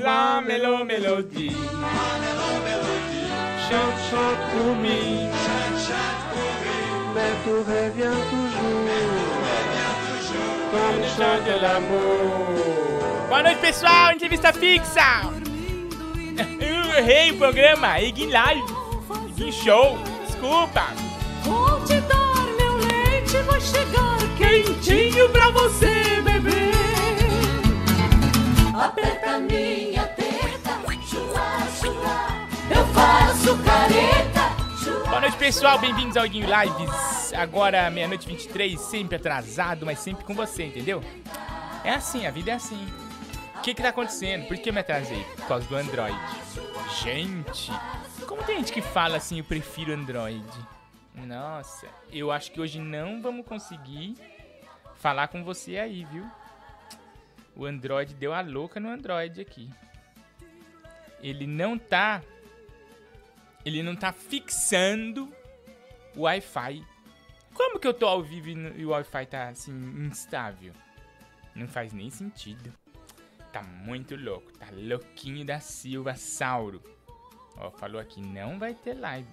Lamelo Melody, chante por mim, Beto Revianto Júnior, vamos chanter l'amour. Boa noite, pessoal, entrevista fixa. Eu errei o programa, Igui Live, Igui Show, desculpa. Vou te dar meu leite, vai chegar quentinho pra você beber. Aperta minha teta, chua, chua, eu faço careta, chua. Boa noite, pessoal, bem-vindos ao Iguinho Lives. Agora, meia-noite 23, sempre atrasado, mas sempre com você, entendeu? É assim, a vida é assim. O que que tá acontecendo? Por que eu me atrasei? Por causa do Android. Gente, como tem gente que fala assim, eu prefiro Android? Nossa, eu acho que hoje não vamos conseguir falar com você aí, viu? O Android deu a louca no Android aqui. Ele não tá fixando o Wi-Fi. Como que eu tô ao vivo e o Wi-Fi tá assim instável? Não faz nem sentido. Tá muito louco, tá louquinho da Silva Sauro. Ó, falou aqui, não vai ter live.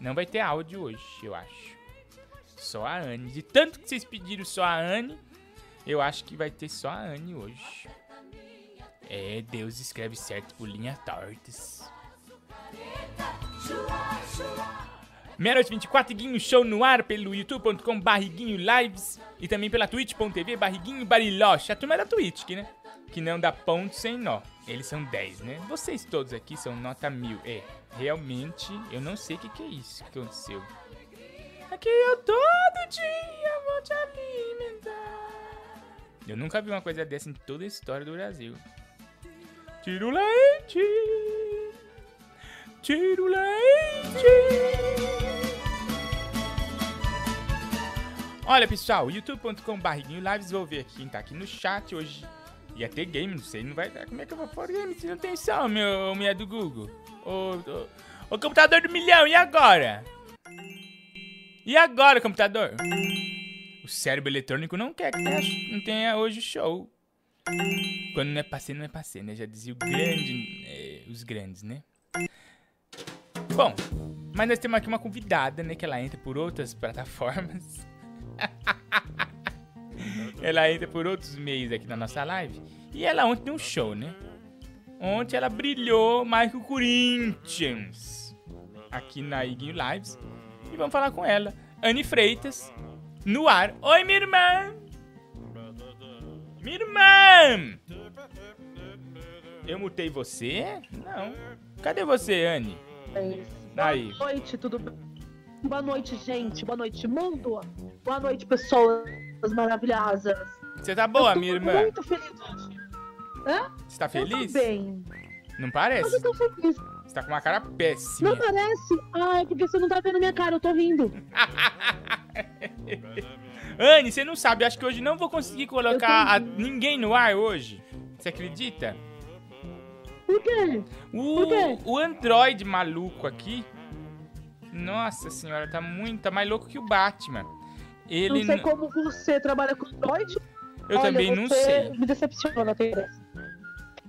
Não vai ter áudio hoje, eu acho. Só a Anne. De tanto que vocês pediram só a Anne, eu acho que vai ter só a Anne hoje. É, Deus escreve certo por linha tortas. Meia-noite 24, Guinho Show no ar pelo youtube.com/Guinho Lives e também pela twitch.tv/Guinho Bariloche. A turma é da Twitch, aqui, né? Que não dá ponto sem nó. Eles são 10, né? Vocês todos aqui são nota 1000. É, realmente, eu não sei o que é isso que aconteceu. Aqui eu todo dia vou te alimentar. Eu nunca vi uma coisa dessa em toda a história do Brasil. Tira o leite. Tira o leite. Olha, pessoal, youtube.com/Guinho Lives. Vou ver aqui quem tá aqui no chat hoje. Ia ter game, não sei, não vai dar. Como é que eu vou pôr game se não tem som, meu mulher do Google? O computador do milhão, e agora? E agora, computador? O cérebro eletrônico não quer que não tenha hoje show. Quando não é pra ser, não é pra ser, né? Já dizia o grande, os grandes, né? Bom, mas nós temos aqui uma convidada, né? Que ela entra por outras plataformas. Ela entra por outros meios aqui na nossa live. E ela ontem deu um show, né? Ontem ela brilhou mais que o Corinthians aqui na Iguinho Lives. E vamos falar com ela, Anne Freitas, no ar. Oi, minha irmã! Minha irmã! Eu mutei você? Não. Cadê você, Anne? Aí. Boa noite, tudo bem? Boa noite, gente. Boa noite, mundo. Boa noite, pessoal. Maravilhosas. Você tá boa, minha irmã? Eu tô muito feliz hoje. Hã? Você tá feliz? Eu tô bem. Não parece? Mas eu tô feliz. Você tá com uma cara péssima. Não parece? Ah, é porque você não tá vendo minha cara, eu tô rindo. Anne, você não sabe, acho que hoje não vou conseguir colocar ninguém no ar hoje. Você acredita? Por quê? O Android maluco aqui. Nossa senhora, tá mais louco que o Batman. Ele não sei como você trabalha com Android. Eu também não sei. Me decepciona, tem graça.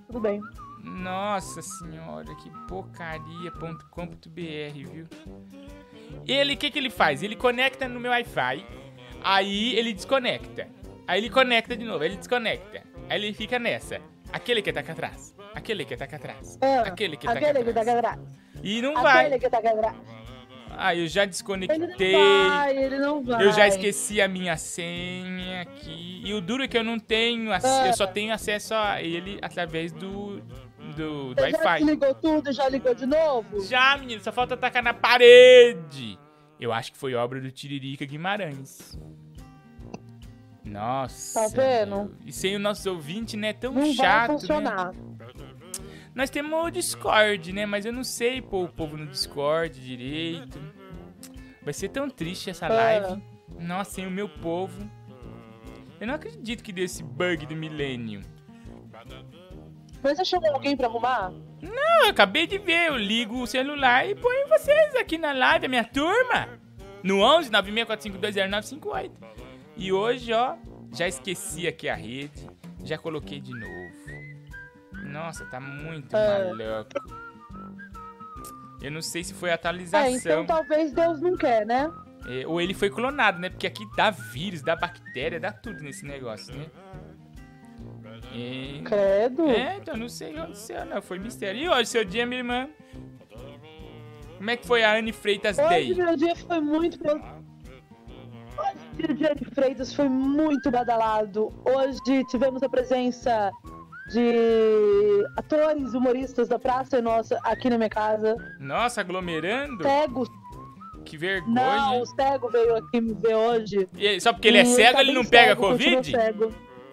Tudo bem. Nossa senhora, que porcaria.com.br, viu? Ele, o que que ele faz? Ele conecta no meu Wi-Fi, aí ele desconecta. Aí ele conecta de novo, aí ele desconecta. Aí ele fica nessa. Aquele que tá aqui atrás. Aquele que tá aqui atrás. Aquele que tá aqui atrás. Aquele que tá aqui atrás. E não vai. Aquele que tá aqui atrás. Ah, eu já desconectei. Ele não vai. Eu já esqueci a minha senha aqui. E o duro é que eu não tenho, eu só tenho acesso a ele através do Wi-Fi. Já desligou tudo, já ligou de novo? Já, menino, só falta tacar na parede. Eu acho que foi obra do Tiririca Guimarães. Nossa. Tá vendo? E sem o nosso ouvinte, né, é tão chato, vai funcionar. Né? Nós temos o Discord, né? Mas eu não sei pôr o povo no Discord direito. Vai ser tão triste essa live. Nossa, sem o meu povo. Eu não acredito que deu esse bug do milênio. Mas você chamou alguém pra arrumar? Não, eu acabei de ver. Eu ligo o celular e ponho vocês aqui na live, a minha turma. No 11 964520958. E hoje, ó, já esqueci aqui a rede. Já coloquei de novo. Nossa, tá muito maluco. Eu não sei se foi a atualização. É, então talvez Deus não quer, né? É, ou ele foi clonado, né? Porque aqui dá vírus, dá bactéria, dá tudo nesse negócio, né? E... credo. É, então não sei o que aconteceu, não. Foi mistério. E hoje, seu dia, minha irmã? Como é que foi a Anne Freitas Day? Hoje, meu dia foi muito... hoje, dia de Freitas foi muito badalado. Hoje tivemos a presença de atores, humoristas da Praça Nossa aqui na minha casa. Nossa, aglomerando? Cego. Que vergonha. Não, o cego veio aqui me ver hoje. E só porque ele é cego, ele não pega Covid?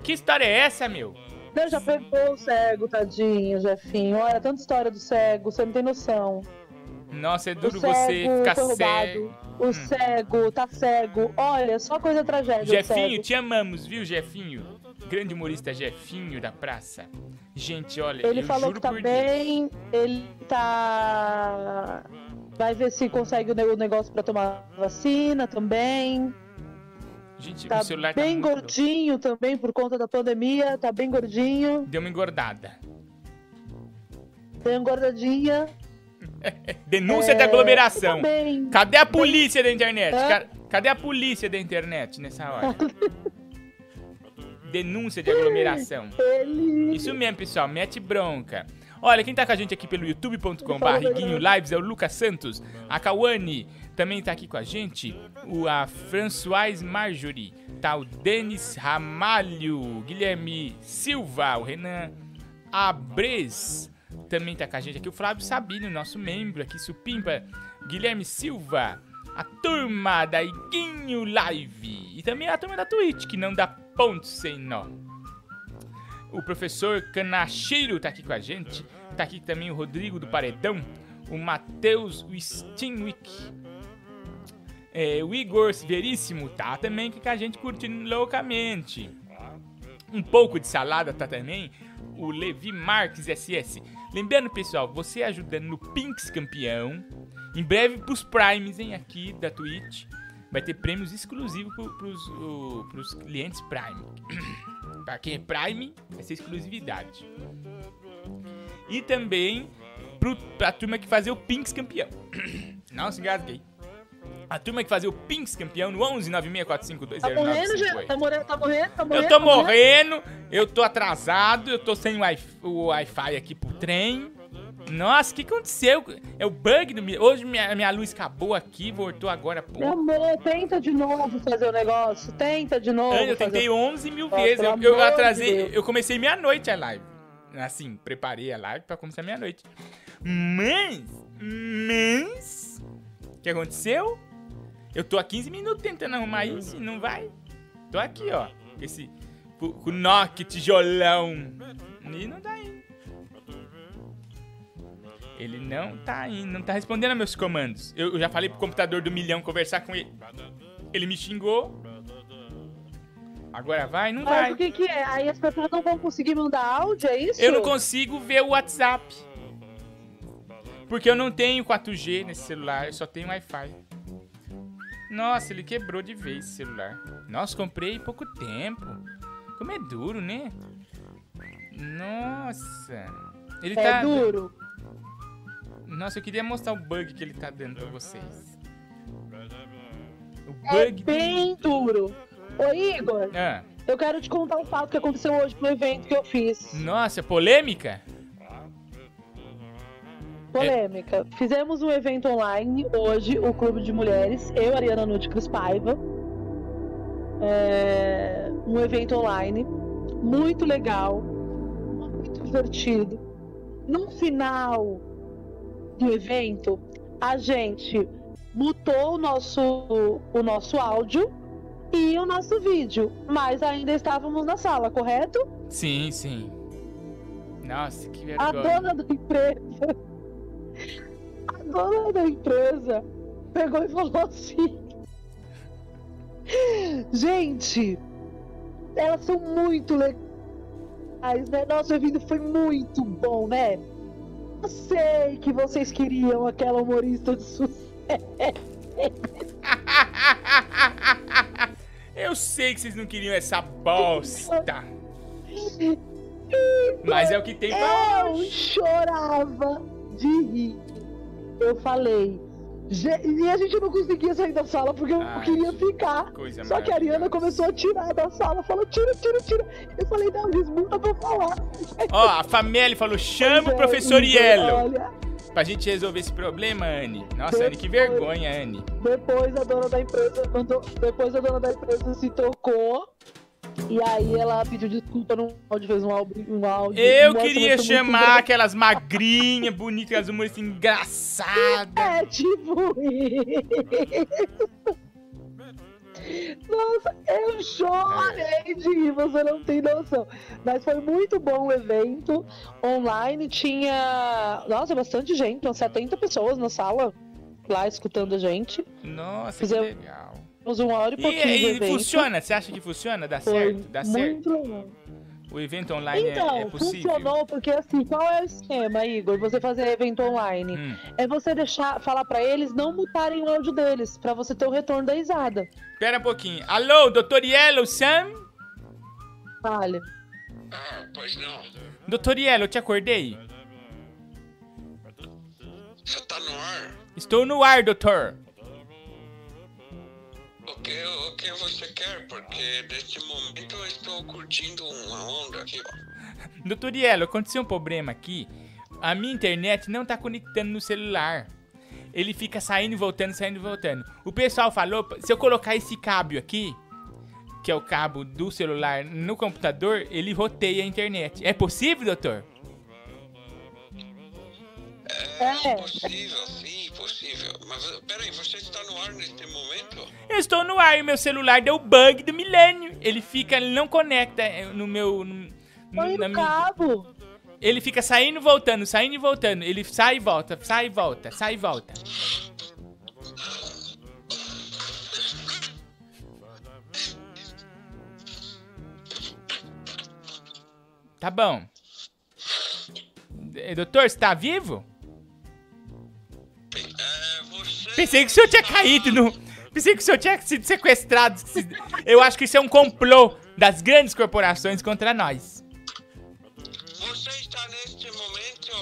Que história é essa, meu? Não, já pegou o cego, tadinho, Jefinho. Olha, tanta história do cego, você não tem noção. Nossa, é duro você ficar cego. O cego, tá cego. Olha, só coisa tragédia. Jefinho, te amamos, viu, Jefinho? Grande humorista Jefinho da Praça. Gente, olha, ele falou que tá bem, ele tá... vai ver se consegue o negócio pra tomar vacina também. Gente, tá, o celular tá bem gordinho também por conta da pandemia, tá bem gordinho. Deu uma engordada. Deu uma engordadinha. Denúncia da aglomeração. Cadê a polícia da internet? Cadê a polícia da internet nessa hora? Denúncia de aglomeração. Isso mesmo, pessoal. Mete bronca. Olha, quem tá com a gente aqui pelo youtube.com.br Iguinho Lives é o Lucas Santos. A Kawane também tá aqui com a gente. A Françoise Marjorie. Tá o Denis Ramalho. Guilherme Silva. O Renan Abres também tá com a gente aqui. O Flávio Sabino, nosso membro aqui, supimpa. Guilherme Silva. A turma da Iguinho Live. E também a turma da Twitch, que não dá ponto sem nó. O professor Canachiro tá aqui com a gente. Tá aqui também o Rodrigo do Paredão. O Matheus Stinwick. O Igor Veríssimo tá também aqui com a gente curtindo loucamente. Um pouco de salada tá também. O Levi Marques SS. Lembrando, pessoal, você ajudando no Pinx Campeão. Em breve pros Primes, hein, aqui da Twitch. Vai ter prêmios exclusivos pros clientes Prime. Pra quem é Prime, vai ser exclusividade. E também pra turma que fazer o Pinx Campeão. Nossa, engasguei. A turma que fazer o Pinx Campeão no 1196452009. Tá morrendo, gente? Tá morrendo? Eu tô morrendo, eu tô atrasado, eu tô sem o Wi-Fi aqui pro trem. Nossa, o que aconteceu? É o bug do... hoje minha luz acabou aqui, voltou agora, pô. Meu amor, tenta de novo fazer o negócio, tenta de novo. Eu tentei 11 mil vezes, eu atrasei, eu comecei meia-noite a live. Assim, preparei a live pra começar meia-noite. Mas... o que aconteceu? Eu tô há 15 minutos tentando arrumar isso e não vai. Tô aqui, ó, com o Nokia, tijolão. E não dá indo. Ele não tá indo, não tá respondendo a meus comandos. Eu já falei pro computador do milhão conversar com ele. Ele me xingou. Agora vai, não vai. O que é? Aí as pessoas não vão conseguir mandar áudio, é isso? Eu não consigo ver o WhatsApp. Porque eu não tenho 4G nesse celular, eu só tenho Wi-Fi. Nossa, ele quebrou de vez esse celular. Nossa, comprei pouco tempo. Como é duro, né? Nossa. Ele tá duro. Nossa, eu queria mostrar o bug que ele tá dando pra vocês. O bug é bem duro. Ô, Igor, eu quero te contar um fato que aconteceu hoje no evento que eu fiz. Nossa, polêmica? Polêmica. Fizemos um evento online hoje, o Clube de Mulheres, eu, Ariana Nude Crispaiva. Um evento online muito legal, muito divertido. No final do evento, a gente mutou o nosso áudio e o nosso vídeo, mas ainda estávamos na sala, correto? Sim, sim. Nossa, que vergonha. A dona da empresa pegou e falou assim: gente, elas são muito legais, né? Nosso evento foi muito bom, né? Eu sei que vocês queriam aquela humorista de sucesso. Eu sei que vocês não queriam essa bosta. Mas é o que tem pra hoje. Eu chorava de rir. Eu falei. E a gente não conseguia sair da sala porque eu queria ficar. Só que a Ariana começou a tirar da sala, falou: tira, tira, tira. Eu falei: não, Liz, muda pra falar. Ó, a Famélia falou: chama o professor Yellow. Olha, pra gente resolver esse problema, Anne. Nossa, depois, Anne, que vergonha, Anne. Depois a dona da empresa mandou, depois a dona da empresa se tocou. E aí ela pediu desculpa no áudio, fez um áudio. Eu queria chamar aquelas magrinhas, bonitas, humoristas engraçadas. É, tipo isso. Nossa, eu chorei de rir, você não tem noção. Mas foi muito bom o evento. Online tinha, nossa, bastante gente, umas 70 pessoas na sala, lá escutando a gente. Nossa, fizemos... que legal. Uma hora e pouquinho. E funciona? Você acha que funciona? Dá certo? Dá certo? Muito. O evento online então, é possível? Então, funcionou porque assim, qual é o esquema, Igor? Você fazer evento online. É você deixar, falar pra eles não mutarem o áudio deles, pra você ter o retorno da risada. Pera um pouquinho. Alô, Doutor Yellow, Sam? Fale. Ah, pois não. Doutor Yellow, eu te acordei? Você tá no ar? Estou no ar, doutor. O que você quer? Porque neste momento eu estou curtindo uma onda aqui. Doutor Yellow, aconteceu um problema aqui. A minha internet não tá conectando no celular. Ele fica saindo e voltando, saindo e voltando. O pessoal falou, se eu colocar esse cabo aqui, que é o cabo do celular, no computador, ele roteia a internet. É possível, doutor? É possível, sim, possível. Mas peraí, você está no ar neste momento? Eu estou no ar e meu celular deu bug do milênio. Ele fica, ele não conecta no meu... No cabo. Ele fica saindo e voltando. Ele sai e volta, sai e volta, sai e volta. Tá bom. Doutor, você tá vivo? Pensei que o senhor tinha caído no... Pensei que o senhor tinha sido sequestrado. Eu acho que isso é um complô das grandes corporações contra nós. Você está neste momento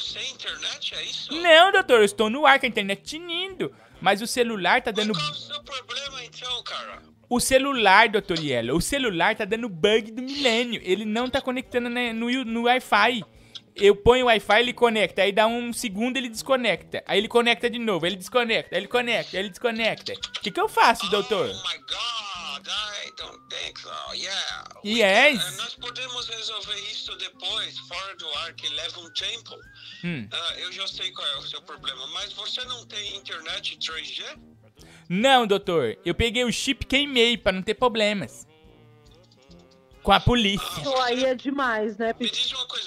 sem internet, é isso? Não, doutor, eu estou no ar com a internet tinindo. Mas o celular tá dando... Qual é o seu problema, então, cara? O celular, doutor Yellow, o celular tá dando bug do milênio. Ele não tá conectando no Wi-Fi. Eu ponho o Wi-Fi, ele conecta, aí dá um segundo, ele desconecta. Aí ele conecta de novo, ele desconecta, ele conecta, ele desconecta. O que eu faço, doutor? Oh my God, I don't think so. Yeah. Yes. Nós podemos resolver isso depois, fora do ar, que leva um tempo. Eu já sei qual é o seu problema, mas você não tem internet 3G? Não, doutor. Eu peguei o chip e queimei pra não ter problemas. Com a polícia. Isso aí é demais, né? Me diz uma coisa,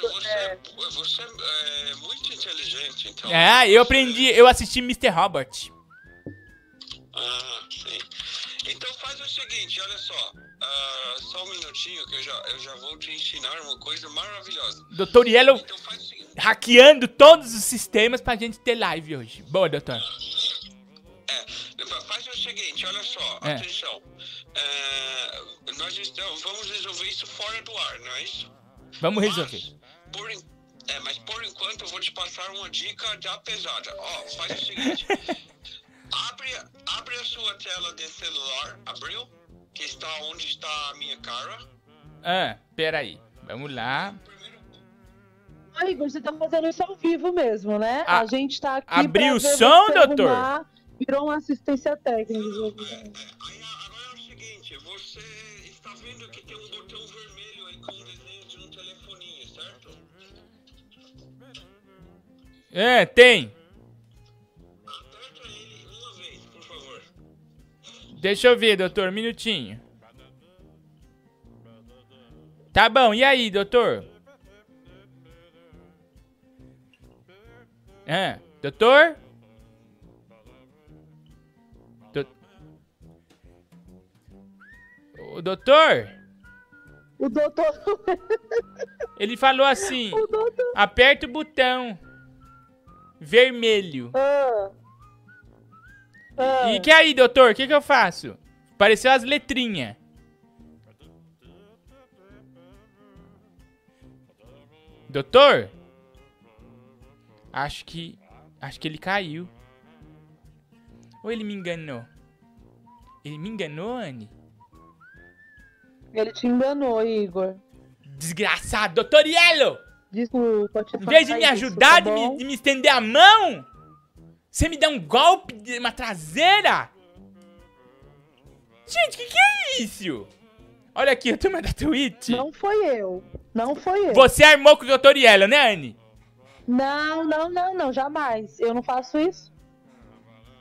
você é muito inteligente, então... É, eu aprendi, eu assisti Mr. Robot. Ah, sim. Então faz o seguinte, olha só. Só um minutinho que eu já vou te ensinar uma coisa maravilhosa. Doutor Yellow então hackeando todos os sistemas pra gente ter live hoje. Boa, doutor. Faz o seguinte, olha só, atenção. Nós estamos, vamos resolver isso fora do ar, não é isso? Vamos resolver. Mas por enquanto eu vou te passar uma dica da pesada. Ó, faz o seguinte. abre a sua tela de celular, abriu? Que está onde está a minha cara. Peraí, vamos lá. Ah, Igor, você tá fazendo isso ao vivo mesmo, né? A gente tá aqui. Abriu o som, doutor? Virou uma assistência técnica. Agora é o seguinte, você está vendo que tem um botão vermelho aí com o desenho de um telefoninho, certo? É, tem. Aperta ele uma vez, por favor. Deixa eu ver, doutor, um minutinho. Tá bom, e aí, doutor? Doutor? O doutor? O doutor... Ele falou assim, aperta o botão vermelho. E que aí, doutor? O que eu faço? Apareceu as letrinhas. Doutor! Acho que ele caiu. Ou ele me enganou? Ele me enganou, Anne? Ele te enganou, Igor. Desgraçado, Doutor Yellow! Desculpa, te em vez de me ajudar, isso, tá de me estender a mão, você me dá um golpe de uma traseira? Gente, o que é isso? Olha aqui, a turma da Twitch. Não foi eu, não foi eu. Você armou com o Doutor Yellow, né, Anne? Não, não, não, não, jamais. Eu não faço isso.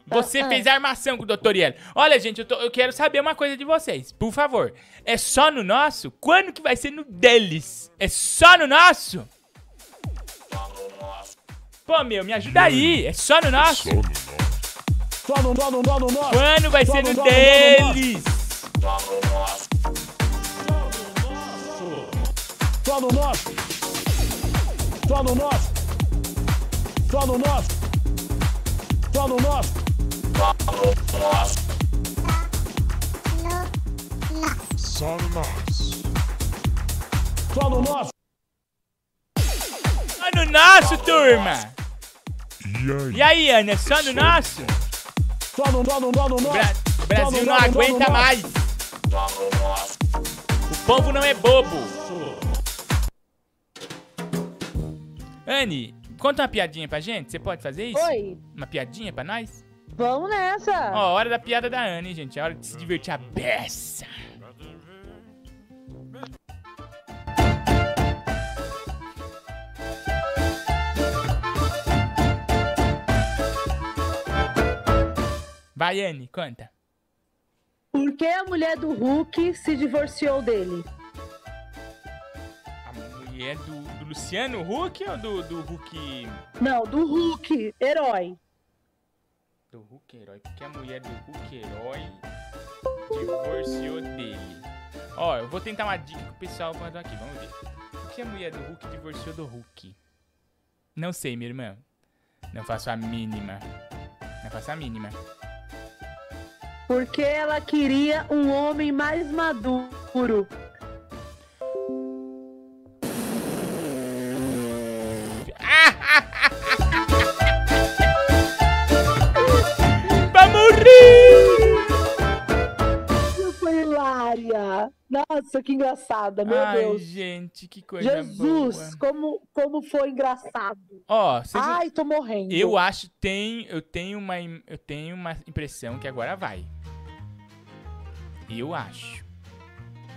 Você fez a armação com o Doutor Yellow. Olha, gente, eu quero saber uma coisa de vocês. Por favor, é só no nosso? Quando que vai ser no deles? É só no nosso? Pô, meu, me ajuda aí. É só no nosso? Quando vai ser no deles? Só no nosso. Só no nosso. Só no nosso. Só no nosso. Só no nosso. Só no nosso. Só no nosso, turma. E aí, Ana, é só no nosso? Só no nosso. O Brasil não aguenta mais. O povo não é bobo. Anne, conta uma piadinha pra gente. Você pode fazer isso? Oi. Uma piadinha pra nós? Vamos nessa! Ó, hora da piada da Anne, gente. É hora de se divertir a beça. Vai, Anne, conta. Por que a mulher do Hulk se divorciou dele? A mulher do Luciano Hulk ou do Hulk... Não, do Hulk, herói. Do Hulk herói, porque a mulher do Hulk herói divorciou dele. Ó, eu vou tentar uma dica que o pessoal mandou aqui, vamos ver. Por que a mulher do Hulk divorciou do Hulk? Não sei, minha irmã. Não faço a mínima. Não faço a mínima. Porque ela queria um homem mais maduro. Nossa, que engraçada, meu Deus. Ai, gente, que coisa Jesus, boa. como foi engraçado. Ó, ai, tô morrendo. Eu acho, eu tenho uma impressão que agora vai. Eu acho.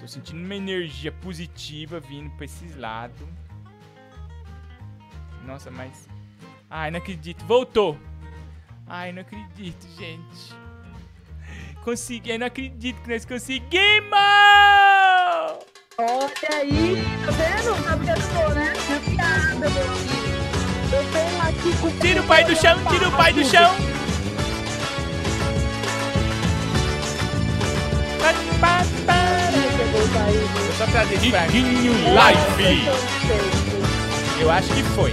Tô sentindo uma energia positiva vindo pra esses lados. Nossa, mas... Ai, não acredito, voltou. Ai, não acredito, gente. Consegui, eu não acredito que nós conseguimos! Olha aí, tá vendo? Sabe que eu sou, né? Que piada, meu filho. Eu tenho aqui com... Tira o pai do chão, tira o pai do chão. Só pra deixar. Iguinho Live. Eu acho que foi.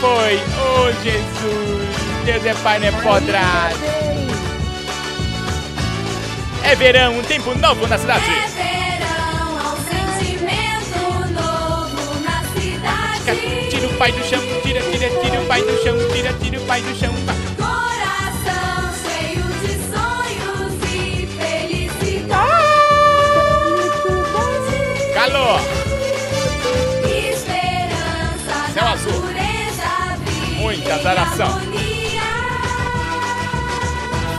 Foi. Oh, Jesus. Deus é pai, não é podrado. É verão, um tempo novo na cidade. É verão, um sentimento novo na cidade. Tira o pai do chão, tira o pai do chão, tira o pai do chão. Coração cheio de sonhos e felicidade. Calor. Esperança, céu azul. Muita azaração.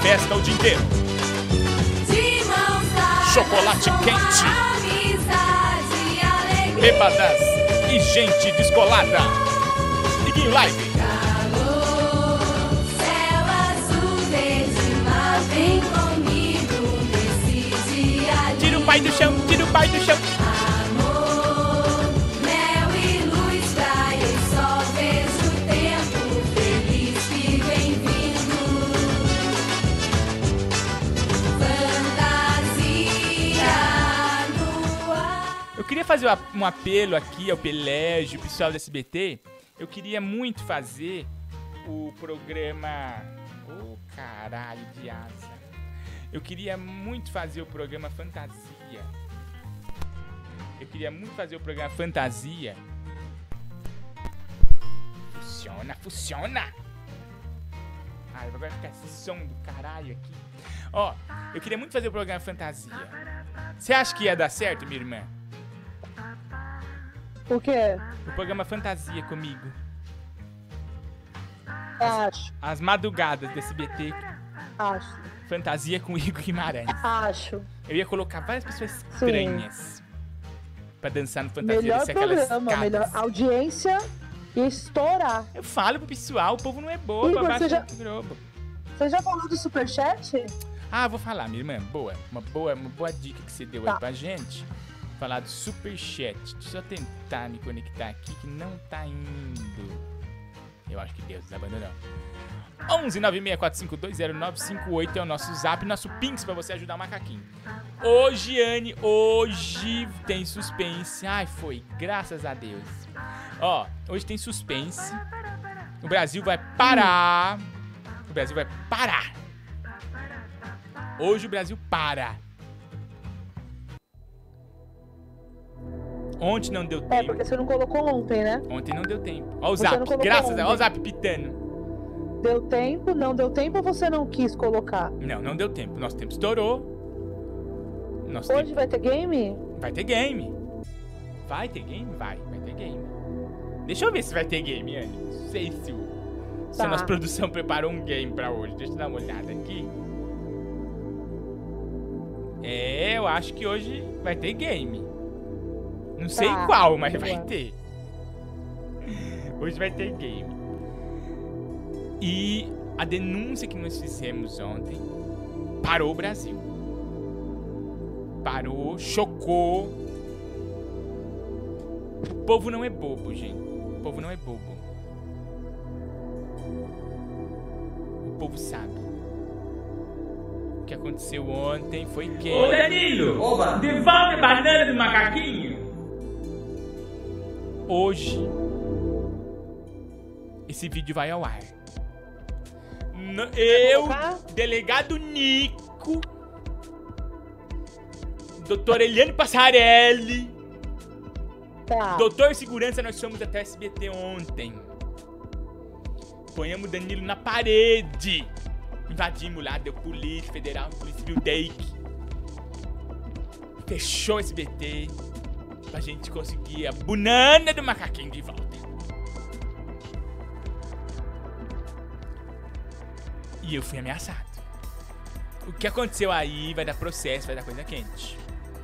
Festa o dia inteiro. Chocolate quente, bêbadas e gente descolada. Iguinho Live. Calor, céu azul, verde, mas vem comigo nesse dia lindo. Tira o pai do chão, tira o pai do chão. Amor, mel e luz, praia e sol, vejo o tempo feliz que vem vindo. Eu queria fazer um apelo aqui ao Pelégio, pessoal do SBT. Eu queria muito fazer o programa... Ô, caralho de asa. Eu queria muito fazer o programa Fantasia. Eu queria muito fazer o programa Fantasia. Funciona, funciona! Ah, agora vai ficar esse som do caralho aqui. Ó, eu queria muito fazer o programa Fantasia. Você acha que ia dar certo, minha irmã? O quê? O programa Fantasia comigo. Acho. As madrugadas do SBT. Acho. Fantasia com Iguinho Guimarães. Acho. Eu ia colocar várias pessoas estranhas. Sim. Pra dançar no Fantasia. Melhor programa, melhor audiência e estourar. Eu falo pro pessoal, o povo não é bobo, abaixa o globo. Você já falou do Superchat? Ah, vou falar, minha irmã. Boa. Uma boa dica que você deu aí pra gente. Falar do Superchat. Deixa eu tentar me conectar aqui que não tá indo. Eu acho que Deus nos abandonou. 11964520958 é o nosso zap, nosso Pix pra você ajudar o macaquinho. Hoje, Anne, hoje tem suspense. Ai, foi, graças a Deus. Ó, hoje tem suspense. O Brasil vai parar. O Brasil vai parar. Hoje o Brasil para. Ontem não deu tempo. É, porque você não colocou ontem, né? Ontem não deu tempo. Ó o zap, graças a Deus. Ó o zap pitando. Deu tempo, não deu tempo ou você não quis colocar? Não, não deu tempo. Nosso tempo estourou. Nosso Hoje tempo... vai ter game? Vai ter game. Vai ter game? Vai ter game. Deixa eu ver se vai ter game, Anne. Não sei se, se a nossa produção preparou um game pra hoje. Deixa eu dar uma olhada aqui. É, eu acho que hoje vai ter game. Não sei qual, mas vai ter. Hoje vai ter game. E a denúncia que nós fizemos ontem parou o Brasil. Parou, chocou. O povo não é bobo, gente. O povo não é bobo. O povo sabe. O que aconteceu ontem foi que... Ô Danilo, oba, devolve a banana do macaquinho. Hoje, esse vídeo vai ao ar. Eu, delegado Nico, doutor Eliane Passarelli, doutor segurança, nós fomos até o SBT ontem. Ponhamos Danilo na parede. Invadimos lá, deu polícia federal, polícia civil, DEIC. Fechou o SBT pra gente conseguir a banana do macaquinho de volta. E eu fui ameaçado. O que aconteceu aí vai dar processo, vai dar coisa quente.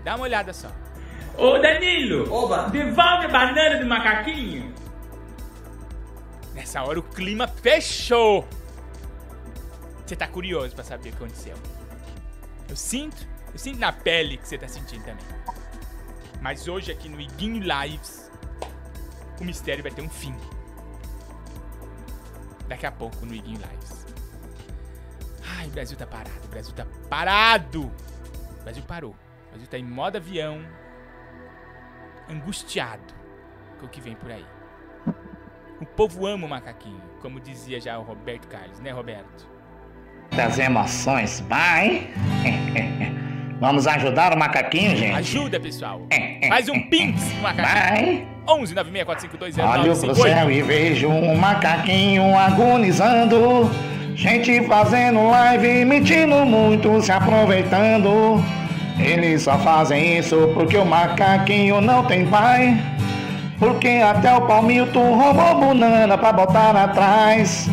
Dá uma olhada só. Ô Danilo, oba, devolve a banana do macaquinho. Nessa hora o clima fechou. Você tá curioso pra saber o que aconteceu. Eu sinto na pele que você tá sentindo também. Mas hoje aqui no Iguinho Lives, o mistério vai ter um fim. Daqui a pouco no Iguinho Lives. Ai, o Brasil tá parado, o Brasil tá parado. O Brasil parou. O Brasil tá em modo avião, angustiado com o que vem por aí. O povo ama o macaquinho, como dizia já o Roberto Carlos, né, Roberto? Das emoções, vai. Vamos ajudar o macaquinho, gente. Ajuda, pessoal. Faz um pix no macaquinho. Vai. 11964520958. Olho pro céu e vejo um macaquinho agonizando. Gente fazendo live, mentindo muito, se aproveitando. Eles só fazem isso porque o macaquinho não tem pai. Porque até o palmito roubou banana pra botar atrás.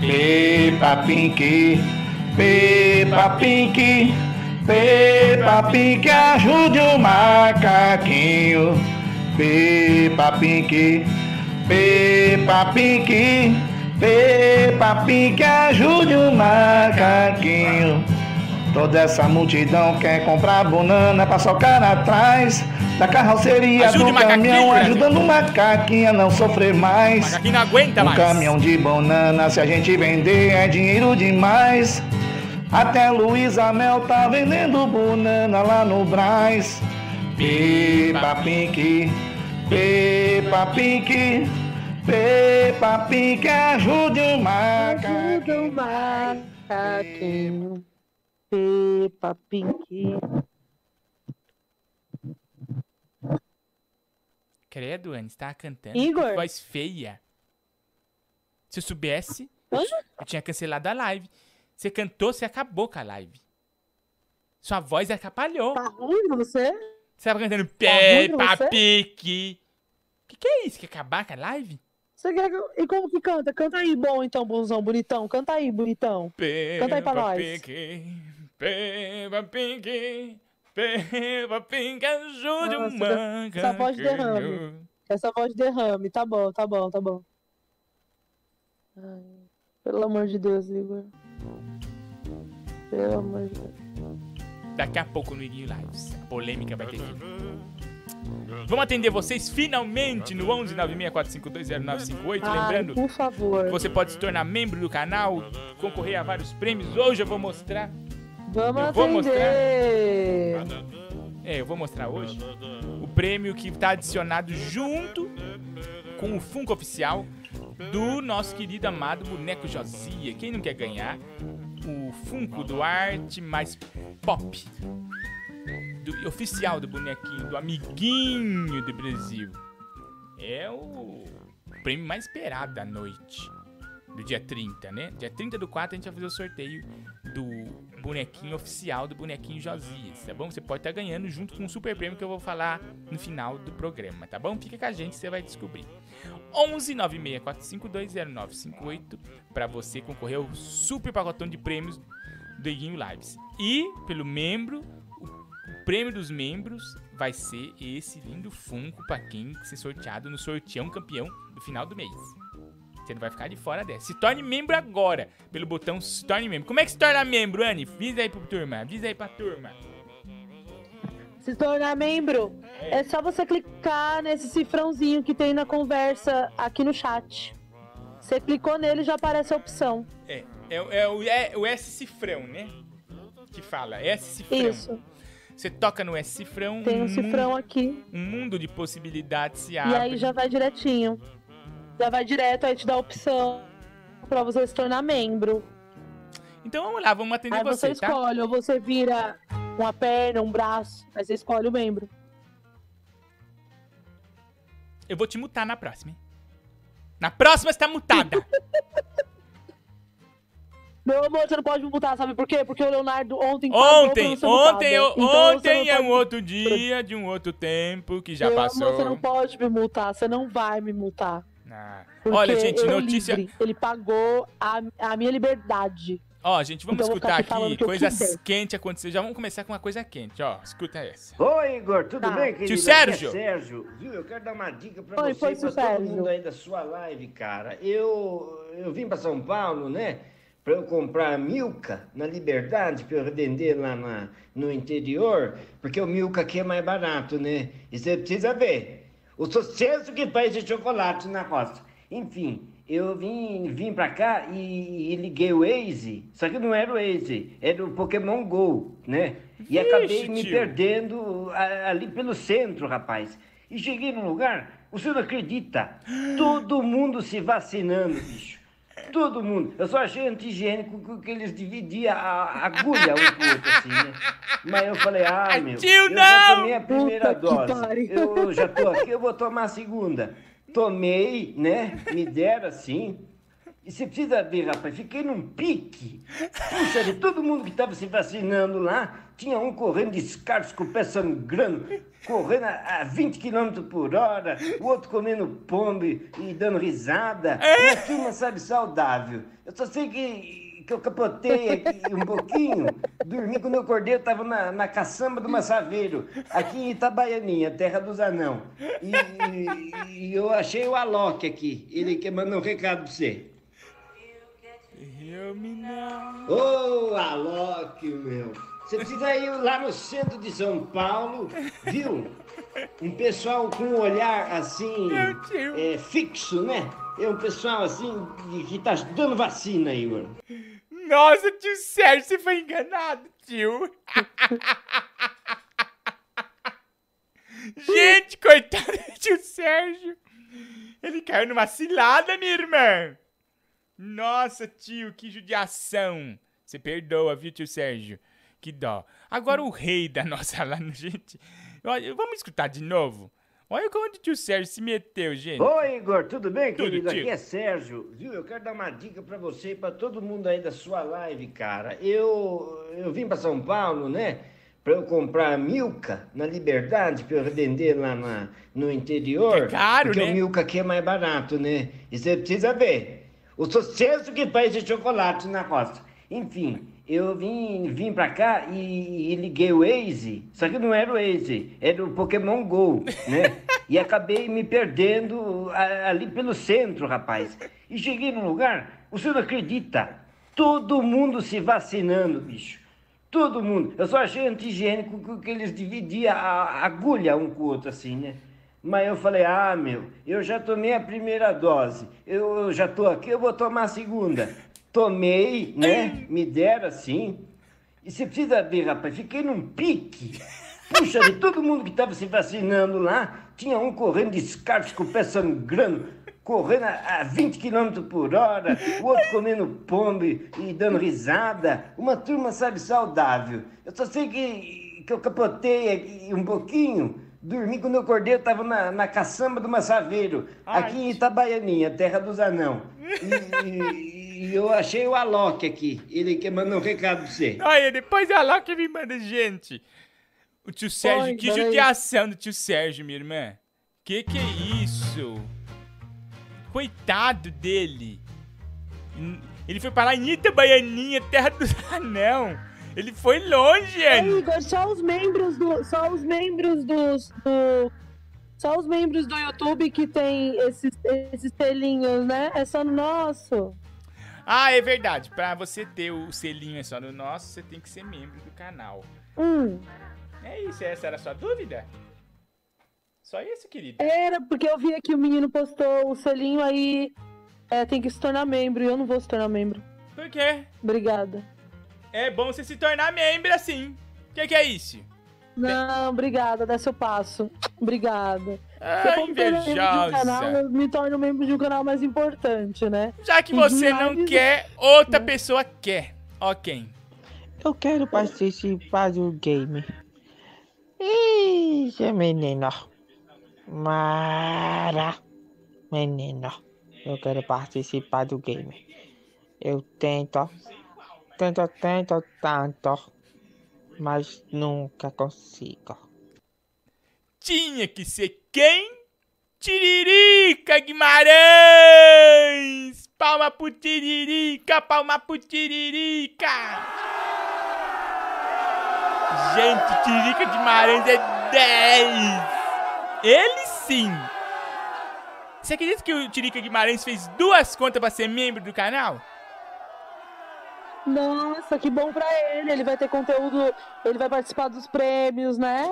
Peppa Pig, Peppa Pig, Peppa Pig, ajude o macaquinho. Peppa Pig, Peppa Pig, Peppa Pig, ajude o macaquinho. Toda essa multidão quer comprar banana pra socar atrás da carroceria do caminhão, ajudando o macaquinho a não sofrer mais. O macaquinho não aguenta mais. Um caminhão de banana, se a gente vender, é dinheiro demais. Até Luísa Mel tá vendendo banana lá no Brás. Peppa Pig, Peppa Pig, Peppa Pig, ajude o macaquinho. Peppa Pig. Credo, Anne, você tava cantando. Igor. Que voz feia. Se eu soubesse, eu tinha cancelado a live. Você cantou, você acabou com a live. Sua voz atrapalhou. Tá ruim você? Você tava cantando Peppa Pig. O que é isso? Quer acabar com a live? Você quer... E como que canta? Canta aí, bom então, bonzão, bonitão. Canta aí, bonitão. Canta aí pra nós. Peppa Pig, Peppa Pig, ajude o manga. Essa voz derrame. Essa voz derrame. Tá bom, tá bom, tá bom. Ai, pelo amor de Deus, Igor. Pelo amor de Deus. Daqui a pouco no Iguinho Lives. A polêmica vai ter que... Vamos atender vocês finalmente no 119645200958. Lembrando, por favor, você pode se tornar membro do canal, concorrer a vários prêmios. Hoje eu vou mostrar. Eu vou mostrar hoje o prêmio que está adicionado junto com o Funko oficial do nosso querido amado boneco Josia. Quem não quer ganhar o Funko do arte mais pop do oficial do bonequinho, do amiguinho do Brasil? É o prêmio mais esperado da noite do dia 30, né? Dia 30 do 4 a gente vai fazer o sorteio do bonequinho oficial, do bonequinho Josias, tá bom? Você pode estar ganhando junto com um super prêmio que eu vou falar no final do programa, tá bom? Fica com a gente, você vai descobrir. 119645200958 para você concorrer ao super pacotão de prêmios do Iguinho Lives. E pelo membro, o prêmio dos membros vai ser esse lindo Funko para quem ser sorteado no sorteão campeão do final do mês. Você não vai ficar de fora dessa. Se torne membro agora, pelo botão se torne membro. Como é que se torna membro, Anne? Avisa aí pra turma, avisa aí pra turma. Se tornar membro, é só você clicar nesse cifrãozinho que tem na conversa aqui no chat. Você clicou nele, já aparece a opção. É o S cifrão, né? Que fala, S cifrão. Isso. Você toca no S cifrão. Tem um cifrão aqui. Um mundo de possibilidades se abre. E aí já vai direitinho. Já vai direto, aí te dá a opção pra você se tornar membro. Então vamos lá, vamos atender você, tá? Aí você escolhe, ou você vira uma perna, um braço, aí você escolhe o membro. Eu vou te mutar na próxima, hein? Na próxima você tá mutada! Meu amor, você não pode me mutar, sabe por quê? Porque o Leonardo ontem é um outro dia de um outro tempo que já passou. Meu amor, você não pode me multar, você não vai me multar. Olha, gente, notícia... Ele pagou a minha liberdade. Ó, gente, vamos escutar aqui coisas quentes acontecer. Já vamos começar com uma coisa quente, ó. Escuta essa. Oi, Igor, tudo bem, querido? Tio Sérgio. Viu, eu quero dar uma dica pra você, pra todo mundo aí da sua live, cara. Eu vim pra São Paulo, né, pra eu comprar a Milka na Liberdade, pra eu revender lá no interior, porque o Milka aqui é mais barato, né? E você precisa ver o sucesso que faz de chocolate na roça. Enfim, eu vim pra cá e liguei o Waze, só que não era o Waze, era o Pokémon GO, né? E acabei me perdendo ali pelo centro, rapaz. E cheguei num lugar, o senhor não acredita, todo mundo se vacinando, bicho. Todo mundo. Eu só achei anti-higiênico que eles dividiam a agulha um com o outro, assim, né? Mas eu falei, meu, eu já tomei a primeira dose. Eu já tô aqui, eu vou tomar a segunda. Tomei, né? Me deram assim. E você precisa ver, rapaz, fiquei num pique. Puxa, de todo mundo que tava se vacinando lá, tinha um correndo descalço, com o pé sangrando, correndo a 20 km por hora, o outro comendo pombo e dando risada. E a turma, sabe, saudável. Eu só sei que eu capotei aqui um pouquinho, dormi quando eu acordei, eu tava na caçamba do Massaveiro, aqui em Itabaianinha, terra dos anão. E eu achei o Alok aqui, ele que mandou um recado pra você. Ô, Alok, meu. Você precisa ir lá no centro de São Paulo, viu? Um pessoal com um olhar assim, fixo, né? É um pessoal assim que tá dando vacina aí, mano. Nossa, tio Sérgio, você foi enganado, tio. Gente, coitado do tio Sérgio. Ele caiu numa cilada, minha irmã. Nossa, tio, que judiação. Você perdoa, viu, tio Sérgio? Que dó. Agora o rei da nossa lá, gente. Olha, vamos escutar de novo. Olha onde o tio Sérgio se meteu, gente. Oi, Igor, tudo bem, tudo, querido? Tio. Aqui é Sérgio, viu? Eu quero dar uma dica pra você e pra todo mundo aí da sua live, cara. Eu vim pra São Paulo, né? Pra eu comprar Milka na Liberdade, pra eu vender lá no interior. É caro, porque, né? Porque o Milka aqui é mais barato, né? E você precisa ver o sucesso que faz esse chocolate na roça. Enfim, eu vim pra cá e liguei o Waze, só que não era o Waze, era o Pokémon Go, né? E acabei me perdendo ali pelo centro, rapaz. E cheguei num lugar, o senhor não acredita, todo mundo se vacinando, bicho. Todo mundo. Eu só achei anti-higiênico que eles dividiam a agulha um com o outro, assim, né? Mas eu falei, ah, meu, eu já tomei a primeira dose, eu já tô aqui, eu vou tomar a segunda. Tomei, né? Me deram, assim. E você precisa ver, rapaz, fiquei num pique. Puxa, de todo mundo que tava se vacinando lá, tinha um correndo de descarte com o pé sangrando, correndo a 20 km por hora, o outro comendo pombo e dando risada. Uma turma, sabe, saudável. Eu só sei que eu capotei um pouquinho, dormi quando eu acordei, eu tava na caçamba do Massaveiro, aqui em Itabaianinha, terra dos anão. E eu achei o Alok aqui, ele que mandou um recado pra você. Olha, depois o Alok me manda, gente. O tio Sérgio, oi, que judiação do tio Sérgio, minha irmã. Que é isso? Coitado dele. Ele foi pra lá em Itabaianinha, terra do anão. Ele foi longe, Anne. Igor, só os membros do YouTube que tem esses selinhos, né? É só no nosso. Ah, é verdade. Pra você ter o selinho é só no nosso, você tem que ser membro do canal. É isso, essa era a sua dúvida? Só isso, querido? Era, porque eu vi que o menino postou o selinho, aí tem que se tornar membro, e eu não vou se tornar membro. Por quê? Obrigada. É bom você se tornar membro, assim. Que é isso? Não, obrigada, dá seu passo. Obrigada. Ah, invejosa. Canal, eu me torno membro de um canal mais importante, né? Já que você não quer, outra pessoa quer. Ok. Eu quero participar do game. Ixi, menino. Mara. Menino. Eu quero participar do game. Eu tento tanto, mas nunca consigo. Tinha que ser quem? Tiririca Guimarães! Palma pro Tiririca, palma pro Tiririca! Gente, Tiririca Guimarães é 10! Ele sim! Você acredita que o Tiririca Guimarães fez 2 contas pra ser membro do canal? Nossa, que bom pra ele. Ele vai ter conteúdo, ele vai participar dos prêmios, né?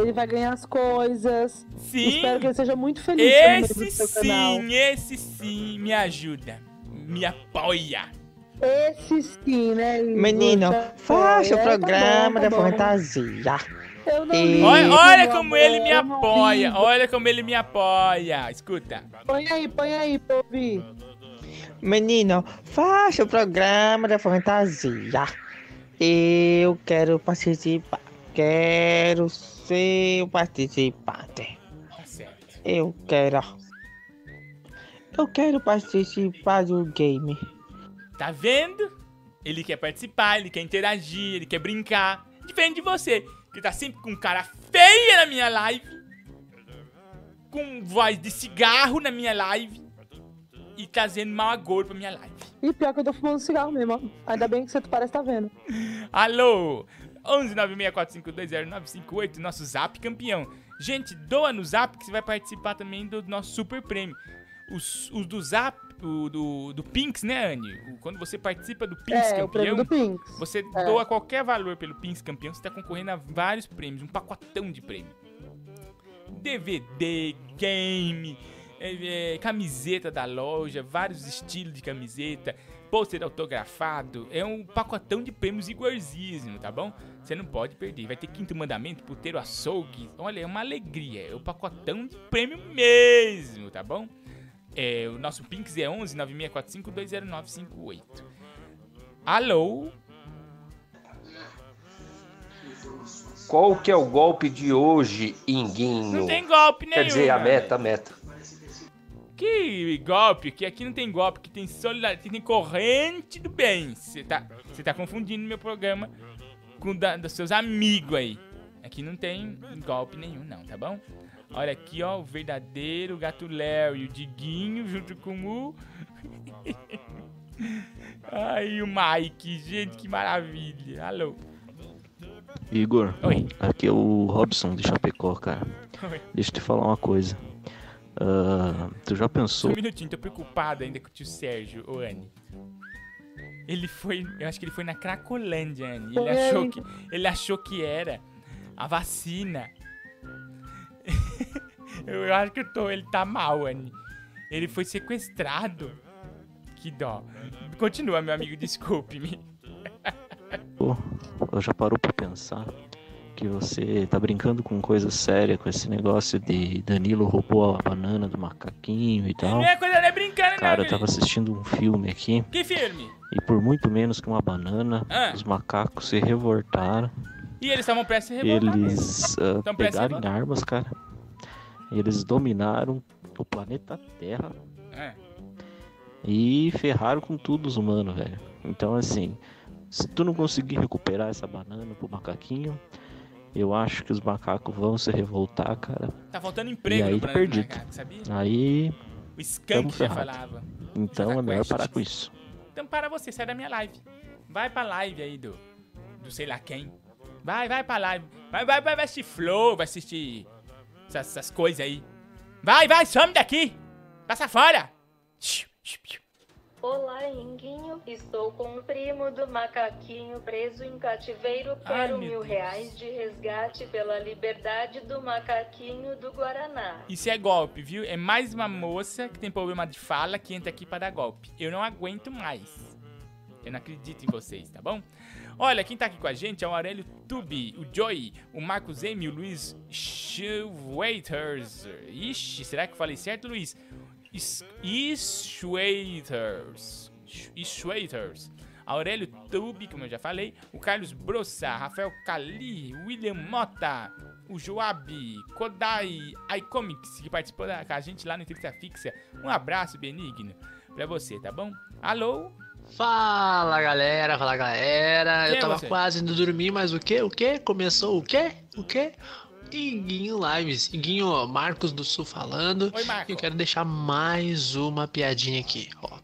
Ele vai ganhar as coisas. Sim. Espero que ele seja muito feliz. Esse sim me ajuda, me apoia. Esse sim, né? Igor? Menino, faça o programa da Fantasia. Eu não ligo, olha como ele me apoia, olha como ele me apoia. Escuta. Põe aí, Pobi. Menino, faça o programa da Fantasia. Eu quero participar. Quero ser o participante. Tá certo. Eu quero participar do game. Tá vendo? Ele quer participar, ele quer interagir, ele quer brincar. Diferente de você, que tá sempre com cara feia na minha live, com voz de cigarro na minha live, e trazendo mau agouro pra minha live. E pior que eu tô fumando cigarro mesmo. Ainda bem que você parece tá vendo. Alô, 11964520958, nosso Zap campeão. Gente, doa no Zap que você vai participar também do nosso super prêmio. Os do Zap, do Pinx, né, Anne? Quando você participa do Pinx campeão, o prêmio do Pinx. Você doa qualquer valor pelo Pinx campeão, você tá concorrendo a vários prêmios, um pacotão de prêmio. DVD, game... camiseta da loja, vários estilos de camiseta, pôster autografado, é um pacotão de prêmios igualzinho, tá bom? Você não pode perder, vai ter quinto mandamento, puteiro, açougue, olha, é uma alegria, é um pacotão de prêmio mesmo, tá bom? O nosso Pinx é 11964520958. Alô? Qual que é o golpe de hoje, Iguinho? Não tem golpe nenhum. Quer dizer, a meta. Que golpe? Que aqui não tem golpe, que tem solidariedade, tem corrente do bem. Você tá confundindo meu programa com o dos seus amigos aí. Aqui não tem golpe nenhum não, tá bom? Olha aqui, ó, o verdadeiro Gato Léo e o Diguinho junto com o... Ai, o Mike, gente, que maravilha. Alô. Igor, oi. Aqui é o Robson de Chapecó, cara. Oi. Deixa eu te falar uma coisa. Tu já pensou... Um minutinho, tô preocupado ainda com o tio Sérgio, ô Anne. Ele foi... Eu acho que ele foi na Cracolândia, Anne. Ele achou que era a vacina. Eu acho que ele tá mal, Anne. Ele foi sequestrado. Que dó. Continua, meu amigo, desculpe-me. Pô, já parou pra pensar que você tá brincando com coisa séria, com esse negócio de Danilo roubou a banana do macaquinho e tal? Não é coisa, não é brincando, né? Cara, eu tava assistindo um filme aqui. Que filme? E por muito menos que uma banana, os macacos se revoltaram. E eles estavam prestes a revoltar. Eles pegaram em armas, cara. Eles dominaram o planeta Terra. E ferraram com tudo os humanos, velho. Então, assim, se tu não conseguir recuperar essa banana pro macaquinho, eu acho que os macacos vão se revoltar, cara. Tá faltando emprego aí, no planeta macaco, sabia? Aí, o Skank já falava. Então, é melhor parar com isso. Então, para você, sai da minha live. Vai pra live aí do sei lá quem. Vai pra live. Vai assistir Flow, vai assistir essas coisas aí. Vai, some daqui. Passa fora. Olá, Inguinho. Estou com o primo do macaquinho preso em cativeiro. Quero R$1.000 de resgate pela liberdade do macaquinho do Guaraná. Isso é golpe, viu? É mais uma moça que tem problema de fala que entra aqui para dar golpe. Eu não aguento mais. Eu não acredito em vocês, tá bom? Olha, quem tá aqui com a gente é o Aurelio Tubi, o Joey, o Marcos M, o Luiz Schweiters. Ixi, será que eu falei certo, Luiz? Schweiters, Aurelio Tubi, como eu já falei, o Carlos Brossa, Rafael Cali, William Mota, o Joab, Kodai, iComics, que participou com a gente lá no Entrevista Fixa. Um abraço benigno pra você, tá bom? Alô? Fala, galera. Quem eu tava quase indo dormir, mas o quê? Começou o quê? Iguinho Lives, Iguinho, Marcos do Sul falando. Oi, Marcos. Eu quero deixar mais uma piadinha aqui, ó.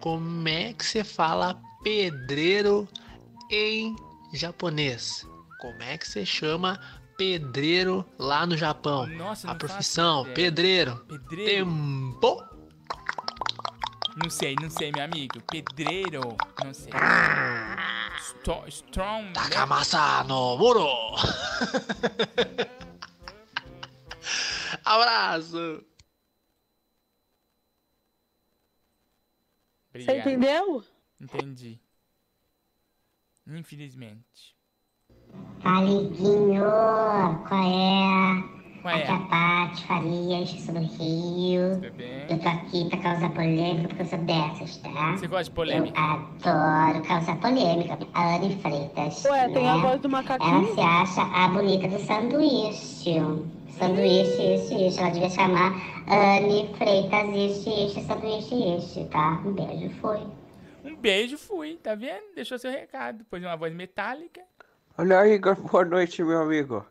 Como é que você fala pedreiro em japonês? Como é que você chama pedreiro lá no Japão? Nossa, a profissão, pedreiro. Tempo. Não sei, meu amigo. Pedreiro, não sei. Strong. Takamasa no muro. Abraço. Obrigado. Você entendeu? Entendi. Infelizmente. Aliguinho, qual é? Aqui é a Paty Farias, sou do Rio. Tudo bem? Eu tô aqui pra causar polêmica porque eu sou dessas, tá? Você gosta de polêmica? Eu adoro causar polêmica. A Anne Freitas. Ué, né? Tem a voz do macaquinho. Ela se acha a bonita do sanduíche. Sanduíche, isso. Ela devia chamar Anne Freitas, isso, sanduíche, isso, tá? Um beijo, fui. Tá vendo? Deixou seu recado. Pôs uma voz metálica. Olá, Igor. Boa noite, meu amigo.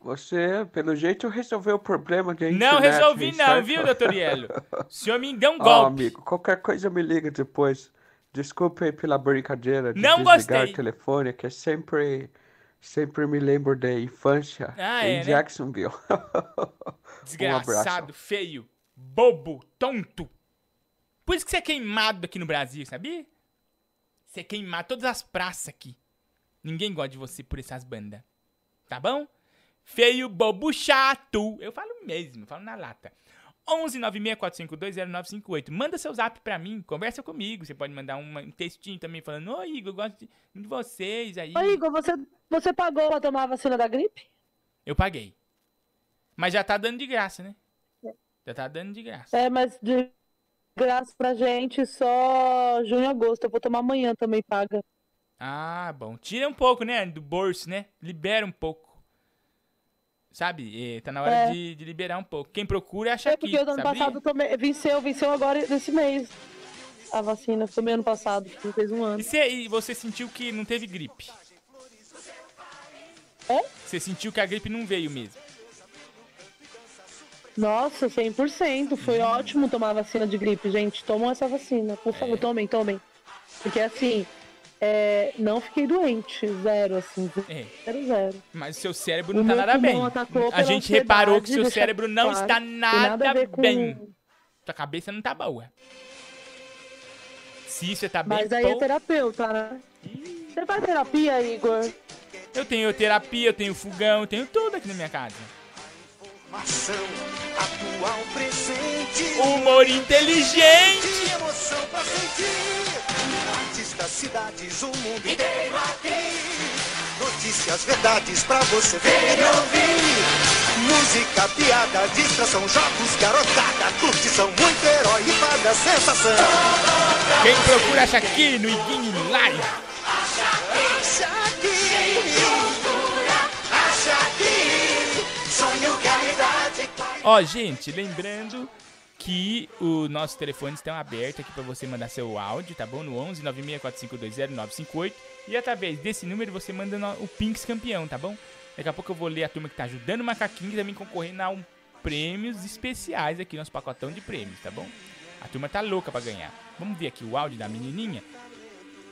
Você, pelo jeito, resolveu o problema da internet. Não resolvi não, certo? Viu, doutor Yellow? O senhor me deu um golpe. Amigo, qualquer coisa me liga depois. Desculpe aí pela brincadeira de não desligar o telefone, que sempre me lembro da infância em Jacksonville. Desgraçado, feio, bobo, tonto. Por isso que você é queimado aqui no Brasil, sabia? Você é queimado todas as praças aqui. Ninguém gosta de você por essas bandas. Tá bom? Feio, bobo, chato. Eu falo mesmo, falo na lata. 1196-452-0958. Manda seu zap pra mim, conversa comigo. Você pode mandar um textinho também falando: ô Igor, eu gosto de vocês aí. Ô Igor, você pagou pra tomar a vacina da gripe? Eu paguei. Mas já tá dando de graça, né? Já tá dando de graça. É, mas de graça pra gente só junho e agosto. Eu vou tomar amanhã também, paga. Ah, bom. Tira um pouco, né, do bolso, né? Libera um pouco. sabe? Tá na hora de liberar um pouco. Quem procura acha aqui, porque ano passado também venceu agora nesse mês. A vacina foi meio ano passado, fez um ano. E você sentiu que não teve gripe? É? Você sentiu que a gripe não veio mesmo? Nossa, 100%. Foi ótimo tomar a vacina de gripe, gente. Tomam essa vacina. Por favor, tomem, tomem. Porque assim, não fiquei doente. Zero, assim. Zero. Mas o seu cérebro não tá nada bem. A gente reparou que o seu cérebro não está nada bem. Sua cabeça não tá boa. Se você tá bem... Mas aí é terapeuta, né? Você faz terapia, Igor? Eu tenho terapia, eu tenho fogão, eu tenho tudo aqui na minha casa. Atual, presente, humor inteligente, emoção pra sentir. Artistas, cidades, o mundo inteiro aqui. Notícias, verdades pra você ver e ouvir. Música, piada, distração, jogos, garotada, curtição, muito herói e fada sensação. Quem procura acha aqui no Iguinho Live. Acha aqui. Ó, gente, lembrando que os nossos telefones estão abertos aqui pra você mandar seu áudio, tá bom? No 11 964520958. E através desse número você manda o Pinks campeão, tá bom? Daqui a pouco eu vou ler a turma que tá ajudando o Macaquinho e também concorrendo a prêmios especiais aqui, nosso pacotão de prêmios, tá bom? A turma tá louca pra ganhar. Vamos ver aqui o áudio da menininha.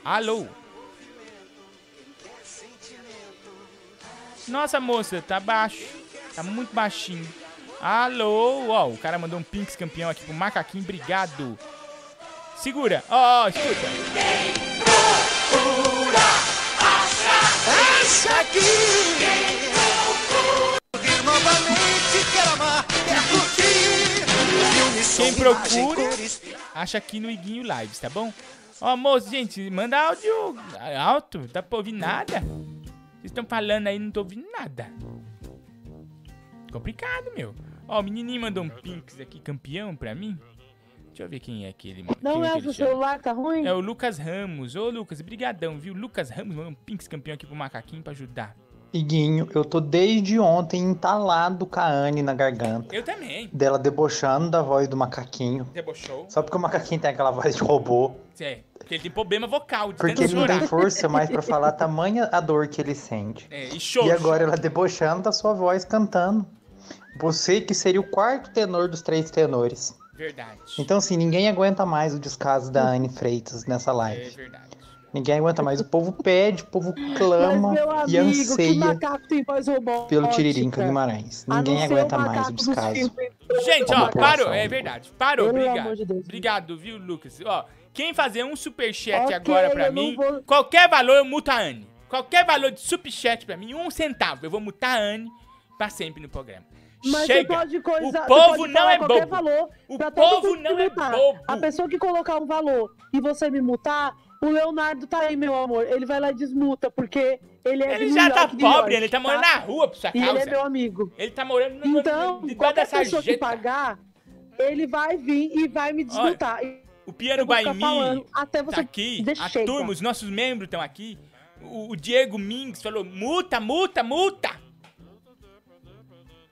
Alô? Nossa, moça, tá baixo. Tá muito baixinho. Alô, ó, o cara mandou um Pinks campeão aqui pro Macaquinho, obrigado. Segura, ó, escuta. Quem procura, acha aqui. Quem procura, novamente quer amar, quer curtir. Quem procura, acha aqui no Iguinho Lives, tá bom? Ó, moço, gente, manda áudio alto, não dá pra ouvir nada. Vocês estão falando aí, não tô ouvindo nada. Complicado, meu. Ó, o menininho mandou um Pinks aqui, campeão, pra mim. Deixa eu ver quem é que ele mandou. Não é o do celular, tá ruim? É o Lucas Ramos. Ô, Lucas, brigadão, viu? Lucas Ramos mandou um Pinks campeão aqui pro Macaquinho pra ajudar. Iguinho, eu tô desde ontem entalado com a Anne na garganta. Eu também. Dela debochando da voz do Macaquinho. Debochou. Só porque o Macaquinho tem aquela voz de robô. É, porque ele tem problema vocal. Porque ele não tem força mais pra falar tamanha a dor que ele sente. É, e show. E agora ela debochando da sua voz cantando. Você que seria o quarto tenor dos três tenores. Verdade. Então, assim, ninguém aguenta mais o descaso da Anne Freitas nessa live. É verdade. Ninguém aguenta mais. O povo pede, o povo clama. Mas, meu amigo, e anseia pelo Tiririca Guimarães. Ninguém aguenta mais o descaso. Gente, ó, parou. É verdade. Parou, obrigado. De obrigado, viu, Lucas? Ó, quem fazer um superchat agora pra mim, qualquer valor eu muto a Anne. Qualquer valor de superchat pra mim, 1 centavo, eu vou mutar a Anne pra sempre no programa. Mas chega. O povo não é bobo. Valor, o povo não é bobo. A pessoa que colocar um valor e você me mutar... O Leonardo tá aí, meu amor. Ele vai lá e desmuta, porque ele é... Ele já tá pobre, ele tá morando na rua por sua causa. Ele é meu amigo. Ele tá morando na rua. Então, qualquer pessoa que pagar, ele vai vir e vai me desmutar. O Piano By Me tá aqui. A turma, os nossos membros estão aqui. O Diego Mingues falou, multa, multa, multa.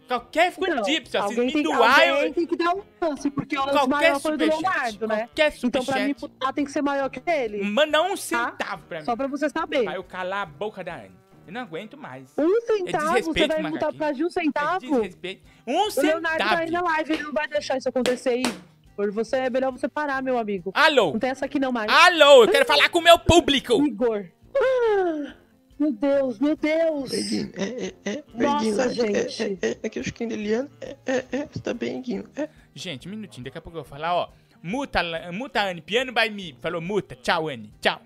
Qualquer quantia, se vocês me doarem... Alguém tem que dar um lance, porque o lance maior foi do Leonardo, né? Então, pra mim, tem que ser maior que ele. Manda 1 centavo pra mim. Só pra você saber. Pra eu calar a boca da Anne. Eu não aguento mais. 1 centavo? Você vai me botar pra de 1 centavo? É desrespeito. 1 centavo. O Leonardo tá aí na live, ele não vai deixar isso acontecer aí. Você, é melhor você parar, meu amigo. Alô? Não tem essa aqui não mais. Alô, eu quero falar com o meu público. Igor. Meu Deus, meu Deus! Nossa, gente! É que eu acho que ainda Eliana... Tá bem, Guinho. Gente, um minutinho, daqui a pouco eu vou falar, ó. Muta, Anne, Piano By Me. Falou, muta. Tchau, Anne, tchau.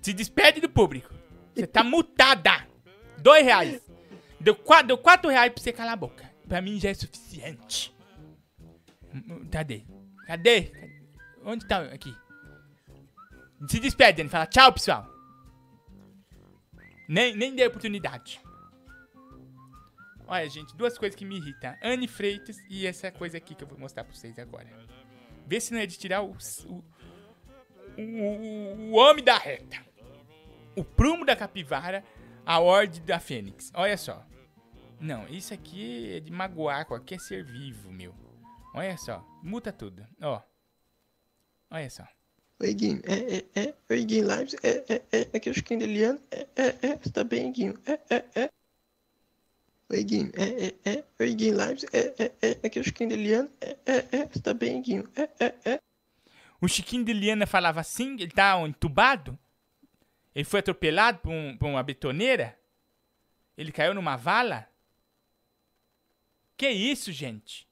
Se despede do público. Você tá mutada. 2 reais. Deu 4 reais pra você calar a boca. Pra mim já é suficiente. Cadê? Onde tá? Aqui. Se despede, Anne. Fala, tchau, pessoal. Nem dei oportunidade. Olha, gente, 2 coisas que me irritam. Anne Freitas e essa coisa aqui que eu vou mostrar pra vocês agora. Vê se não é de tirar o homem da reta. O prumo da capivara, a ordem da fênix. Olha só. Não, isso aqui é de magoaco, aqui é ser vivo, meu. Olha só, muta tudo, ó. Olha só. Oi, Iguinho, Oi, Iguinho Lives, aqui é o Chiquinho de Eliana, você tá bem, Iguinho, Oi, Iguinho, Oi, Iguinho Lives, aqui é o Chiquinho de Eliana, você tá bem, Iguinho, O Chiquinho de Eliana falava assim, ele tá entubado? Ele foi atropelado por uma betoneira? Ele caiu numa vala? Que isso, gente?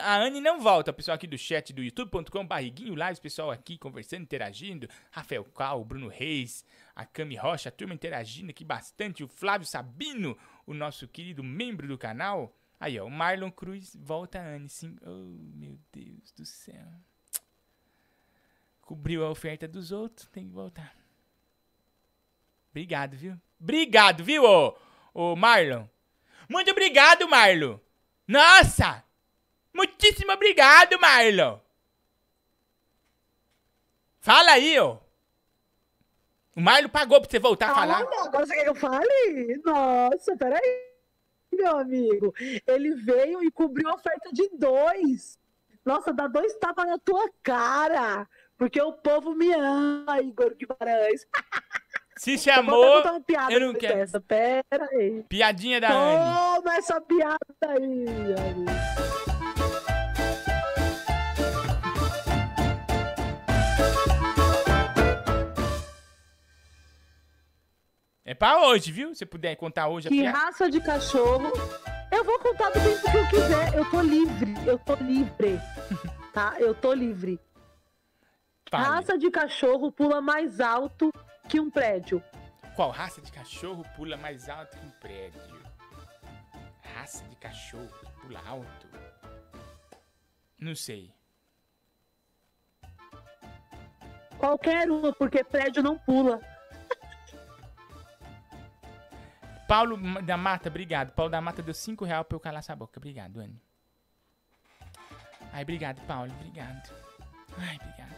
A Anne não volta, pessoal aqui do chat do youtube.com/Iguinho Lives, pessoal aqui conversando, interagindo. Rafael Cal, Bruno Reis, a Cami Rocha, a turma interagindo aqui bastante. O Flávio Sabino, o nosso querido membro do canal. Aí, ó, o Marlon Cruz, volta a Anne, sim. Oh, meu Deus do céu. Cobriu a oferta dos outros, tem que voltar. Obrigado, viu? Obrigado, viu, ô Marlon? Muito obrigado, Marlon. Nossa! Muitíssimo obrigado, Marlon. Fala aí, ô. O Marlon pagou pra você voltar a falar. Não, agora você quer que eu fale? Nossa, peraí, meu amigo. Ele veio e cobriu a oferta de dois. Nossa, dá dois tapas na tua cara. Porque o povo me ama, Igor Guimarães. Se chamou... Eu não quero. Essa. Pera aí. Piadinha da Anne. Toma essa piada aí, amigo. É pra hoje, viu? Se puder contar hoje a piada. Que raça de cachorro. Eu vou contar do tempo que eu quiser. Eu tô livre. Eu tô livre. Tá? Eu tô livre. Vale. Raça de cachorro pula mais alto que um prédio. Qual raça de cachorro pula mais alto que um prédio? Raça de cachorro que pula alto? Não sei. Qualquer uma, porque prédio não pula. Paulo da Mata, obrigado. Paulo da Mata deu R$5 pra eu calar essa boca. Obrigado, Anne. Ai, obrigado, Paulo. Obrigado. Ai, obrigado.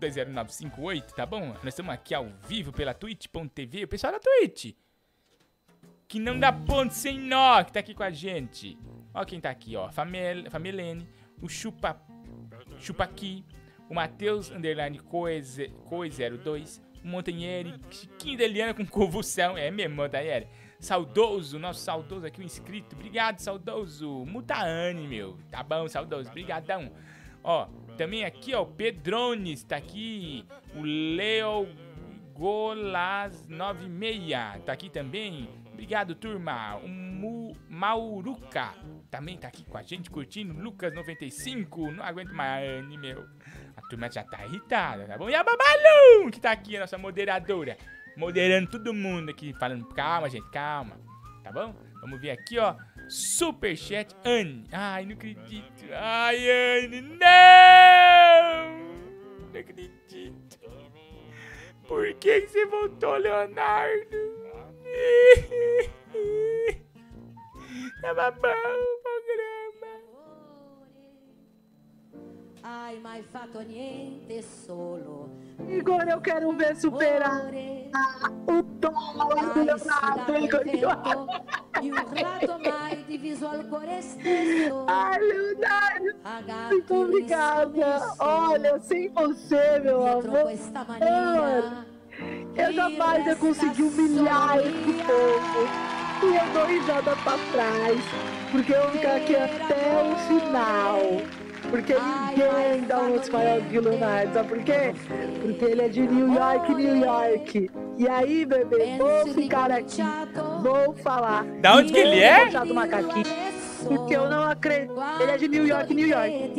11964520958, tá bom? Nós estamos aqui ao vivo pela Twitch.tv. O pessoal da Twitch, que não dá ponto sem nó, que tá aqui com a gente. Ó quem tá aqui, ó. Famelene, o Chupaqui, o Matheus Underline Coi02, Montanheiro, Chiquinho de Eliana com convulsão. É mesmo, Montanheiro. Saudoso, nosso saudoso aqui, um inscrito. Obrigado, saudoso. Mutaane, meu. Tá bom, saudoso. Brigadão. Ó, também aqui, ó, o Pedrones tá aqui. O Leo Golas 96 tá aqui também. Obrigado, turma. O Mauruca também tá aqui com a gente, curtindo. Lucas 95. Não aguento mais, Anne, meu. A turma já tá irritada, tá bom? E a Babalu, que tá aqui, a nossa moderadora. Moderando todo mundo aqui, falando, calma, gente, calma. Tá bom? Vamos ver aqui, ó. Superchat, Anne. Ai, não acredito. Ai, Anne, não! Não acredito. Por que você voltou, Leonardo? Tava bom o programa. Igor, eu quero ver superar o dólar do Leonardo, Igor. Ai, Leonardo, muito obrigada. Olha, sem você, meu amor, eu jamais ia conseguir humilhar esse povo. E eu dou risada pra trás, porque eu vou ficar aqui até o final. Porque ninguém dá um outro maior que o Leonardo, sabe por quê? Porque ele é de New York, New York. E aí, bebê, vou ficar aqui, vou falar. Da onde que ele é? Do macaquinho. Porque eu não acredito. Ele é de New York, New York.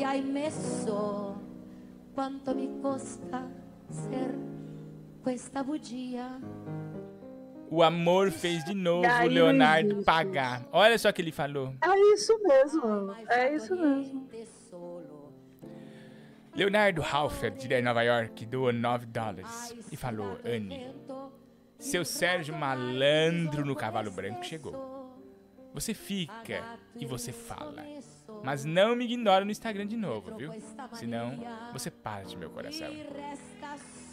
Quanto me custa ser questa bugia? O amor fez de novo o Leonardo pagar. Olha só o que ele falou. É isso mesmo. É isso mesmo. Leonardo Halford, de Nova York, doou $9 e falou, Anne, seu Sérgio Malandro no Cavalo Branco chegou. Você fica e você fala. Mas não me ignora no Instagram de novo, viu? Senão, você parte meu coração.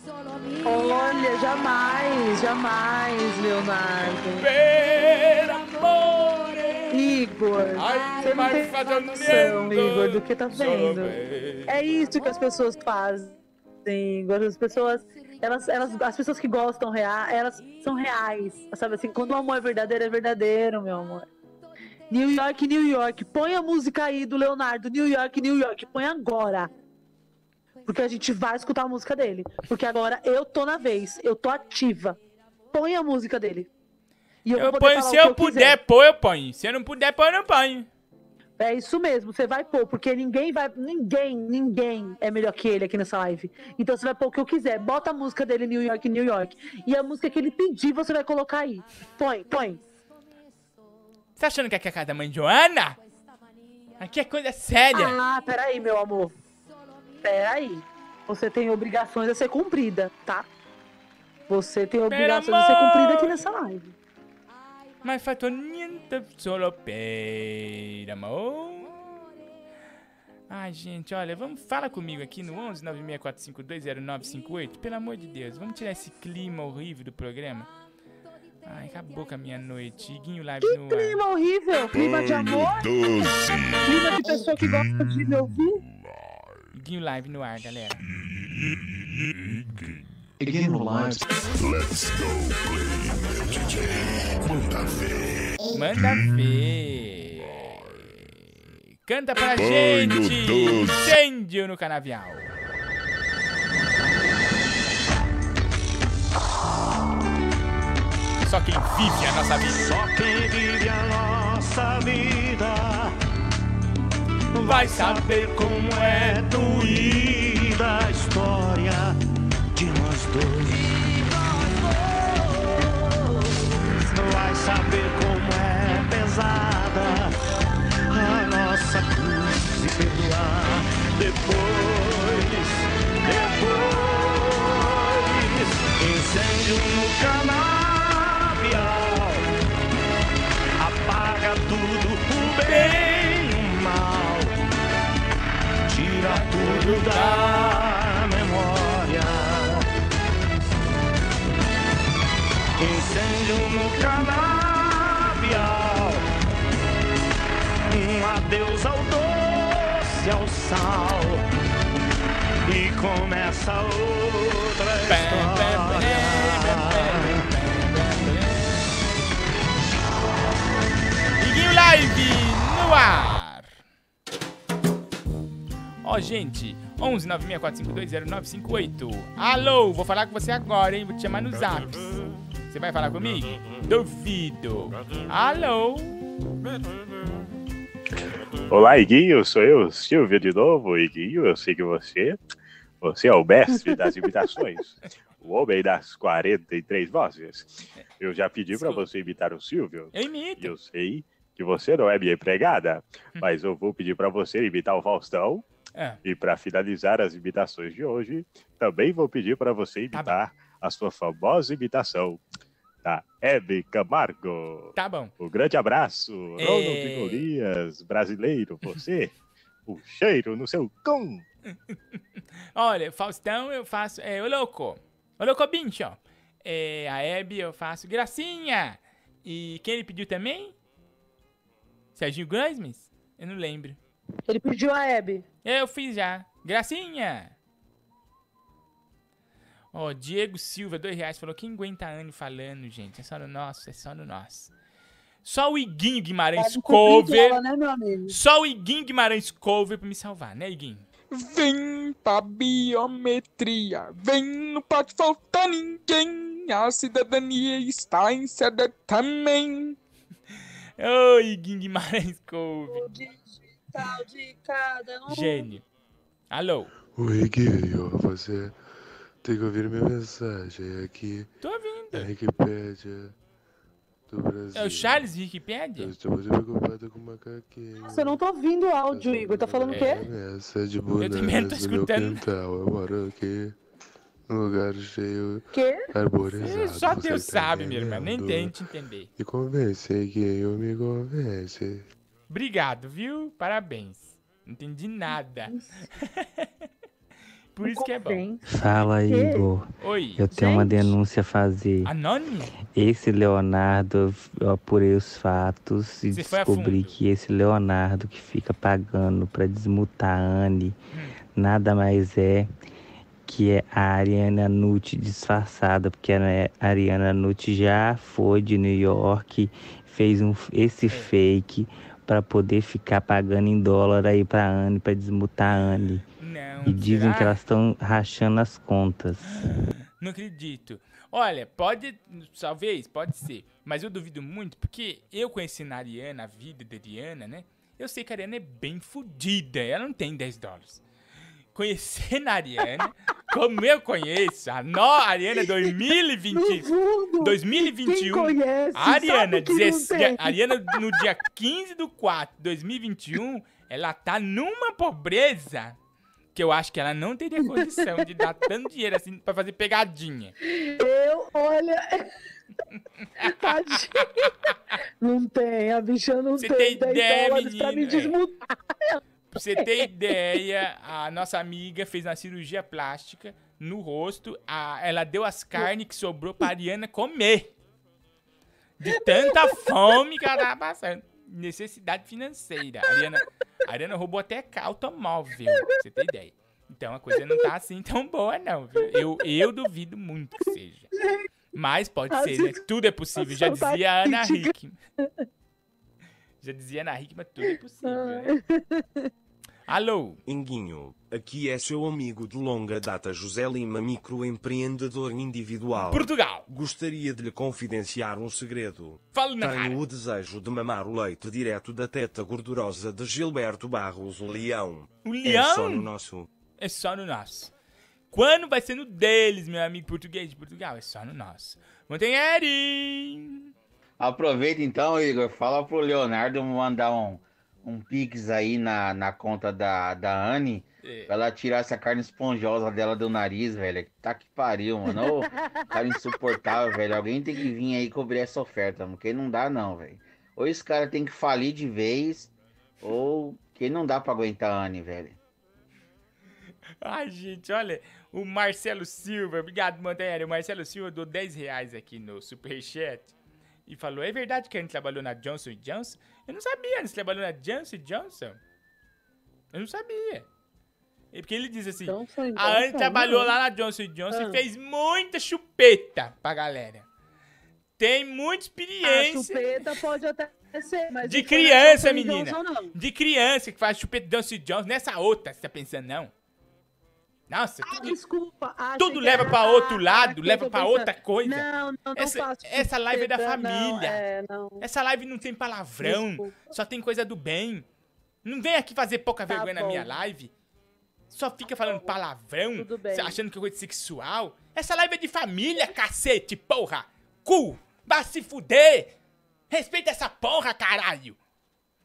Olha, jamais, jamais, Leonardo. Igor, você não tem noção, Igor, do que tá vendo. É isso que as pessoas fazem, Igor. As pessoas, as pessoas que gostam real, elas são reais, sabe assim? Quando o amor é verdadeiro, meu amor. New York, New York, põe a música aí do Leonardo. New York, New York, põe agora. Porque a gente vai escutar a música dele. Porque agora eu tô na vez, eu tô ativa. Põe a música dele. E eu ponho, se eu puder pôr, eu ponho. Se eu não puder pôr, eu não ponho. É isso mesmo, você vai pôr, porque ninguém vai... Ninguém é melhor que ele aqui nessa live. Então você vai pôr o que eu quiser. Bota a música dele, New York, New York. E a música que ele pedir, você vai colocar aí. Põe. Você tá achando que aqui é a casa da mãe de Joana? Aqui é coisa séria. Ah, peraí, meu amor. Peraí, você tem obrigações a ser cumprida, tá? Você tem obrigações a ser cumprida aqui nessa live. Mas fatto niente solo per amor. Ai, gente, olha, fala comigo aqui no 11 964520958. Pelo amor de Deus, vamos tirar esse clima horrível do programa. Ai, acabou com a minha noite. Iguinho Live no ar. Que clima horrível, clima de amor, clima de pessoa que gosta de me ouvir. Iguinho Live no ar, galera. Iguinho Live. Let's go play DJ. Manda ver. Manda ver. Canta pra gente. Incêndio no canavial. Só quem vive a nossa vida. Só quem vive a nossa vida vai saber como é doída a história de nós dois. Vai saber como é pesada a nossa cruz e perdoar depois. Incêndio no canavial, apaga tudo o bem e o mal. Tira tudo da memória. Incêndio no canavial, um adeus ao doce, ao sal, e começa outra história. Iguinho Live no ar. Ó, gente, 11 964520958. Alô, vou falar com você agora, hein? Vou te chamar no zap. Você vai falar comigo? Duvido. Alô. Olá, Iguinho, sou eu, Silvio, de novo. Iguinho, eu sei que você é o mestre das imitações. O homem das 43 vozes. Eu já pedi pra você imitar o Silvio. Eu imito. Eu sei que você não é minha empregada, mas eu vou pedir pra você imitar o Faustão. É. E para finalizar as imitações de hoje, também vou pedir para você imitar a sua famosa imitação da Hebe Camargo. Tá bom. Um grande abraço, Ronald Golias, brasileiro, você, o cheiro no seu cão. Olha, Faustão eu faço, o louco bicho, a Hebe eu faço Gracinha, e quem ele pediu também? Serginho Gosmes? Eu não lembro. Ele pediu a Hebe. Eu fiz já. Gracinha! Ó, Diego Silva, R$2, falou: quem aguenta a Anne falando, gente? É só no nosso, é só no nosso. Só o Iguinho Guimarães cover. Ela, né, meu amigo? Só o Iguinho Guimarães cover pra me salvar, né, Iguinho? Vem pra biometria, vem, não pode faltar ninguém. A cidadania está em sede também. Ô, Iguinho Guimarães cover. De cada um. Gênio. Alô. Oi, Guilherme, você tem que ouvir minha mensagem aqui. Tô ouvindo. A Wikipédia do Brasil. É o Charles Wikipédia? Eu estou muito preocupado com o macaquinho. Nossa, eu não tô ouvindo o áudio, Igor. Tá falando o quê? Essa de boa. Eu também não tô escutando. Eu moro aqui num lugar cheio arborizado. Só Deus sabe, minha irmã. Nem tente entender. Me convence, Guilherme, me convence. Obrigado, viu? Parabéns. Não entendi nada. Por isso que é bom. Fala, Igor. Oi. Eu tenho uma denúncia a fazer. Anônimo? Esse Leonardo, eu apurei os fatos e descobri que esse Leonardo que fica pagando pra desmutar a Anne, nada mais é que é a Ariana Nude disfarçada, porque a Ariana Nude já foi de New York, fez esse fake pra poder ficar pagando em dólar aí pra Anne, pra desmutar a Anne. Não, e dizem que elas estão rachando as contas. Não acredito. Olha, pode, talvez, pode ser. Mas eu duvido muito, porque eu conheci na Ariana, a vida da Ariana, né? Eu sei que a Ariana é bem fodida, ela não tem 10 dólares. Conhecendo a Ariana, como eu conheço, a Ariana 2021. Conhece, Ariana no dia 15/4/2021, ela tá numa pobreza que eu acho que ela não teria condição de dar tanto dinheiro assim pra fazer pegadinha. Olha... Tadinha. Não tem, a bicha não tem 10 dólares pra me desmutar. Pra você ter ideia, a nossa amiga fez uma cirurgia plástica no rosto. Ela deu as carnes que sobrou pra Ariana comer. De tanta fome que ela tava passando. Necessidade financeira. A Ariana roubou até automóvel, pra você ter ideia. Então a coisa não tá assim tão boa, não, viu? Eu duvido muito que seja. Mas pode ser, né? Tudo é possível. Já dizia a Ana Hickman. Tudo é possível, né? Alô? Inguinho, aqui é seu amigo de longa data José Lima, microempreendedor individual. Portugal! Gostaria de lhe confidenciar um segredo. Fale na cara. Tenho o desejo de mamar o leite direto da teta gordurosa de Gilberto Barros, o Leão. O Leão? É só no nosso. Quando vai ser no deles, meu amigo português de Portugal? É só no nosso. Montanheiro! Aproveita então, Igor. Fala pro Leonardo mandar um pix aí na conta da Anne, pra ela tirar essa carne esponjosa dela do nariz, velho. Tá que pariu, mano. Cara insuportável, velho. Alguém tem que vir aí cobrir essa oferta, porque não dá não, velho. Ou esse cara tem que falir de vez, ou que não dá pra aguentar a Anne, velho. Ai, gente, olha, o Marcelo Silva, obrigado, Montanheiro. O Marcelo Silva deu 10 reais aqui no Superchat. E falou, é verdade que a gente trabalhou na Johnson & Johnson? Eu não sabia, a gente trabalhou na Johnson & Johnson? Eu não sabia. É porque ele diz assim, a Anne trabalhou lá na Johnson & Johnson e fez muita chupeta pra galera. Tem muita experiência. A chupeta pode até ser, mas... De criança, menina. Johnson, de criança que faz chupeta Johnson & Johnson. Nessa outra, você tá pensando, não? Nossa, tudo leva pra outro lado, leva pra outra coisa. Essa live é da família. Essa live não tem palavrão, só tem coisa do bem. Não vem aqui fazer pouca vergonha na minha live. Só fica falando palavrão, achando que é coisa sexual. Essa live é de família, cacete, porra. Cu, vai se fuder. Respeita essa porra, caralho.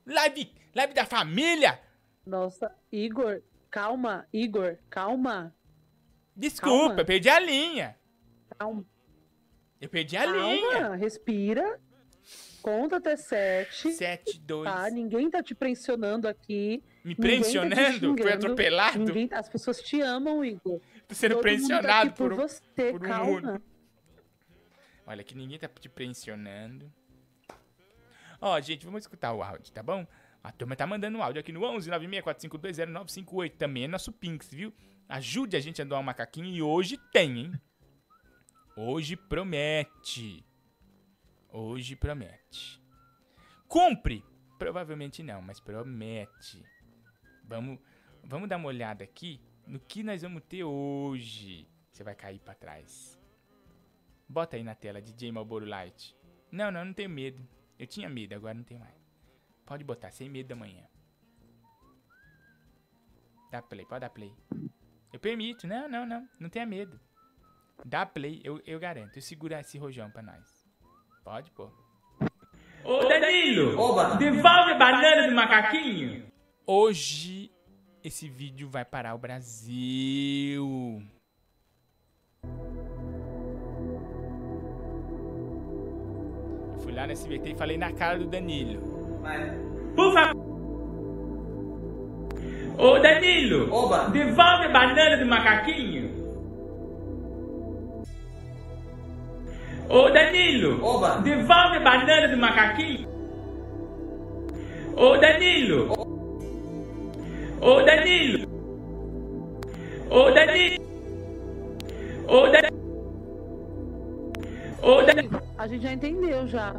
Live da família. Nossa, Igor... Calma, Igor, calma. Desculpa, calma. Eu perdi a linha. Calma. Eu perdi a linha. Calma, respira. Conta até 7. 7, 2. Tá, ninguém tá te pressionando aqui. Me pressionando? Tá, foi atropelado? As pessoas te amam, Igor. Tô sendo pressionado por você, por calma. Olha, que ninguém tá te pressionando. Ó, gente, vamos escutar o áudio, tá bom? A turma tá mandando um áudio aqui no 11 9645200958. Também é nosso Pinx, viu? Ajude a gente a doar um macaquinho e hoje tem, hein? Hoje promete. Hoje promete. Cumpre? Provavelmente não, mas promete. Vamos dar uma olhada aqui no que nós vamos ter hoje. Você vai cair pra trás. Bota aí na tela, DJ Malboro Light. Não tenho medo. Eu tinha medo, agora não tenho mais. Pode botar, sem medo da manhã. Dá play, pode dar play. Eu permito, não tenha medo. Dá play, eu garanto. Eu seguro esse rojão pra nós. Pode, pô. Ô, Danilo! Oba! Devolve a banana do macaquinho! Hoje, esse vídeo vai parar o Brasil. Eu fui lá no SBT e falei na cara do Danilo. Por favor, Ô Danilo, oba, devolve a banana do macaquinho. Ô Danilo, oba, devolve a banana do macaquinho. Ô Danilo, ô Danilo, ô Danilo, ô Danilo, ô Danilo. A gente já entendeu já.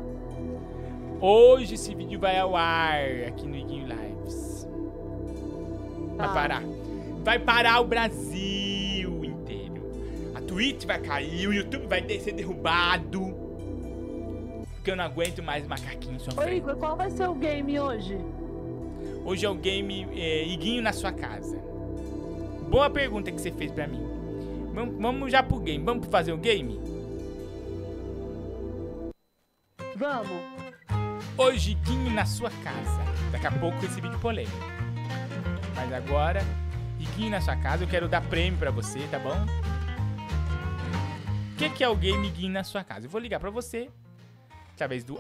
Hoje esse vídeo vai ao ar aqui no Iguinho Lives. Tá. Vai parar. Vai parar o Brasil inteiro. A Twitch vai cair, o YouTube vai ser derrubado. Porque eu não aguento mais macaquinho sofrendo. Ô Igor, qual vai ser o game hoje? Hoje é o game Iguinho na sua casa. Boa pergunta que você fez pra mim. Vamos já pro game. Vamos fazer o game? Vamos. Hoje, Iguinho na sua casa. Daqui a pouco esse vídeo polêmico. Mas agora, Iguinho na sua casa, eu quero dar prêmio pra você, tá bom? O que é o game Iguinho na sua casa? Eu vou ligar pra você, através do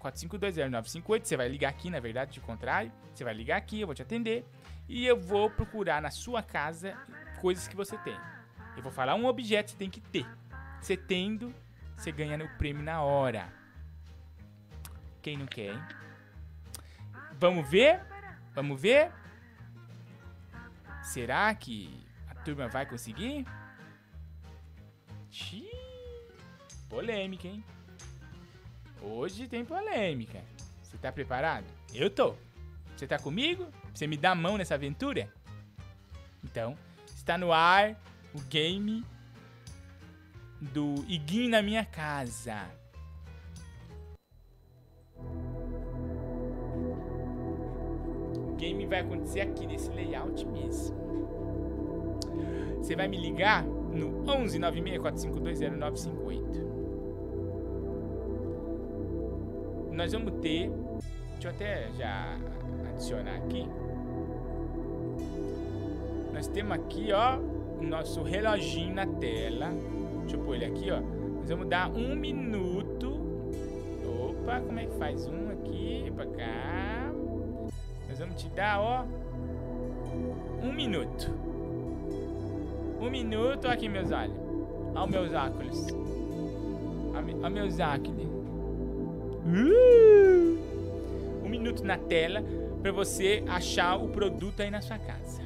1196-452-0958. Você vai ligar aqui, na verdade, de contrário. Você vai ligar aqui, eu vou te atender. E eu vou procurar na sua casa coisas que você tem. Eu vou falar um objeto que você tem que ter. Você tendo, você ganha o prêmio na hora. Quem não quer, hein? Vamos ver? Vamos ver? Será que a turma vai conseguir? Xiii, polêmica, hein? Hoje tem polêmica. Você tá preparado? Eu tô. Você tá comigo? Você me dá a mão nessa aventura? Então, está no ar o game do Iguinho na minha casa. O game vai acontecer aqui nesse layout mesmo. Você vai me ligar no 1196-452-0958. Nós vamos ter... Deixa eu até já adicionar aqui. Nós temos aqui, ó, o nosso reloginho na tela. Deixa eu pôr ele aqui, ó. Nós vamos dar 1 minuto. Opa, como é que faz? 1 aqui pra cá. Nós vamos te dar, ó, 1 minuto. 1 minuto, ó, aqui meus olhos. Ó os meus óculos. Ó meus óculos. 1 minuto na tela pra você achar o produto aí na sua casa.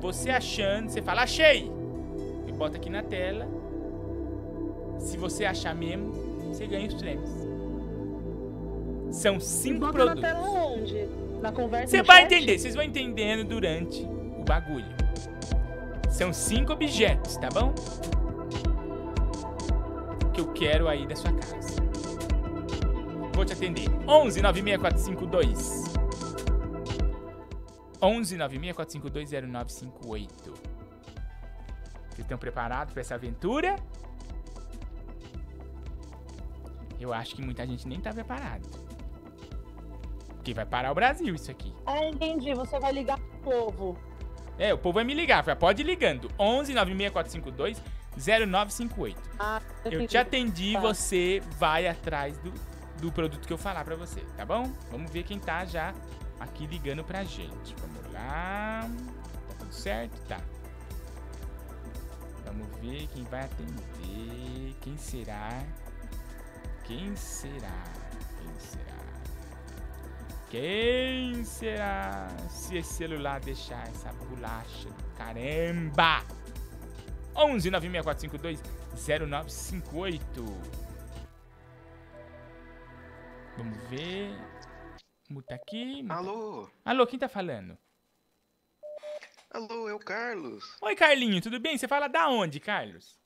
Você achando, você fala, achei! E bota aqui na tela. Se você achar mesmo, você ganha os prêmios. São 5 produtos. Bota na tela onde? Você vai entender, vocês vão entendendo durante o bagulho. São 5 objetos, tá bom? Que eu quero aí da sua casa. Vou te atender. 1196-452. 1196-452-0958. Vocês estão preparados para essa aventura? Eu acho que muita gente nem tá preparado. Porque vai parar o Brasil isso aqui. Ah, entendi. Você vai ligar pro povo. É, o povo vai me ligar. Pode ir ligando. 1196-452-0958. Ah, eu te atendi, tá. Você vai atrás do produto que eu falar pra você, tá bom? Vamos ver quem tá já aqui ligando pra gente. Vamos lá. Tá tudo certo? Tá. Vamos ver quem vai atender. Quem será? Quem será? Quem será? Quem será? Se esse celular deixar essa bolacha do caramba. 1196-452-0958. Vamos ver. Muta aqui. Muta. Alô? Alô, quem tá falando? Alô, é o Carlos. Oi, Carlinho, tudo bem? Você fala da onde, Carlos?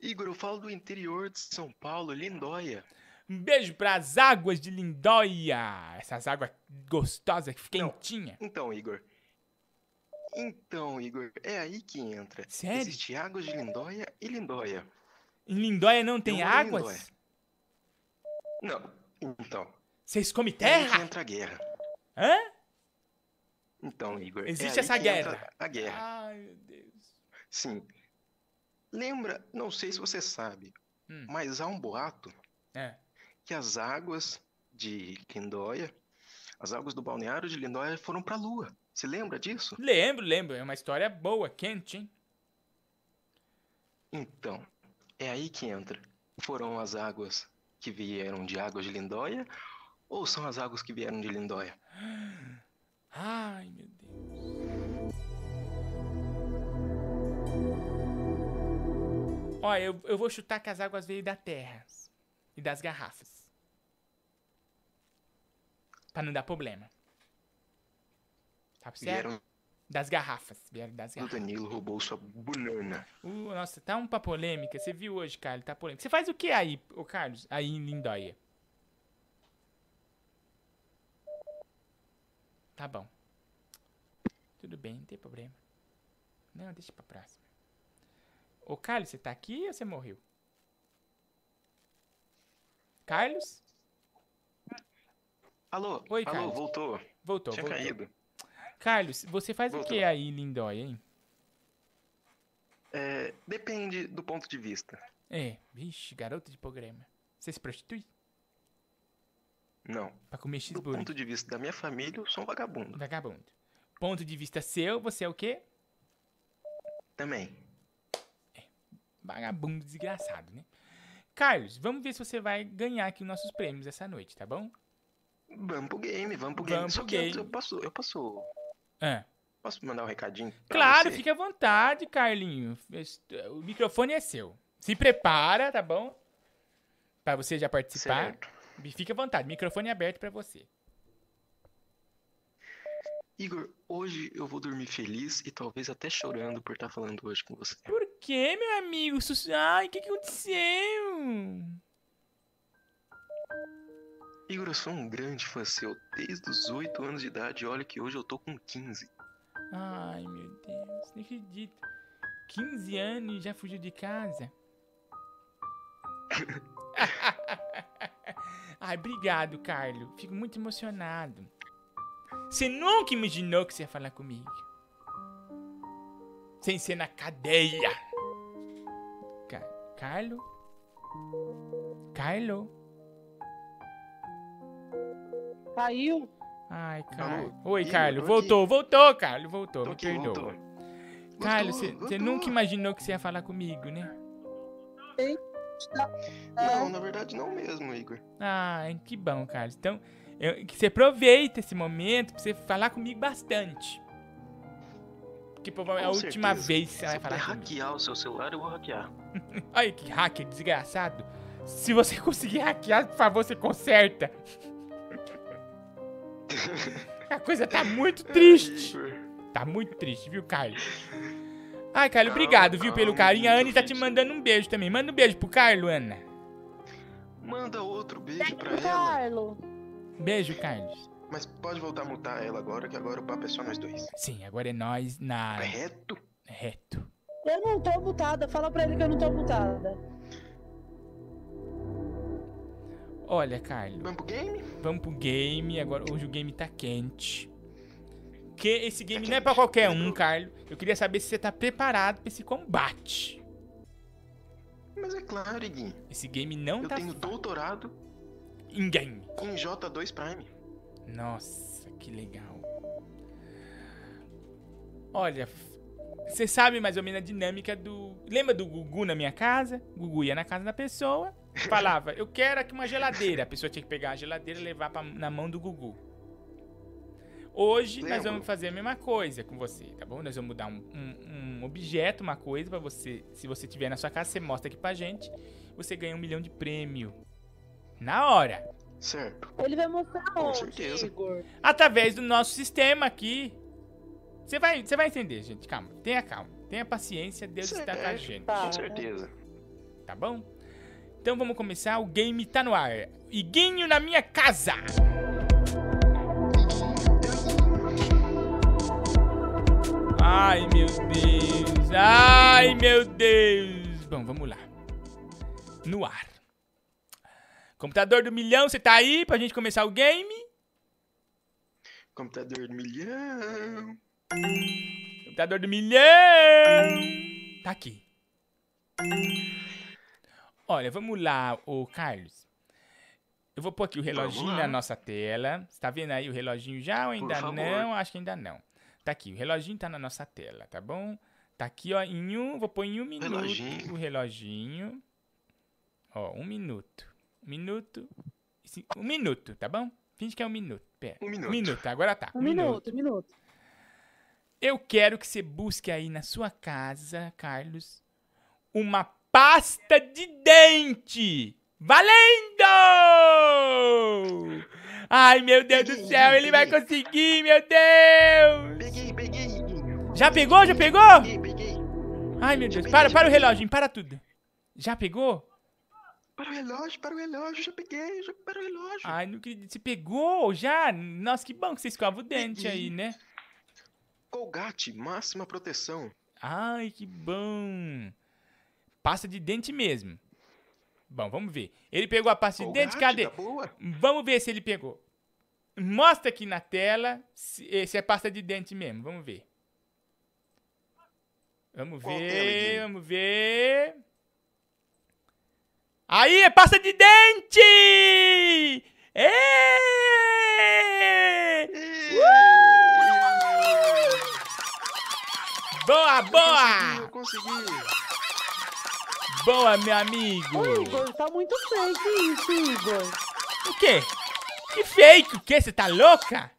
Igor, eu falo do interior de São Paulo, Lindóia. Um beijo pras águas de Lindóia. Essas águas gostosas, quentinhas. Então, Igor, é aí que entra. Sério? Existe águas de Lindóia e Lindóia. Em Lindóia não tem águas? Não, então. Vocês comem terra? É aí que entra a guerra. Hã? Então, Igor, existe essa guerra. A guerra. Ai, meu Deus. Sim. Lembra, não sei se você sabe, mas há um boato... É. Que as águas de Lindóia As águas do balneário de Lindóia foram pra lua. Você lembra disso? Lembro. É uma história boa, quente, hein? Então, é aí que entra. Foram as águas que vieram de Águas de Lindóia ou são as águas que vieram de Lindóia? Ai, meu Deus. Olha, eu vou chutar que as águas veio da terra e das garrafas. Pra não dar problema. Sabe certo? Vieram... Das garrafas. O Danilo roubou sua banana. Nossa, tá uma polêmica. Você viu hoje, Carlos? Tá polêmica. Você faz o que aí, ô Carlos? Aí em Lindóia. Tá bom. Tudo bem, não tem problema. Não, deixa pra próxima. Ô, Carlos, você tá aqui ou você morreu? Carlos? Alô? Oi, alô, Carlos. Voltou. Tinha caído. Carlos, você faz o que aí, Lindóia, hein? É, depende do ponto de vista. É, vixe, garota de programa. Você se prostitui? Não. Pra comer cheeseburger. Do ponto de vista da minha família, eu sou um vagabundo. Ponto de vista seu, você é o quê? Também. É, vagabundo desgraçado, né? Carlos, vamos ver se você vai ganhar aqui os nossos prêmios essa noite, tá bom? Vamos pro game, Só que antes eu posso... Ah. Posso mandar um recadinho? Claro, fica à vontade, Carlinho. O microfone é seu. Se prepara, tá bom? Pra você já participar. Certo. Fica à vontade, microfone aberto pra você. Igor, hoje eu vou dormir feliz e talvez até chorando por estar falando hoje com você. Por que, meu amigo? Ai, o que aconteceu? Igor, eu sou um grande fã seu desde os 8 anos de idade e olha que hoje eu tô com 15. Ai, meu Deus, não acredito. 15 anos e já fugiu de casa? Ai, obrigado, Carlos. Fico muito emocionado. Você nunca imaginou que você ia falar comigo. Sem ser na cadeia. Carlos? Carlos? Caiu. Ai, Carlos. Oi, Carlos. Voltou, Carlos. Me perdoa. Carlos, você nunca imaginou que você ia falar comigo, né? Não, na verdade não mesmo, Igor. Ah, que bom, Carlos. Então, que você aproveita esse momento pra você falar comigo bastante. Porque provavelmente é a última vez que você vai falar comigo. Se eu hackear o seu celular, eu vou hackear. Olha que hacker desgraçado. Se você conseguir hackear, por favor, você conserta. A coisa tá muito triste. Tá muito triste, viu, Carlos? Ai, Carlos, obrigado, viu, pelo carinho. A Anne tá te mandando um beijo também. Manda um beijo pro Carlos, Ana. Manda outro beijo pra ela. Beijo, Carlos. Mas pode voltar a mutar ela agora, que agora o papo é só nós dois. Sim, agora é nós na... Reto? Reto. Eu não tô mutada. Fala pra ele que eu não tô mutada. Olha, Carlos. Vamos pro game? Vamos pro game. Agora, hoje o game tá quente. Porque esse game tá não é pra qualquer um, Carlos. Eu queria saber se você tá preparado pra esse combate. Mas é claro, Iguinho. Esse game não eu tá... Eu tenho doutorado... Em game. Em J2 Prime. Nossa, que legal. Olha, você sabe mais ou menos a dinâmica do... Lembra do Gugu na minha casa? Gugu ia na casa da pessoa... Falava, eu quero aqui uma geladeira. A pessoa tinha que pegar a geladeira e levar na mão do Gugu. Hoje nós vamos fazer a mesma coisa com você, tá bom? Nós vamos dar um objeto, uma coisa pra você. Se você tiver na sua casa, você mostra aqui pra gente. Você ganha 1 milhão de prêmio. Na hora. Certo. Ele vai mostrar onde, Igor? Através do nosso sistema aqui. Você vai entender, gente. Calma. Tenha paciência. Deus está com a gente. Com certeza. Tá bom? Então vamos começar, o game tá no ar. Iguinho na minha casa. Ai, meu Deus. Bom, vamos lá. No ar. Computador do milhão, você tá aí pra gente começar o game? Computador do milhão. Computador do milhão. Tá aqui. Olha, vamos lá, ô Carlos. Eu vou pôr aqui o reloginho na nossa tela. Você tá vendo aí o reloginho já ou ainda não? Acho que ainda não. Tá aqui, o reloginho tá na nossa tela, tá bom? Tá aqui, ó, em um... Vou pôr em 1 minuto o reloginho. Ó, 1 minuto. 1 minuto. 1 minuto, tá bom? Finge que é 1 minuto. Pera. 1 minuto. 1 minuto, agora tá. 1 minuto. Eu quero que você busque aí na sua casa, Carlos, uma pasta de dente. Valendo! Ai, meu Deus do céu, ele vai conseguir, meu Deus! Peguei. Já pegou? Já pegou? Peguei. Ai, meu Deus. Para o relógio, para tudo. Já pegou? Para o relógio, já peguei, para o relógio. Ai, não acredito. Você pegou já? Nossa, que bom que você escova o dente aí, né? Colgate, máxima proteção. Ai, que bom. Pasta de dente mesmo. Bom, vamos ver. Ele pegou a pasta de dente, cadê? Tá boa. Vamos ver se ele pegou. Mostra aqui na tela se é pasta de dente mesmo. Vamos ver. Vamos ver. Aí, é pasta de dente! Boa! Eu consegui. Boa, meu amigo! Ô, Igor, tá muito fake isso, Igor. O quê? Que fake? O quê? Você tá louca?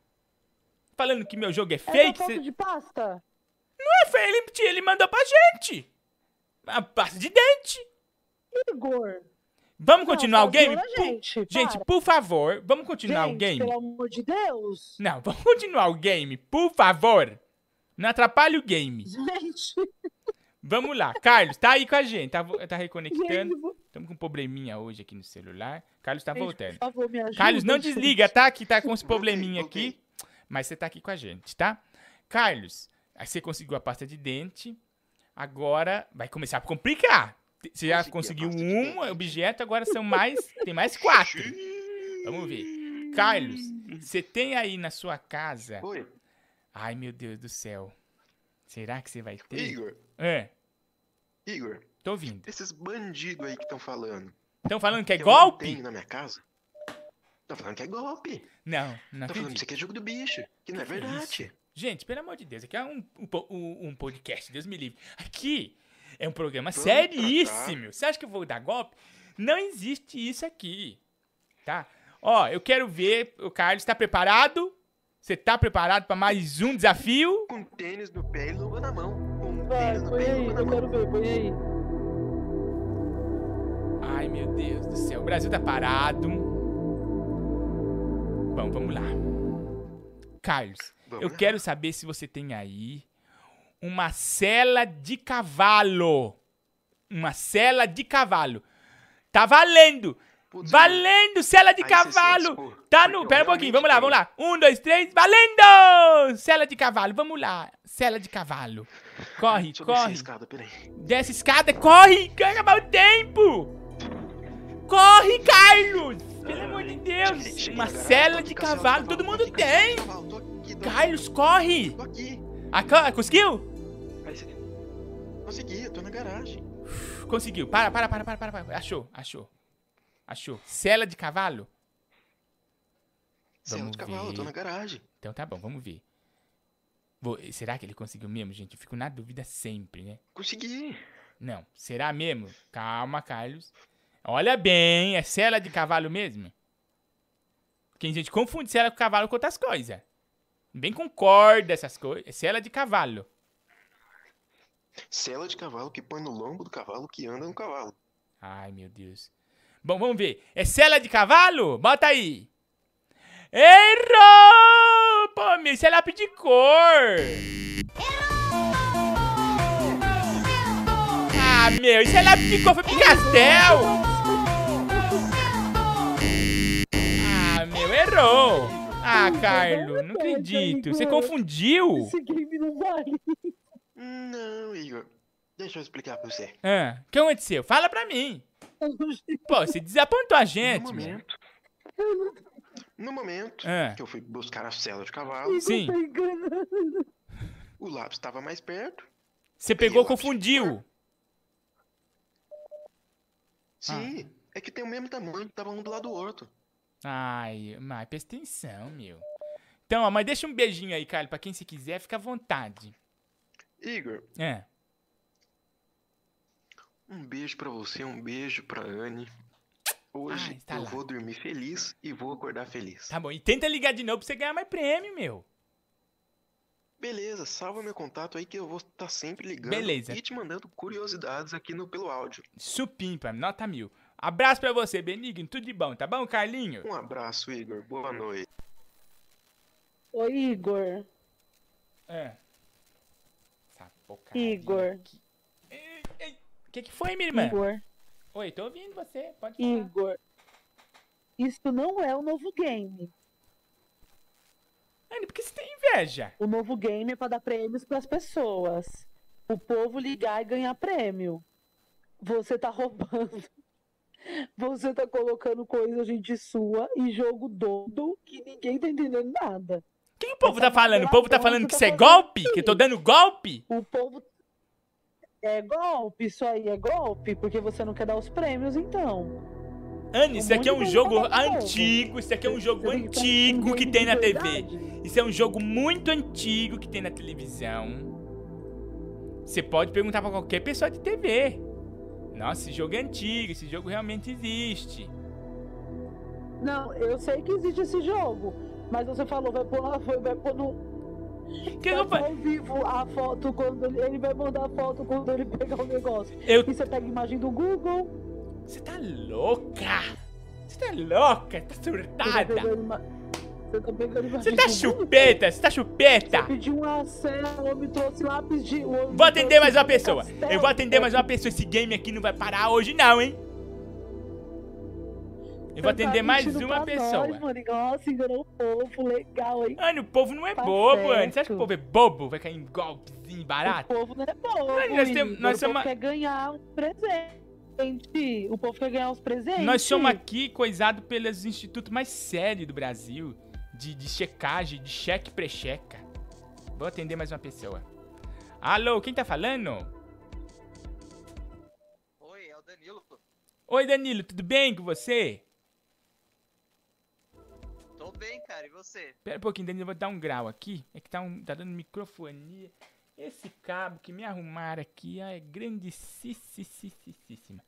Falando que meu jogo é fake? É foto de pasta? Não é fake, ele mandou pra gente. A pasta de dente. Igor. Vamos continuar o game? Gente, por favor, vamos continuar o game? Pelo amor de Deus. Não, vamos continuar o game, por favor. Não atrapalhe o game. Gente... Vamos lá, Carlos, tá aí com a gente, tá reconectando. Estamos com um probleminha hoje aqui no celular. Carlos tá voltando. Por favor, me ajuda, Carlos, não desliga, tá? Que tá com uns probleminha aqui, mas você tá aqui com a gente, tá? Carlos, você conseguiu a pasta de dente, agora vai começar a complicar. Você já conseguiu um objeto, agora são mais, tem mais 4. Vamos ver. Carlos, você tem aí na sua casa... Oi. Ai, meu Deus do céu. Será que você vai ter? Igor. É. Igor, tô ouvindo. Esses bandidos aí que estão falando. Estão falando que é golpe? Não tenho na minha casa. Estão falando que é golpe. Não. Estão falando que isso aqui é jogo do bicho, que não é verdade. Isso. Gente, pelo amor de Deus, aqui é um podcast, Deus me livre. Aqui é um programa seríssimo. Você acha que eu vou dar golpe? Não existe isso aqui, tá? Ó, eu quero ver, o Carlos tá preparado? Você tá preparado pra mais um desafio? Com tênis no pé e luva na mão. Vai, põe aí, eu quero ver, põe aí. Ai, meu Deus do céu, o Brasil tá parado. Bom, vamos lá. Carlos, quero saber se você tem aí uma sela de cavalo. Uma sela de cavalo. Tá valendo! Putz, valendo, sela de cavalo! Tá no... Pera um pouquinho, vamos lá. 1, 2, 3, valendo! Sela de cavalo, vamos lá. Sela de cavalo. Corre. Desce a escada, corre! Quer acabar o tempo! Corre, Carlos! Pelo amor de Deus! Uma sela de cavalo, todo mundo tem! Carlos, corre! Conseguiu? Consegui, eu tô na garagem. Conseguiu, para. Achou. Sela de cavalo? Sela de cavalo, eu tô na garagem. Então tá bom, vamos ver. Será que ele conseguiu mesmo, gente? Eu fico na dúvida sempre, né? Consegui. Não, será mesmo? Calma, Carlos. Olha bem, é sela de cavalo mesmo? Porque a gente confunde sela com cavalo com outras coisas. Bem concorda essas coisas. É sela de cavalo. Sela de cavalo que põe no lombo do cavalo que anda no cavalo. Ai, meu Deus. Bom, vamos ver. É sela de cavalo? Bota aí. Errou! Pô, meu, isso é lápis de cor. Errou! Ah, meu, isso é lápis de cor, foi Picassel. Ah, meu, errou. Ah, Carlos, não acredito. Você confundiu. Esse game não vale. Não, Igor. Deixa eu explicar pra você. Ah, o que aconteceu? Fala pra mim. Pô, você desapontou a gente. No momento que eu fui buscar a cela de cavalo, sim, o lápis estava mais perto. Você pegou, confundiu. Sim, é que tem o mesmo tamanho, tava um do lado do outro. Ai, mãe, presta atenção, meu. Então, ó, mas deixa um beijinho aí, Cali, pra quem se quiser, fica à vontade. Igor. É. Um beijo pra você, um beijo pra Anne. Hoje eu vou dormir feliz e vou acordar feliz. Tá bom, e tenta ligar de novo pra você ganhar mais prêmio, meu. Beleza, salva meu contato aí que eu vou estar sempre ligando. Beleza. E te mandando curiosidades aqui no, pelo áudio. Supimpa, nota 1000. Abraço pra você, Benigno, tudo de bom, tá bom, Carlinho? Um abraço, Igor, boa noite. Oi, Igor. É. Essa porcaria Igor. O que foi, minha irmã? Igor. Oi, tô ouvindo você, pode falar. Igor, isso não é o novo game. Anne, por que você tem inveja? O novo game é pra dar prêmios pras pessoas. O povo ligar e ganhar prêmio. Você tá roubando. Você tá colocando coisa, gente, sua e jogo doido que ninguém tá entendendo nada. Quem o povo tá falando? O povo tá falando que isso é golpe? Que eu tô dando golpe? O povo... É golpe, isso aí é golpe, porque você não quer dar os prêmios, então. Anne, isso aqui é um jogo antigo, isso aqui é um jogo antigo que tem na TV. Isso é um jogo muito antigo que tem na televisão. Você pode perguntar pra qualquer pessoa de TV. Nossa, esse jogo é antigo, esse jogo realmente existe. Não, eu sei que existe esse jogo, mas você falou, vai pôr no... Que eu ao vivo a foto quando ele vai mandar a foto quando ele pegar o negócio. E você pega a imagem do Google. Você tá louca? Você tá louca? Tá surtada? Você tá chupeta? Você tá chupeta? Eu pedi uma cena, o homem trouxe lápis de... Vou atender mais uma pessoa. Eu vou atender mais uma pessoa. Esse game aqui não vai parar hoje não, hein? Eu vou atender mais uma pessoa. Nossa, enganou o povo, legal, hein? Anne, o povo não é bobo, Anne. Você acha que o povo é bobo? Vai cair em golpezinho barato? O povo não é bobo, nós somos... O povo quer ganhar os presentes. O povo quer ganhar os presentes. Nós somos aqui coisados pelos institutos mais sérios do Brasil. De checagem, de cheque pré-checa. Vou atender mais uma pessoa. Alô, quem tá falando? Oi, é o Danilo. Oi, Danilo, tudo bem com você? Tô bem, cara, e você? Pera um pouquinho, Danilo, eu vou dar um grau aqui. É que tá dando microfonia. Esse cabo que me arrumaram aqui é grandissíssima.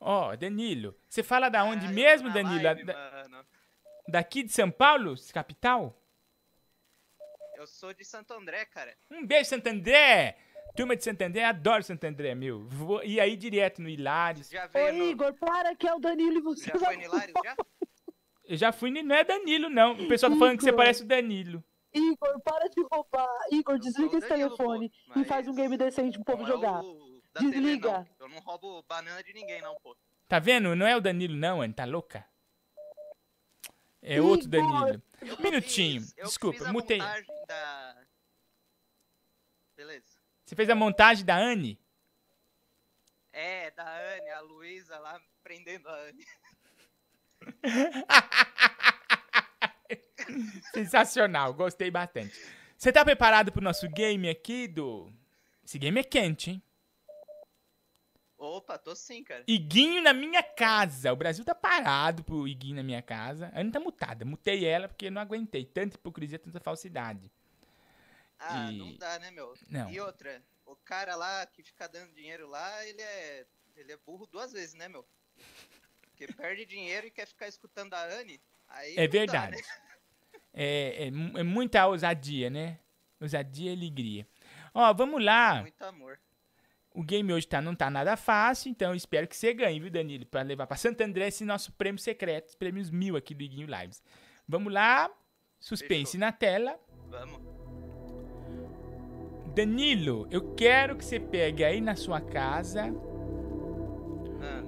Ó, Danilo, você fala da onde mesmo, Danilo? Live, daqui de São Paulo, capital? Eu sou de Santo André, cara. Um beijo, Santo André! Turma de Santo André, adoro Santo André, meu. Vou ir aí direto no Hilários. Ô, Igor, para que é o Danilo e você. Já foi no Hilários, já? Eu já fui, não é Danilo, não. O pessoal tá falando que você parece o Danilo. Igor, para de roubar. Igor, desliga esse telefone e faz um game decente pro povo jogar. Desliga. Eu não roubo banana de ninguém, não, pô. Tá vendo? Não é o Danilo, não, Anne. Tá louca? É outro Danilo. Minutinho. Desculpa, mutei. Beleza. Você fez a montagem da Anne? É, da Anne. A Luísa lá prendendo a Anne. Sensacional, gostei bastante. Você tá preparado pro nosso game aqui do... Esse game é quente, hein? Opa, tô sim, cara. Iguinho na minha casa. O Brasil tá parado pro Iguinho na minha casa. A Anne tá mutada, mutei ela porque eu não aguentei. Tanta hipocrisia, tanta falsidade. Ah, não dá, né, meu? Não. E outra, o cara lá que fica dando dinheiro lá, ele é burro duas vezes, né, meu? Porque perde dinheiro e quer ficar escutando a Anne, aí é verdade. Dá, né? É muita ousadia, né? Ousadia e alegria. Ó, vamos lá. Muito amor. O game hoje não tá nada fácil, então espero que você ganhe, viu, Danilo? Pra levar pra Santo André esse nosso prêmio secreto, prêmios 1000 aqui do Iguinho Lives. Vamos lá. Suspense na tela. Vamos. Danilo, eu quero que você pegue aí na sua casa...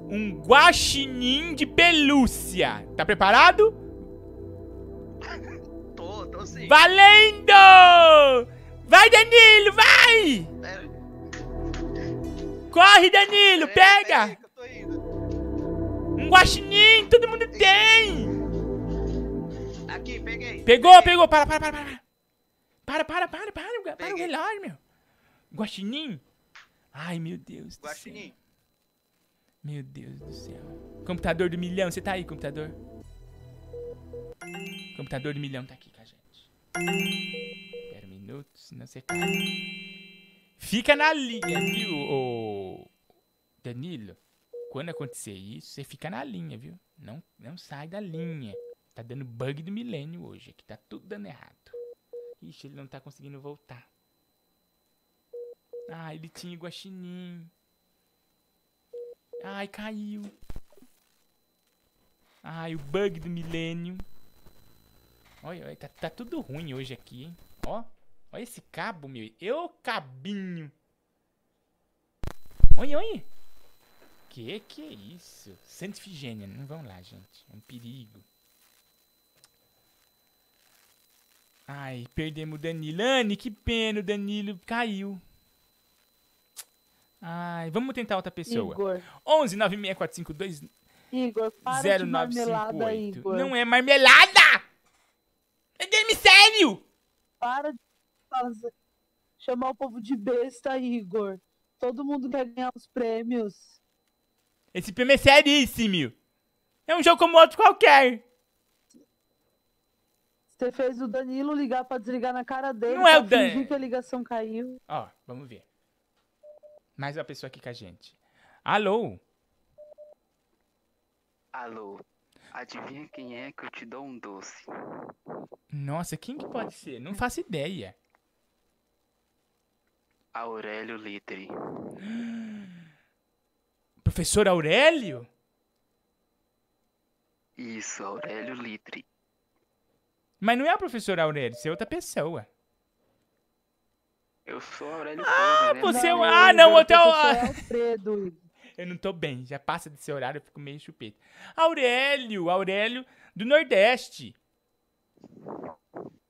Um guaxinim de pelúcia. Tá preparado? Tô sim. Valendo! Vai, Danilo, vai! Corre, Danilo, pega! Um guaxinim, todo mundo tem! Aqui, peguei. Pegou, para. Para o relógio, meu. Guaxinim? Ai, meu Deus do céu. Meu Deus do céu. Computador do milhão, você tá aí, computador? computador do milhão tá aqui com a gente. Espera um minuto, senão você cai. Fica na linha, viu, ô Danilo? Quando acontecer isso, você fica na linha, viu? Não sai da linha. Tá dando bug do milênio hoje. Aqui tá tudo dando errado. Ixi, ele não tá conseguindo voltar. Ah, ele tinha iguaxinim. Ai, caiu. Ai, o bug do milênio. Olha, olha, tá tudo ruim hoje aqui, hein? Ó, olha esse cabo, meu. Eu cabinho. Olha, olha. Que é isso? Santa Ifigênia, não vão lá, gente. É um perigo. Ai, perdemos o Danilo. Anne, que pena, o Danilo caiu. Ai, vamos tentar outra pessoa. Igor. 11 96452. Igor, para 0958. De marmelada, Igor. Não é marmelada! É game sério! Para de fazer. Chamar o povo de besta, Igor. Todo mundo quer ganhar os prêmios. Esse prêmio é seríssimo. É um jogo como outro qualquer. Você fez o Danilo ligar pra desligar na cara dele. Não é o Danilo. Que a ligação caiu. Ó, vamos ver. Mais uma pessoa aqui com a gente. Alô? Alô? Adivinha quem é que eu te dou um doce? Nossa, quem que pode ser? Não faço ideia. Aurélio Litteri. Professor Aurélio? Isso, Aurélio Litteri. Mas não é o professor Aurélio, você é outra pessoa. Eu sou Aurélio Souza, né? Você... Não, ah, não, eu tô... Alfredo. Eu não tô bem, já passa desse horário, eu fico meio chupeta. Aurélio do Nordeste.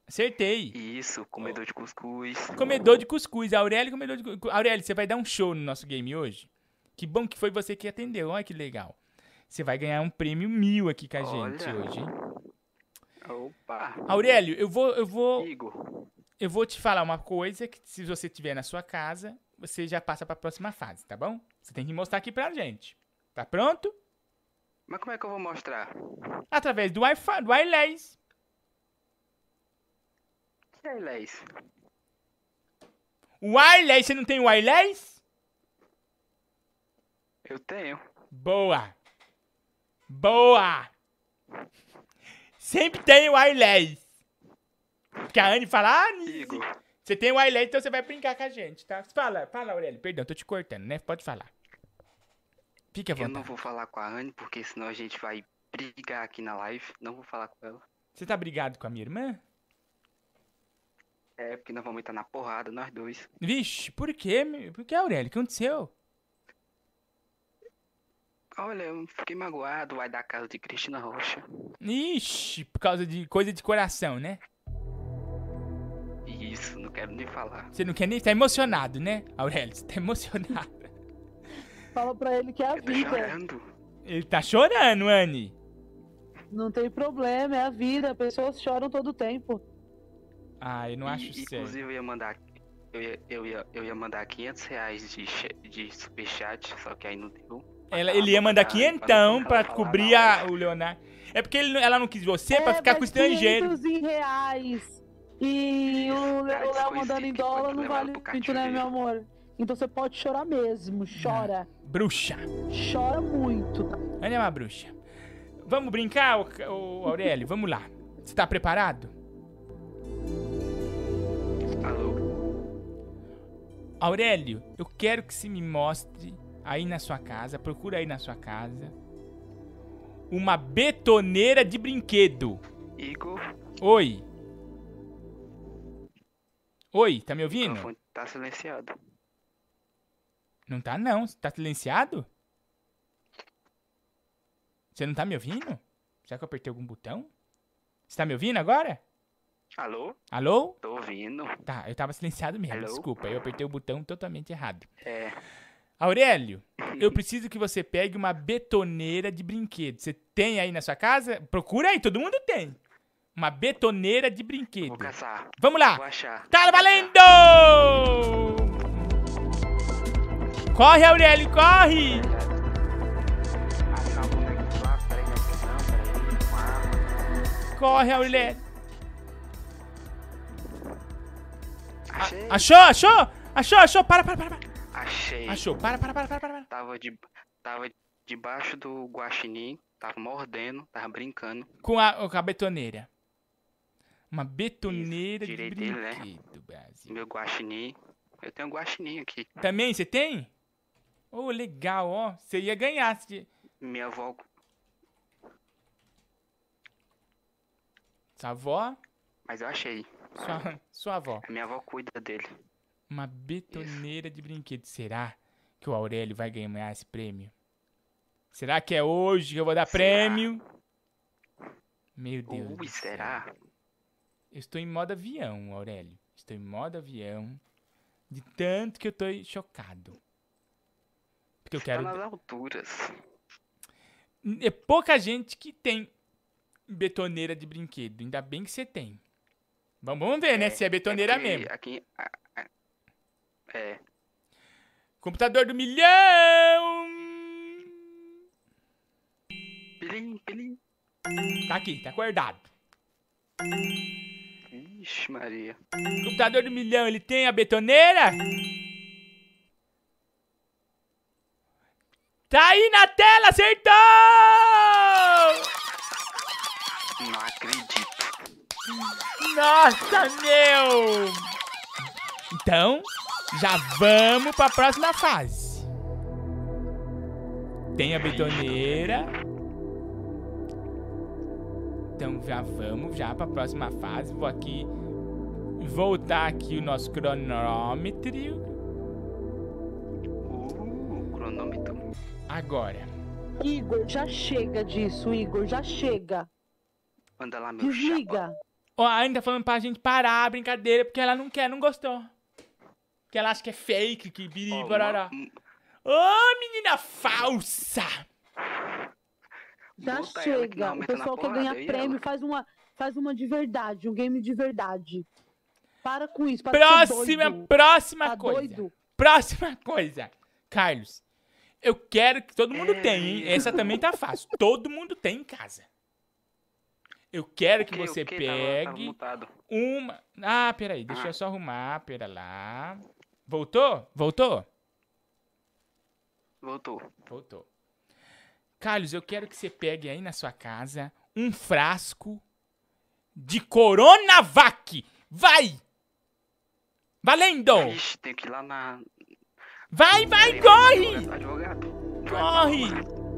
Acertei. Isso, comedor de cuscuz. Comedor de cuscuz, Aurélio, comedor de cuscuz. Aurélio, você vai dar um show no nosso game hoje? Que bom que foi você que atendeu, olha que legal. Você vai ganhar um prêmio 1000 aqui com a gente hoje, hein? Opa. Aurélio, eu vou te falar uma coisa que, se você tiver na sua casa, você já passa pra próxima fase, tá bom? Você tem que mostrar aqui pra gente. Tá pronto? Mas como é que eu vou mostrar? Através do Wi-Fi, do wireless. Que wireless? Wireless, você não tem wireless? Eu tenho. Boa. Boa. Sempre tem o wireless. Porque a Anne fala, ah, você tem o wireless, então você vai brincar com a gente, tá? Fala, Aurélio. Perdão, tô te cortando, né? Pode falar. Fique à vontade. Eu não vou falar com a Anne, porque senão a gente vai brigar aqui na live. Não vou falar com ela. Você tá brigado com a minha irmã? É, porque nós vamos entrar na porrada, nós dois. Vixe, por quê? Por que, Aurélio? O que aconteceu? Olha, eu fiquei magoado, vai dar casa de Cristina Rocha. Ixi, por causa de coisa de coração, né? Isso, não quero nem falar. Você não quer nem... Tá emocionado, né, Aurélio? Você tá emocionado. Fala pra ele que é a vida. Chorando. Ele tá chorando, Anne. Não tem problema, é a vida. Pessoas choram todo tempo. Ah, eu não acho sério. Inclusive, eu ia mandar R$500 de superchat, só que aí não deu. Ele ia mandar quinhentão pra cobrir o Leonardo. É porque ela não quis você pra ficar com o estrangeiro. R$500. E o Léo mandando em dólar não vale muito, né, meu amor? Então você pode chorar mesmo. Chora. Não. Bruxa. Chora muito. Ana é uma bruxa. Vamos brincar, o Aurélio? Vamos lá. Você tá preparado? Alô? Aurélio, eu quero que você me mostre... aí na sua casa, procura aí na sua casa uma betoneira de brinquedo. Igor? Oi. Oi, tá me ouvindo? Tá silenciado. Não tá não, tá silenciado? Você não tá me ouvindo? Será que eu apertei algum botão? Você tá me ouvindo agora? Alô? Alô? Tô ouvindo. Tá, eu tava silenciado mesmo, alô? Desculpa, eu apertei o botão totalmente errado. É... Aurélio, eu preciso que você pegue uma betoneira de brinquedo. Você tem aí na sua casa? Procura aí, todo mundo tem. Uma betoneira de brinquedo. Vou caçar. Vamos lá. Vou achar. Tá valendo! Corre, Aurélio, corre! Corre, Aurélio. Achei. Achou. Para. Achei. Achou. Para. Tava debaixo do guaxinim, tava mordendo, tava brincando. Com a betoneira. Uma betoneira. Isso, de brinquedo, dele, né? Brasil. Meu guaxinim. Eu tenho um guaxinim aqui. Também? Você tem? Oh, legal, ó. Você ia ganhar. Minha avó... Sua avó? Mas eu achei. Sua avó. A minha avó cuida dele. Uma betoneira. Isso. De brinquedo. Será que o Aurélio vai ganhar esse prêmio? Será que é hoje que eu vou dar prêmio? Meu Deus. Ui, será? Eu estou em modo avião, Aurélio. Estou em modo avião. De tanto que eu estou chocado. Porque eu quero... Está nas alturas. É pouca gente que tem betoneira de brinquedo. Ainda bem que você tem. Vamos ver, né? Se é betoneira aqui, mesmo. Aqui, é. Computador do milhão! Pilim, pilim. Tá aqui, tá guardado. Ixi, Maria. Computador do milhão, ele tem a betoneira? Tá aí na tela, acertou! Não acredito. Nossa, meu! Então, já vamos pra próxima fase. Tem a betoneira. Então já vamos já pra próxima fase. Vou aqui voltar aqui o nosso cronômetro. Cronômetro. Agora. Igor, já chega disso, Igor, já chega. Manda lá, meu. Desliga. Ó, a Anne tá falando pra gente parar a brincadeira porque ela não quer, não gostou. Porque ela acha que é fake, que biribarará. Ô, menina falsa! Já Bota chega, o pessoal quer ganhar prêmio, faz uma de verdade, um game de verdade. Para com isso, para próxima, doido. Próxima tá coisa. Doido. Próxima coisa. Carlos, eu quero que todo mundo tenha, hein? Essa também tá fácil. Todo mundo tem em casa. Eu quero que você pegue uma... Ah, peraí, deixa eu só arrumar, pera lá. Voltou. Carlos, eu quero que você pegue aí na sua casa um frasco de Coronavac. Vai! Valendo! Ixi, tem que ir lá na... Vai, corre!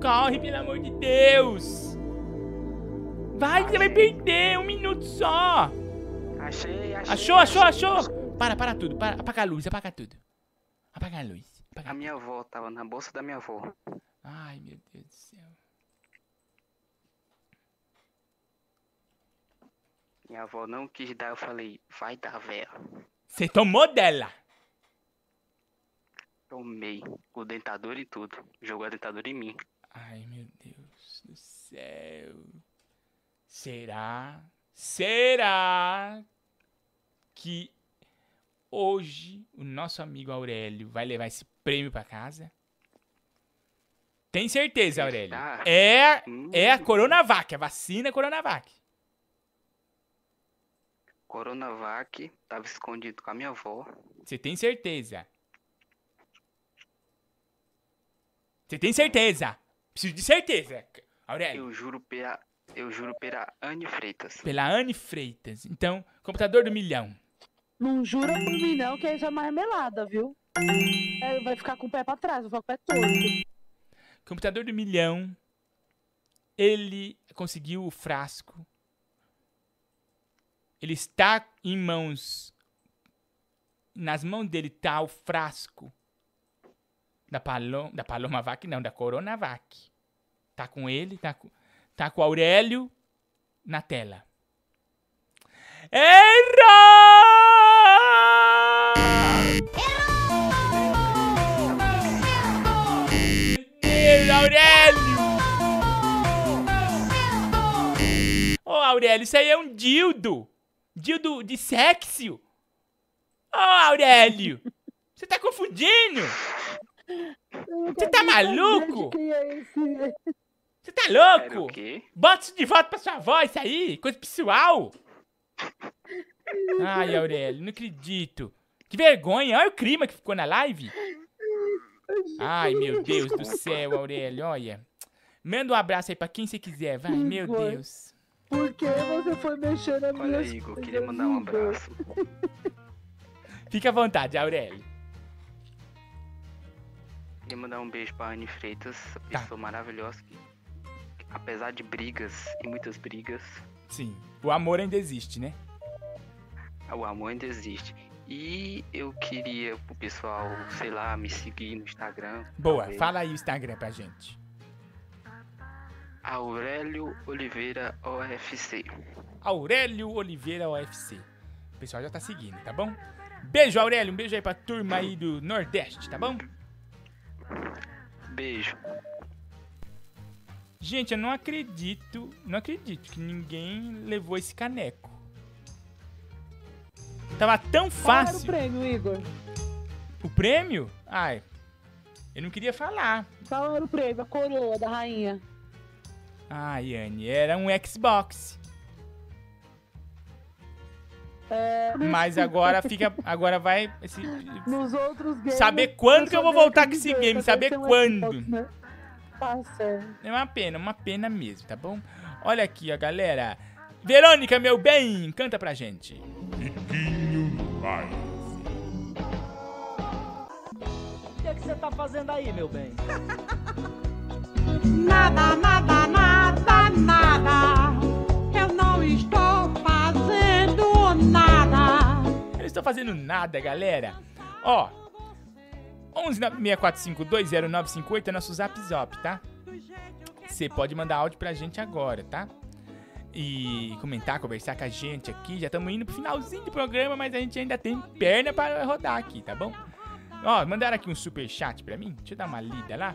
Corre, pelo amor de Deus! Vai, que você vai perder um minuto só! Achou! Para tudo, apaga a luz. A minha avó tava na bolsa da minha avó. Ai, meu Deus do céu. Minha avó não quis dar, eu falei, vai dar, velho. Você tomou dela? Tomei. O dentador e tudo. Jogou a dentadura em mim. Ai, meu Deus do céu. Será que hoje o nosso amigo Aurélio vai levar esse prêmio pra casa? Tem certeza, Aurélio. É a Coronavac, a vacina Coronavac. Coronavac tava escondido com a minha avó. Você tem certeza? Preciso de certeza, Aurélio. Eu juro pela Anne Freitas. Pela Anne Freitas. Então, computador do milhão. Não jura por mim não, que é essa marmelada, viu? É, vai ficar com o pé pra trás, vai ficar com o pé torto. Computador do milhão, ele conseguiu o frasco. Ele está em mãos. Nas mãos dele está o frasco da Palomavac, não, da Coronavac. Tá com ele, tá com o Aurélio na tela. Aurélio! Ô, Aurélio, isso aí é um dildo! Dildo de sexo! Ô, Aurélio! Você tá confundindo! Você tá maluco? Você tá louco? Bota isso de volta pra sua avó, isso aí! Coisa pessoal! Ai, Aurélio, não acredito! Que vergonha. Olha o clima que ficou na live. Ai, meu Deus do céu, Aurelio, olha. Manda um abraço aí pra quem você quiser, vai, meu Deus. Por que você foi mexer na minha... Olha, Igor, eu queria mandar um abraço. Fica à vontade, Aurelio. Queria mandar um beijo pra Anne Freitas, essa pessoa maravilhosa. Que, apesar de brigas, e muitas brigas... Sim, o amor ainda existe, né? O amor ainda existe. E eu queria pro pessoal, sei lá, me seguir no Instagram. Boa, talvez. Fala aí o Instagram pra gente. Aurelio Oliveira OFC. Aurelio Oliveira OFC. O pessoal já tá seguindo, tá bom? Beijo, Aurelio. Um beijo aí pra turma aí do Nordeste, tá bom? Beijo. Gente, eu não acredito, que ninguém levou esse caneco. Tava tão fácil. Qual era o prêmio, Igor? O prêmio? Ai, eu não queria falar. Qual era o prêmio? A coroa da rainha. Ai, Anne, era um Xbox. É... Mas agora fica... Agora vai... Esse... Nos outros games... Saber quando que eu vou voltar com esse game, saber quando. Xbox, né? É uma pena mesmo, tá bom? Olha aqui, ó, galera. Verônica, meu bem, canta pra gente. O que é que você tá fazendo aí, meu bem? Nada, nada, nada, nada. Eu não estou fazendo nada. Eu não estou fazendo nada, galera. Ó, 11964520958 é nosso zap zop, tá? Você pode mandar áudio pra gente agora, tá? E comentar, conversar com a gente aqui. Já estamos indo pro finalzinho do programa, mas a gente ainda tem perna para rodar aqui, tá bom? Ó, mandaram aqui um superchat pra mim. Deixa eu dar uma lida lá.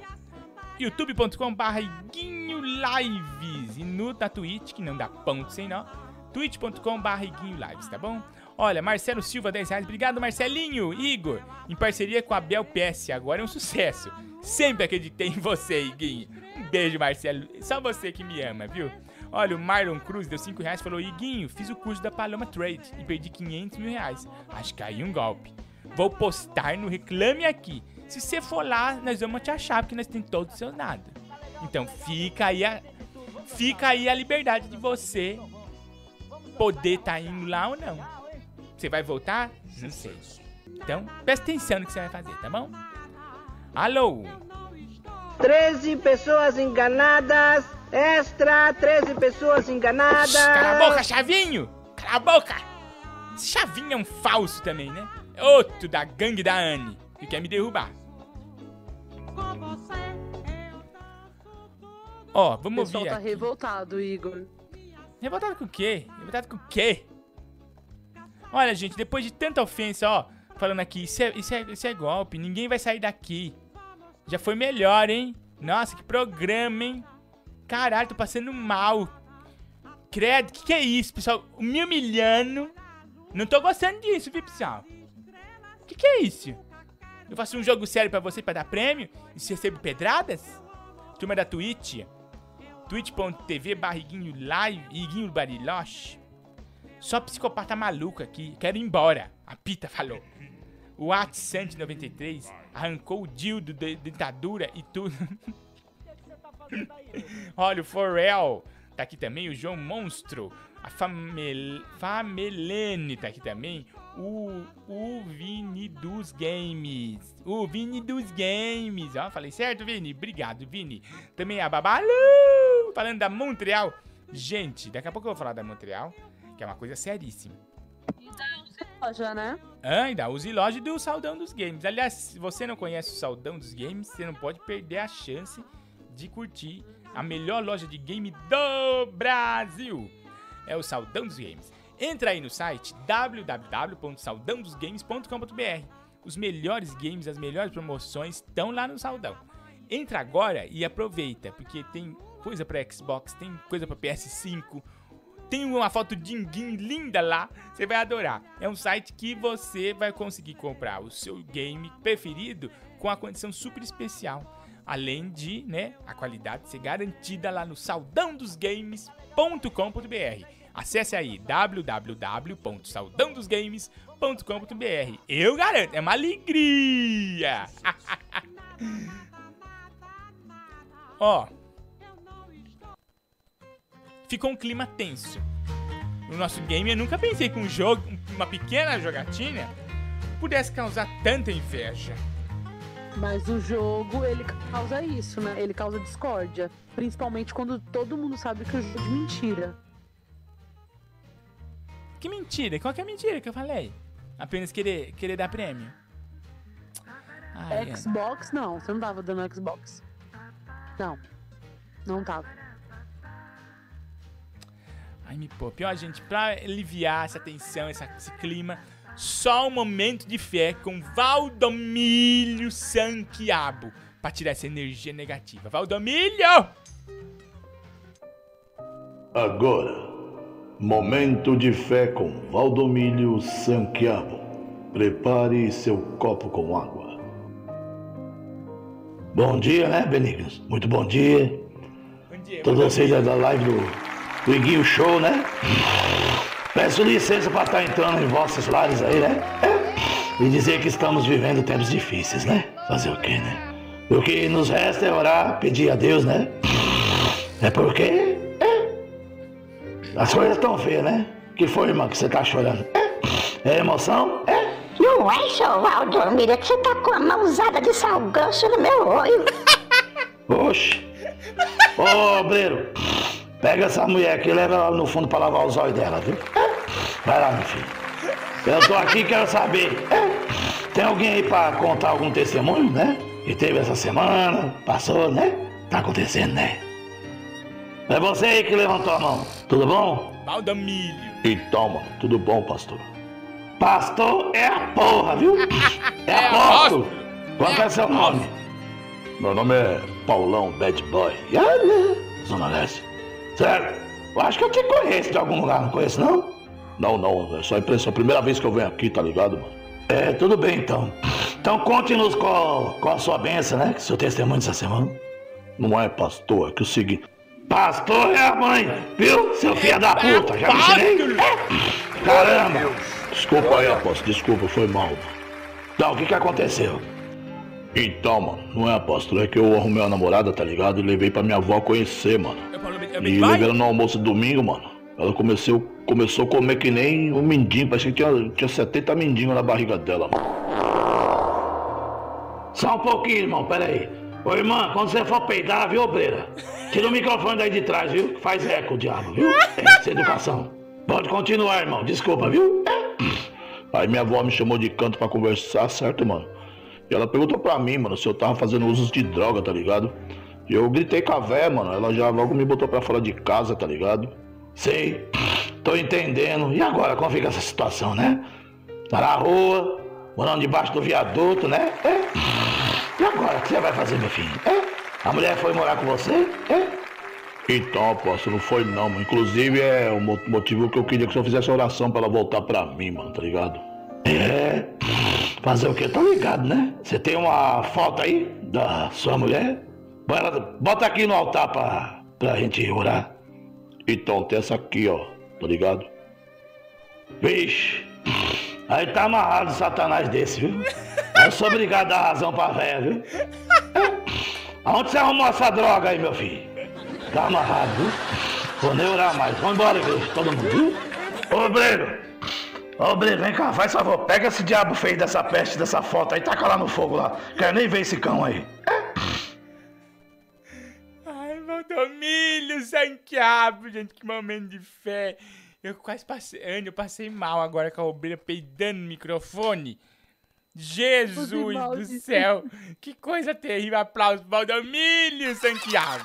youtube.com/Iguinho Lives. E no da Twitch, que não dá ponto sem nó. twitch.com/Iguinho Lives, tá bom? Olha, Marcelo Silva, R$10. Obrigado, Marcelinho. Igor, em parceria com a Bel PS, agora é um sucesso. Sempre acreditei em você, Iguinho. Um beijo, Marcelo. Só você que me ama, viu? Olha, o Marlon Cruz deu R$5 e falou: Iguinho, fiz o curso da Paloma Trade e perdi R$500 mil. Acho que caiu um golpe. Vou postar no Reclame Aqui. Se você for lá, nós vamos te achar, porque nós temos todo o seu nada. Então fica aí a liberdade de você poder estar indo lá ou não. Você vai voltar? Não sei. Então, presta atenção no que você vai fazer, tá bom? Alô? 13 pessoas enganadas. Extra, 13 pessoas enganadas. Cala a boca, Chavinho. Cala a boca. Esse Chavinho é um falso também, né? É outro da gangue da Anne, que quer me derrubar. Ó, vamos ouvir. O pessoal tá revoltado, Igor. Revoltado com o quê? Revoltado com o quê? Olha, gente, depois de tanta ofensa, ó, falando aqui, isso é golpe, ninguém vai sair daqui. Já foi melhor, hein? Nossa, que programa, hein? Caralho, tô passando mal. Credo, que é isso, pessoal? Me humilhando. Não tô gostando disso, viu, pessoal? Que é isso? Eu faço um jogo sério pra você pra dar prêmio? E você recebe pedradas? Turma da Twitch. twitch.tv/Iguinho Live, Iguinho Bariloche. Só psicopata maluco aqui. Quero ir embora. A Pita falou. O Atsante93 arrancou o dildo da ditadura e tudo. Olha, o Forel tá aqui também, o João Monstro, a Famelene tá aqui também, o Vini dos Games, o Vini dos Games, ó, falei certo, Vini? Obrigado, Vini. Também a Babalu, falando da Montreal. Gente, daqui a pouco eu vou falar da Montreal, que é uma coisa seríssima. E da loja, né? Ainda, use loja do Saldão dos Games. Aliás, se você não conhece o Saldão dos Games, você não pode perder a chance de curtir a melhor loja de game do Brasil. É o Saldão dos Games. Entra aí no site www.saldãodosgames.com.br. Os melhores games, as melhores promoções estão lá no Saldão. Entra agora e aproveita, porque tem coisa para Xbox, tem coisa para PS5, tem uma foto de Dinguim linda lá, você vai adorar. É um site que você vai conseguir comprar o seu game preferido com a condição super especial. Além de, né, a qualidade ser garantida lá no saldãodosgames.com.br. Acesse aí www.saldãodosgames.com.br. Eu garanto, é uma alegria! Ó, ficou um clima tenso. No nosso game eu nunca pensei que um jogo, uma pequena jogatina, pudesse causar tanta inveja. Mas o jogo, ele causa isso, né? Ele causa discórdia. Principalmente quando todo mundo sabe que o jogo é de mentira. Que mentira? Qual que é a mentira que eu falei? Apenas querer dar prêmio. Ai, Xbox, não. Você não tava dando Xbox. Não. Não tava. Ai, me poupe. Ó, gente, pra aliviar essa tensão, esse clima... Só um momento de fé com Valdomílio Sanquiabo pra tirar essa energia negativa. Valdomílio! Agora, momento de fé com Valdomílio Sanquiabo. Prepare seu copo com água. Bom dia, né, Benignos? Muito bom dia. Bom dia. Todos vocês da live do Iguinho Show, né? Peço licença para estar entrando em vossos lares aí, né? E dizer que estamos vivendo tempos difíceis, né? Fazer o quê, né? O que nos resta é orar, pedir a Deus, né? É porque... As coisas estão feias, né? Que foi, irmão, que você tá chorando? É emoção? Não é, seu Valdomiro, é que você tá com a mãozada de salganço no meu olho. Oxe! Ô, obreiro! Pega essa mulher aqui e leva ela no fundo pra lavar os olhos dela, viu? Vai lá, meu filho. Eu tô aqui e quero saber. Tem alguém aí pra contar algum testemunho, né? Que teve essa semana, passou, né? Tá acontecendo, né? É você aí que levantou a mão. Tudo bom? Valdomílio. Então, mano, tudo bom, pastor? Pastor é a porra, viu? É apóstolo. Qual é seu nome? Meu nome é Paulão Bad Boy. Olha, Zona Leste. Sério? Eu acho que eu te conheço de algum lugar, não conheço, não? Não, é só impressão. Primeira vez que eu venho aqui, tá ligado, mano? É, tudo bem, então. Então conte-nos qual a sua bênção, né? Que seu testemunho dessa semana. Não é, pastor, é que o seguinte... Pastor é a mãe, viu? Seu filho da puta, já me ensinei? Caramba! Desculpa aí, apóstolo, desculpa, foi mal. Mano. Então, o que aconteceu? Então, mano, não é, apóstolo, é que eu arrumei uma namorada, tá ligado? E levei pra minha avó conhecer, mano. E levei ela no almoço de domingo, mano. Ela começou a comer que nem um mindinho, parecia que tinha 70 mindinhos na barriga dela, mano. Só um pouquinho, irmão, pera aí. Ô, irmã, quando você for peidar, viu, obreira? Tira o microfone daí de trás, viu? Faz eco, diabo, viu? É, sem educação. Pode continuar, irmão, desculpa, viu? Aí minha avó me chamou de canto pra conversar, certo, mano? E ela perguntou pra mim, mano, se eu tava fazendo usos de droga, tá ligado? E eu gritei com a véia, mano. Ela já logo me botou pra fora de casa, tá ligado? Sei, tô entendendo. E agora, como fica essa situação, né? Tá na rua, morando debaixo do viaduto, né? E agora, o que você vai fazer, meu filho? A mulher foi morar com você? Então, apóstolo, não foi não, mano. Inclusive, é o motivo que eu queria que o senhor fizesse oração pra ela voltar pra mim, mano, tá ligado? Fazer o quê? Tá ligado, né? Você tem uma foto aí da sua mulher? Bota aqui no altar pra gente orar. Então, tem essa aqui, ó. Tá ligado? Vixe! Aí tá amarrado o satanás desse, viu? Eu sou obrigado a dar razão pra véia, viu? Aonde você arrumou essa droga aí, meu filho? Tá amarrado, viu? Vou nem orar mais. Vamos embora, igreja. Todo mundo, viu? Ô, Breno, vem cá, faz favor, pega esse diabo feio dessa peste, dessa foto aí, taca lá no fogo lá. Quero nem ver esse cão aí. Ai, Valdomílio Sanquiabo, gente, que momento de fé. Eu quase passei, Anne, eu passei mal agora com a obreira peidando no microfone. Jesus do céu, que coisa terrível. Aplausos, Valdomílio Sanquiabo.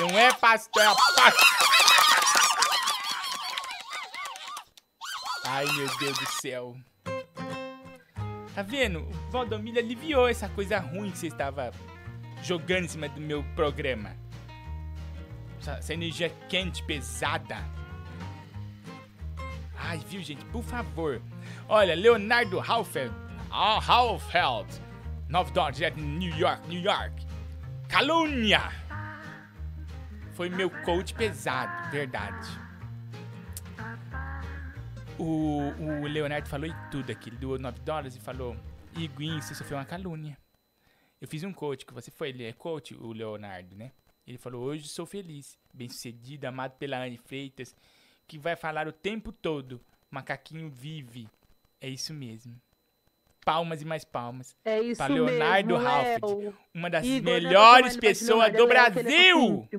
Não é pastor, é pastor. Ai, meu Deus do céu. Tá vendo? O Valdomílio aliviou essa coisa ruim que você estava jogando em cima do meu programa. Essa energia quente, pesada. Ai, viu, gente? Por favor. Olha, Leonardo Halfeld. $9, direto de New York. Calúnia. Foi meu coach pesado, verdade. O Leonardo falou em tudo aqui. Ele doou $9 e falou: Iguinho, você sofreu uma calúnia. Eu fiz um coach, que você foi, ele é coach, o Leonardo, né? Ele falou: hoje sou feliz, bem-sucedido, amado pela Anne Freitas, que vai falar o tempo todo: macaquinho vive. É isso mesmo. Palmas e mais palmas. É isso mesmo. Para Leonardo Halford, uma das melhores pessoas do Brasil. Ele é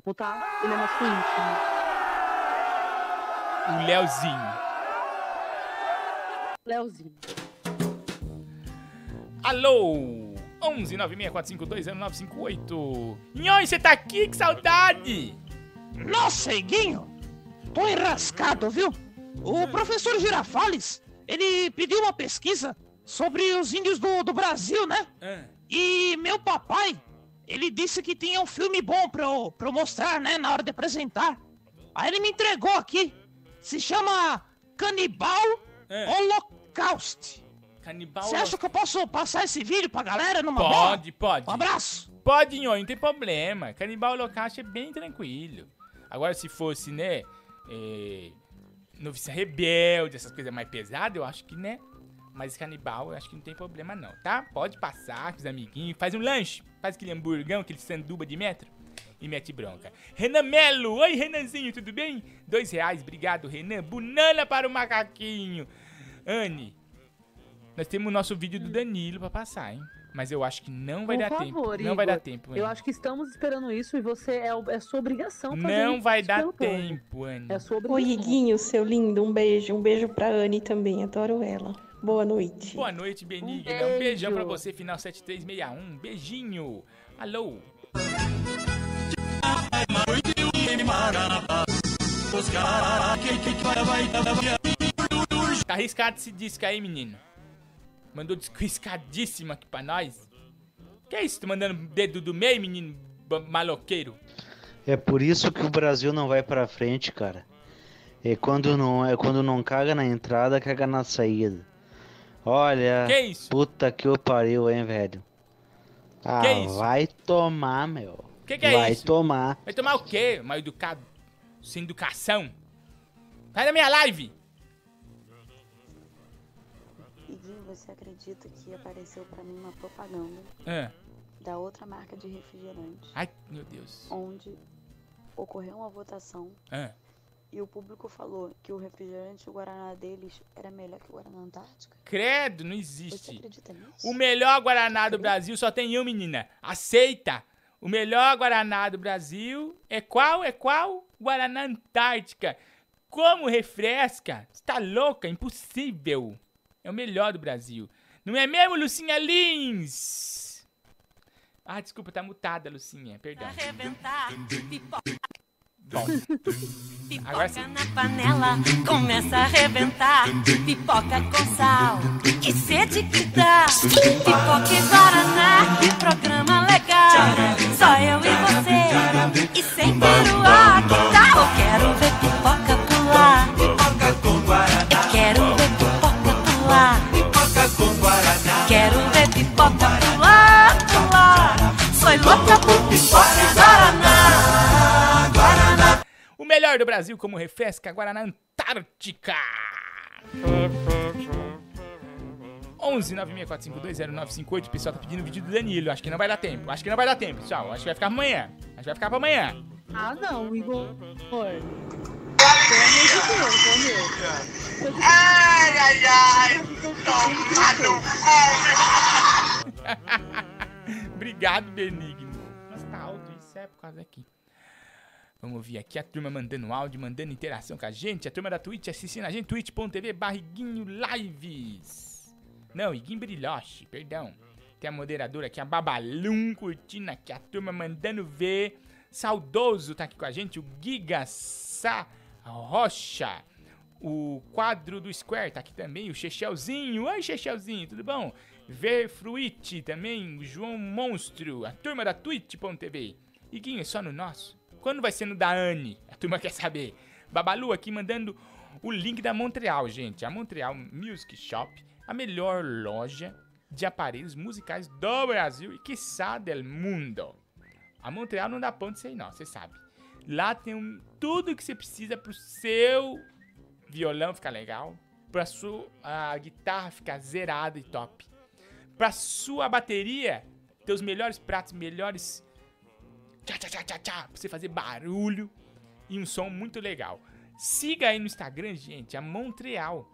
nosso íntimo. O Leozinho. Alô! 11 964520958. Nhoi, você tá aqui? Que saudade! Nossa, Iguinho! Tô enrascado, viu? O professor Girafales, ele pediu uma pesquisa sobre os índios do Brasil, né? E meu papai, ele disse que tinha um filme bom pra eu mostrar, né? Na hora de apresentar. Aí ele me entregou aqui. Se chama Canibal Holocaust. Você acha que eu posso passar esse vídeo pra galera numa boa? Pode. Um abraço. Pode, não tem problema. Canibal Holocaust é bem tranquilo. Agora, se fosse, né, Noviça Rebelde, essas coisas mais pesadas, eu acho que, né? Mas Canibal, eu acho que não tem problema não, tá? Pode passar com os amiguinhos. Faz um lanche. Faz aquele hamburgão, aquele sanduba de metro. E mete bronca. Renan Melo. Oi, Renanzinho, tudo bem? R$2. Obrigado, Renan. Banana para o macaquinho. Anne. Nós temos o nosso vídeo do Danilo pra passar, hein? Mas eu acho que não vai dar tempo. Igor, não vai dar tempo, Anne. Eu acho que estamos esperando isso e você é sua obrigação fazer isso. Não vai dar tempo, Anne. É sua obrigação. Oi, Iguinho, seu lindo, um beijo. Um beijo pra Anne também, adoro ela. Boa noite. Boa noite, Benigna. Um beijão pra você, final 7361. Beijinho. Alô. Tá arriscado esse disco aí, menino. Mandou descriscadíssimo aqui pra nós. Que é isso? Tô mandando dedo do meio, menino maloqueiro. É por isso que o Brasil não vai pra frente, cara. É quando não caga na entrada, caga na saída. Olha, que isso? Puta que eu pariu, hein, velho. Ah, que isso? Vai tomar, meu. Que é vai isso? Vai tomar. Vai tomar o quê? Mal educado. Sem educação. Sai da minha live. Você acredita que apareceu pra mim uma propaganda da outra marca de refrigerante? Ai, meu Deus. Onde ocorreu uma votação e o público falou que o refrigerante, o Guaraná deles, era melhor que o Guaraná Antártica? Credo, não existe. Você acredita nisso? O melhor Guaraná do Brasil só tem eu, menina. Aceita. O melhor Guaraná do Brasil é qual? Guaraná Antártica. Como refresca? Você tá louca? Impossível. É o melhor do Brasil. Não é mesmo, Lucinha Lins? Ah, desculpa, tá mutada, Lucinha. Perdão. Arrebentar, pipoca. Bom. Agora sim. Pipoca na panela, começa a arrebentar. Pipoca com sal, que sede que dá. Pipoca e Guaraná, que programa legal. Só eu e você, e sem peruá. Que tal? Eu quero ver pipoca pular. Pipoca com Guaraná. Eu quero ver pipoca com Guaraná. Quero ver pipoca pular, pular. Sou louca por pipoca e Guaraná. Guaraná. O melhor do Brasil como refresca, Guaraná Antártica. 11 964520958. O pessoal tá pedindo vídeo do Danilo. Acho que não vai dar tempo. Pessoal, acho que vai ficar amanhã. Pra amanhã. Ah, não, Igor. Foi. Ai, ai, ai. Obrigado, Benigno. Mas tá alto, isso é por causa daqui. Vamos ouvir aqui a turma mandando áudio, mandando interação com a gente. A turma da Twitch assistindo a gente, twitch.tv/Iguinho Lives. Não, Iguinho Brilhoche, perdão. Tem a moderadora aqui, a Babalum, curtindo aqui a turma, mandando ver. Saudoso tá aqui com a gente, o Giga Sá Rocha. O quadro do Square tá aqui também, o Chechelzinho. Oi, Chechelzinho, tudo bom? Verfruit também, o João Monstro. A turma da Twitch.tv. Iguinho, é só no nosso? Quando vai ser no da Anne? A turma quer saber. Babalu aqui mandando o link da Montreal, gente. A Montreal Music Shop, a melhor loja de aparelhos musicais do Brasil e quiçá del mundo. A Montreal não dá ponto sem nó, você sabe. Lá tem tudo que você precisa pro seu violão ficar legal, pra sua guitarra ficar zerada e top, pra sua bateria ter os melhores pratos, melhores tchá, tchá, tchá, tchá, tchá, pra você fazer barulho e um som muito legal. Siga aí no Instagram, gente, a Montreal.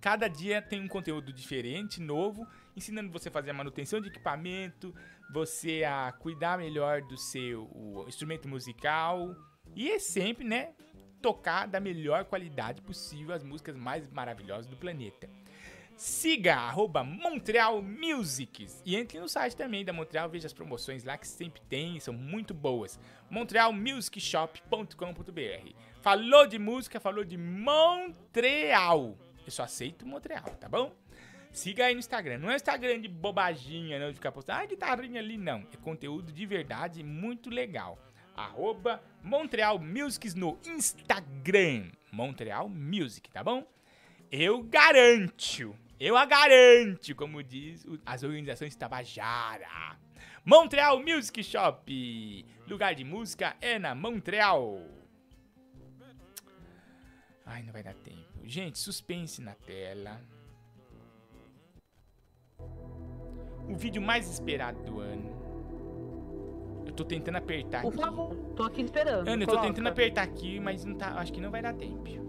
Cada dia tem um conteúdo diferente, novo, ensinando você a fazer a manutenção de equipamento, você a cuidar melhor do seu instrumento musical e é sempre, né, tocar da melhor qualidade possível as músicas mais maravilhosas do planeta. Siga @MontrealMusics e entre no site também da Montreal, veja as promoções lá que sempre tem, são muito boas. MontrealMusicShop.com.br. Falou de música, falou de Montreal. Eu só aceito Montreal, tá bom? Siga aí no Instagram. Não é Instagram de bobaginha, não, de ficar postando ah, guitarrinha ali, não. É conteúdo de verdade muito legal. @MontrealMusics no Instagram. Montreal Music, tá bom? Eu a garanto, como diz as organizações Tabajara. Montreal Music Shop. Lugar de música é na Montreal. Ai, não vai dar tempo. Gente, suspense na tela. O vídeo mais esperado do ano. Eu tô tentando apertar aqui. Por favor, tô aqui esperando. Ana, eu tô tentando apertar aqui, mas não tá, acho que não vai dar tempo.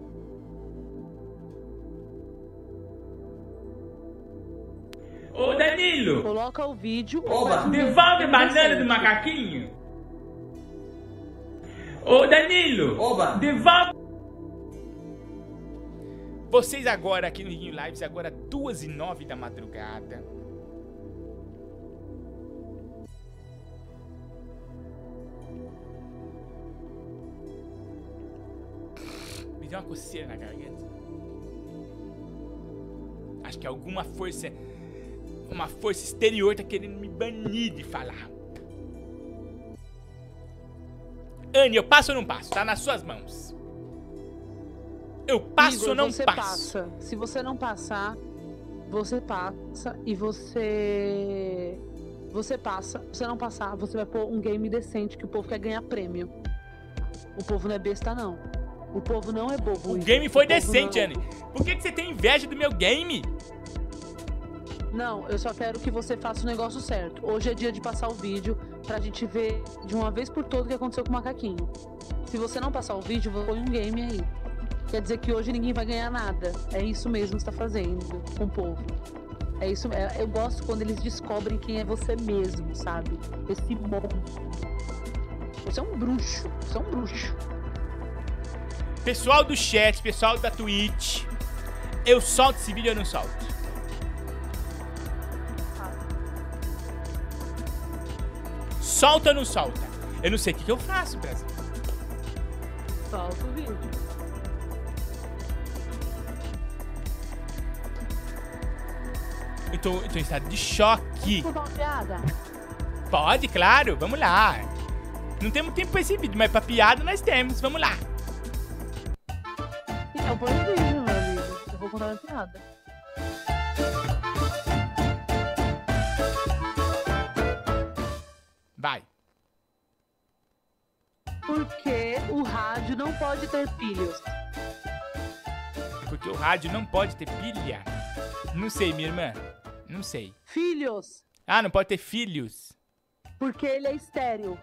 Ô, Danilo! Coloca o vídeo. Oba! Devolve a banana do macaquinho! Ô, Danilo! Oba! Devolve! Vocês agora aqui no Iguinho Lives, agora 2:09 da madrugada. Me deu uma coceira na garganta. Acho que alguma força, uma força exterior tá querendo me banir de falar. Anne, eu passo ou não passo? Tá nas suas mãos. Eu passo ou não passo? Passa. Se você não passar, você passa e você... Você passa. Se você não passar, você vai pôr um game decente que o povo quer ganhar prêmio. O povo não é besta, não. O povo não é bobo. O game foi decente, Anne. Por que você tem inveja do meu game? Não, eu só quero que você faça o negócio certo. Hoje é dia de passar o vídeo pra gente ver de uma vez por todas o que aconteceu com o macaquinho. Se você não passar o vídeo, põe um game aí. Quer dizer que hoje ninguém vai ganhar nada. É isso mesmo que você tá fazendo com o povo. É isso. Eu gosto quando eles descobrem quem é você mesmo, sabe? Esse bom. Você é um bruxo. Você é um bruxo. Pessoal do chat, pessoal da Twitch. Eu solto esse vídeo ou não solto? Solta ou não solta? Eu não sei o que eu faço, Brasil. Solta o vídeo. Eu tô em estado de choque. Pode, claro, vamos lá. Não temos tempo pra esse vídeo, mas pra piada nós temos, vamos lá. É um bom vídeo, meu amigo. Eu vou contar uma piada. Vai. Por que o rádio não pode ter pilhas? Porque o rádio não pode ter pilha? Não sei, minha irmã. Não sei. Filhos. Ah, não pode ter filhos. Porque ele é estéril.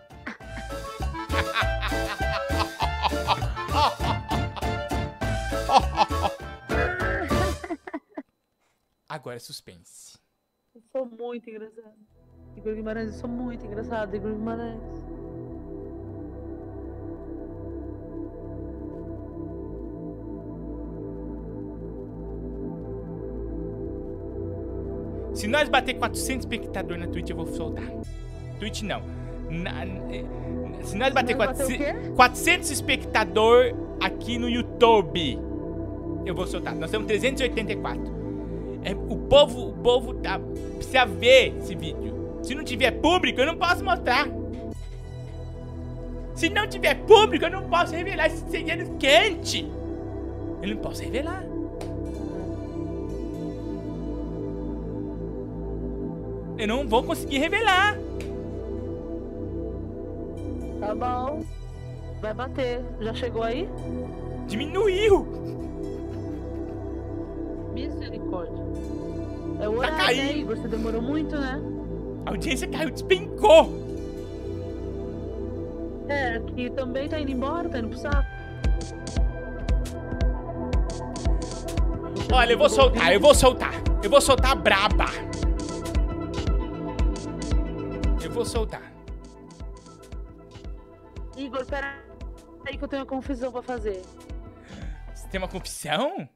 Agora é suspense. Eu sou muito engraçado. Iguinho Guimarães, eu sou muito engraçado. Iguinho Guimarães. Se nós bater 400 espectadores na Twitch, eu vou soltar. Twitch não. Se nós bater 400 espectadores aqui no YouTube, eu vou soltar. Nós temos 384. O povo tá, precisa ver esse vídeo. Se não tiver público, eu não posso mostrar. Se não tiver público, eu não posso revelar esse segredo quente. Eu não posso revelar. Eu não vou conseguir revelar. Tá bom. Vai bater. Já chegou aí? Diminuiu! Misericórdia. É o horário, né, Igor? Você demorou muito, né? A audiência caiu, despencou! É, que também tá indo embora, tá indo pro saco. Olha, eu vou soltar braba. Igor, pera aí que eu tenho uma confissão pra fazer. Você tem uma confissão?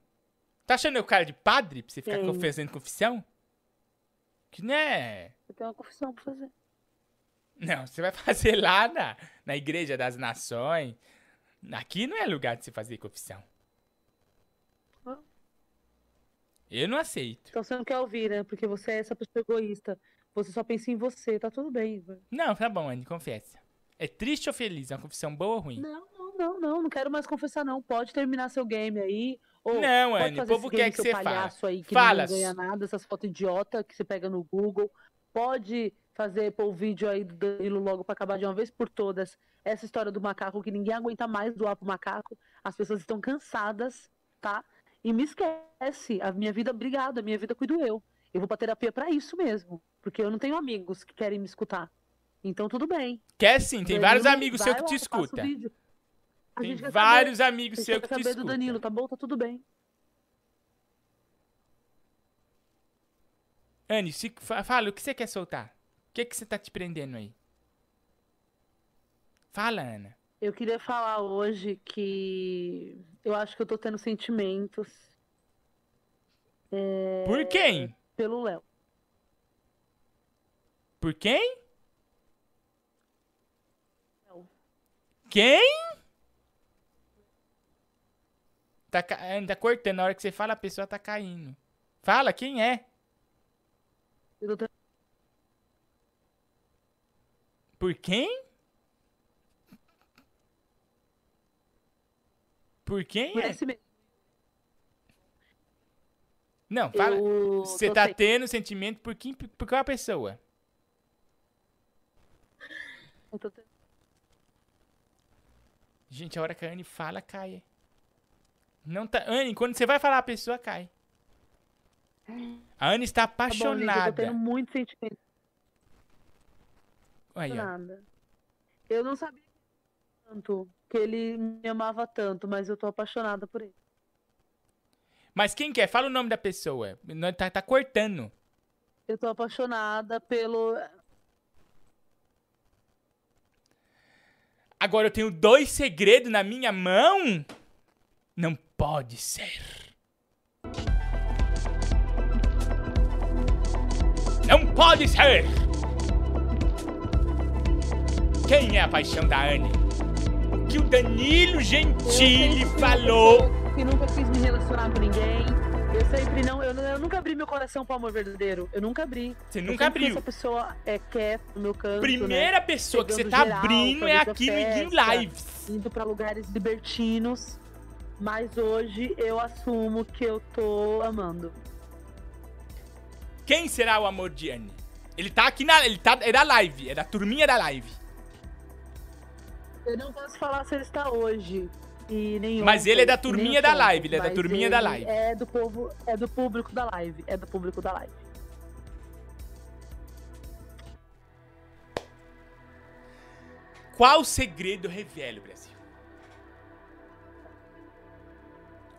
Tá achando eu cara de padre pra você ficar fazendo confissão? Que né? Eu tenho uma confissão pra fazer. Não, você vai fazer lá na Igreja das Nações. Aqui não é lugar de se fazer confissão. Eu não aceito. Então você não quer ouvir, né? Porque você é essa pessoa egoísta. Você só pensa em você, tá tudo bem, Igor. Não, tá bom, Anne, confessa. É triste ou feliz? É uma confissão boa ou ruim? Não quero mais confessar, não. Pode terminar seu game aí. Ou não, Anne, o povo quer que você fale. Aí, que fala. Não ganha nada, essas fotos idiota que você pega no Google. Pode fazer, pôr o vídeo aí do Danilo logo pra acabar de uma vez por todas. Essa história do macaco, que ninguém aguenta mais doar pro macaco. As pessoas estão cansadas, tá? E me esquece, a minha vida, obrigado, a minha vida cuido eu. Eu vou pra terapia pra isso mesmo, porque eu não tenho amigos que querem me escutar. Então tudo bem. Quer sim, tem Danilo, vários amigos seus que te escutam. Tem vários amigos seus que te escutam. Do Danilo, tá bom? Tá tudo bem. Anne, fala, o que você quer soltar? O que, é que você tá te prendendo aí? Fala, Ana. Eu queria falar hoje que eu acho que eu tô tendo sentimentos. Por quem? Pelo Léo. Por quem? Léo. Quem? Tá cortando. Na hora que você fala, a pessoa tá caindo. Fala, quem é? Por quem? Por quem é? Não, fala. Você tá tendo sentimento por quem? Por qual pessoa? Eu tô tendo... Gente, a hora que a Anne fala, cai. Não tá... Anne, quando você vai falar, a pessoa cai. A Anne está apaixonada. Tá bom, eu tô tendo muito sentimento. Aí, ó. Eu não sabia tanto... que ele me amava tanto, mas eu tô apaixonada por ele. Mas quem que é? Fala o nome da pessoa. Tá cortando. Eu tô apaixonada pelo... Agora eu tenho 2 segredos na minha mão? Não pode ser. Não pode ser! Quem é a paixão da Anne? Que o Danilo Gentili falou. Que nunca quis me relacionar com ninguém. Eu sempre não. Eu nunca abri meu coração para o amor verdadeiro. Eu nunca abri. Você nunca abriu. Essa pessoa é quieta no meu canto. Primeira pessoa que você tá abrindo é aqui no Iguinho Lives. Indo para lugares libertinos. Mas hoje eu assumo que eu tô amando. Quem será o amor de Anne? Ele tá aqui na. Ele tá. É da live. É da turminha da live. Eu não posso falar se ele está hoje e nem mas ontem, ele é da turminha da live, ele é da turminha da live. É do povo, é do público da live, é do público da live. Qual segredo revela o Brasil?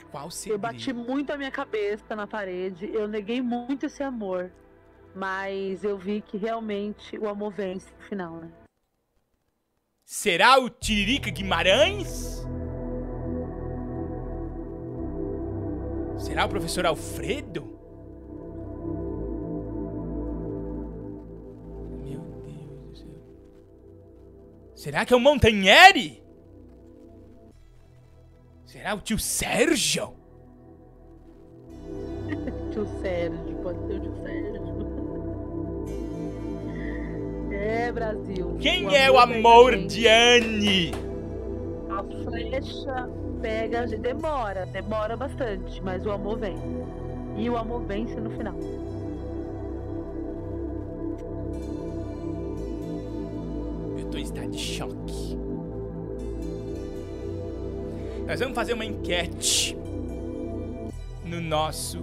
Qual segredo? Eu bati muito a minha cabeça na parede, eu neguei muito esse amor, mas eu vi que realmente o amor vence no final, né? Será o Tiririca Guimarães? Será o professor Alfredo? Meu Deus do céu. Será que é o Montanheiro? Será o tio Sérgio? Tio Sérgio, pode ser o tio Sérgio. É, Brasil. Quem é o amor de Anne? A flecha pega, demora bastante, mas o amor vem. E o amor vence no final. Eu tô em estado de choque. Nós vamos fazer uma enquete no nosso,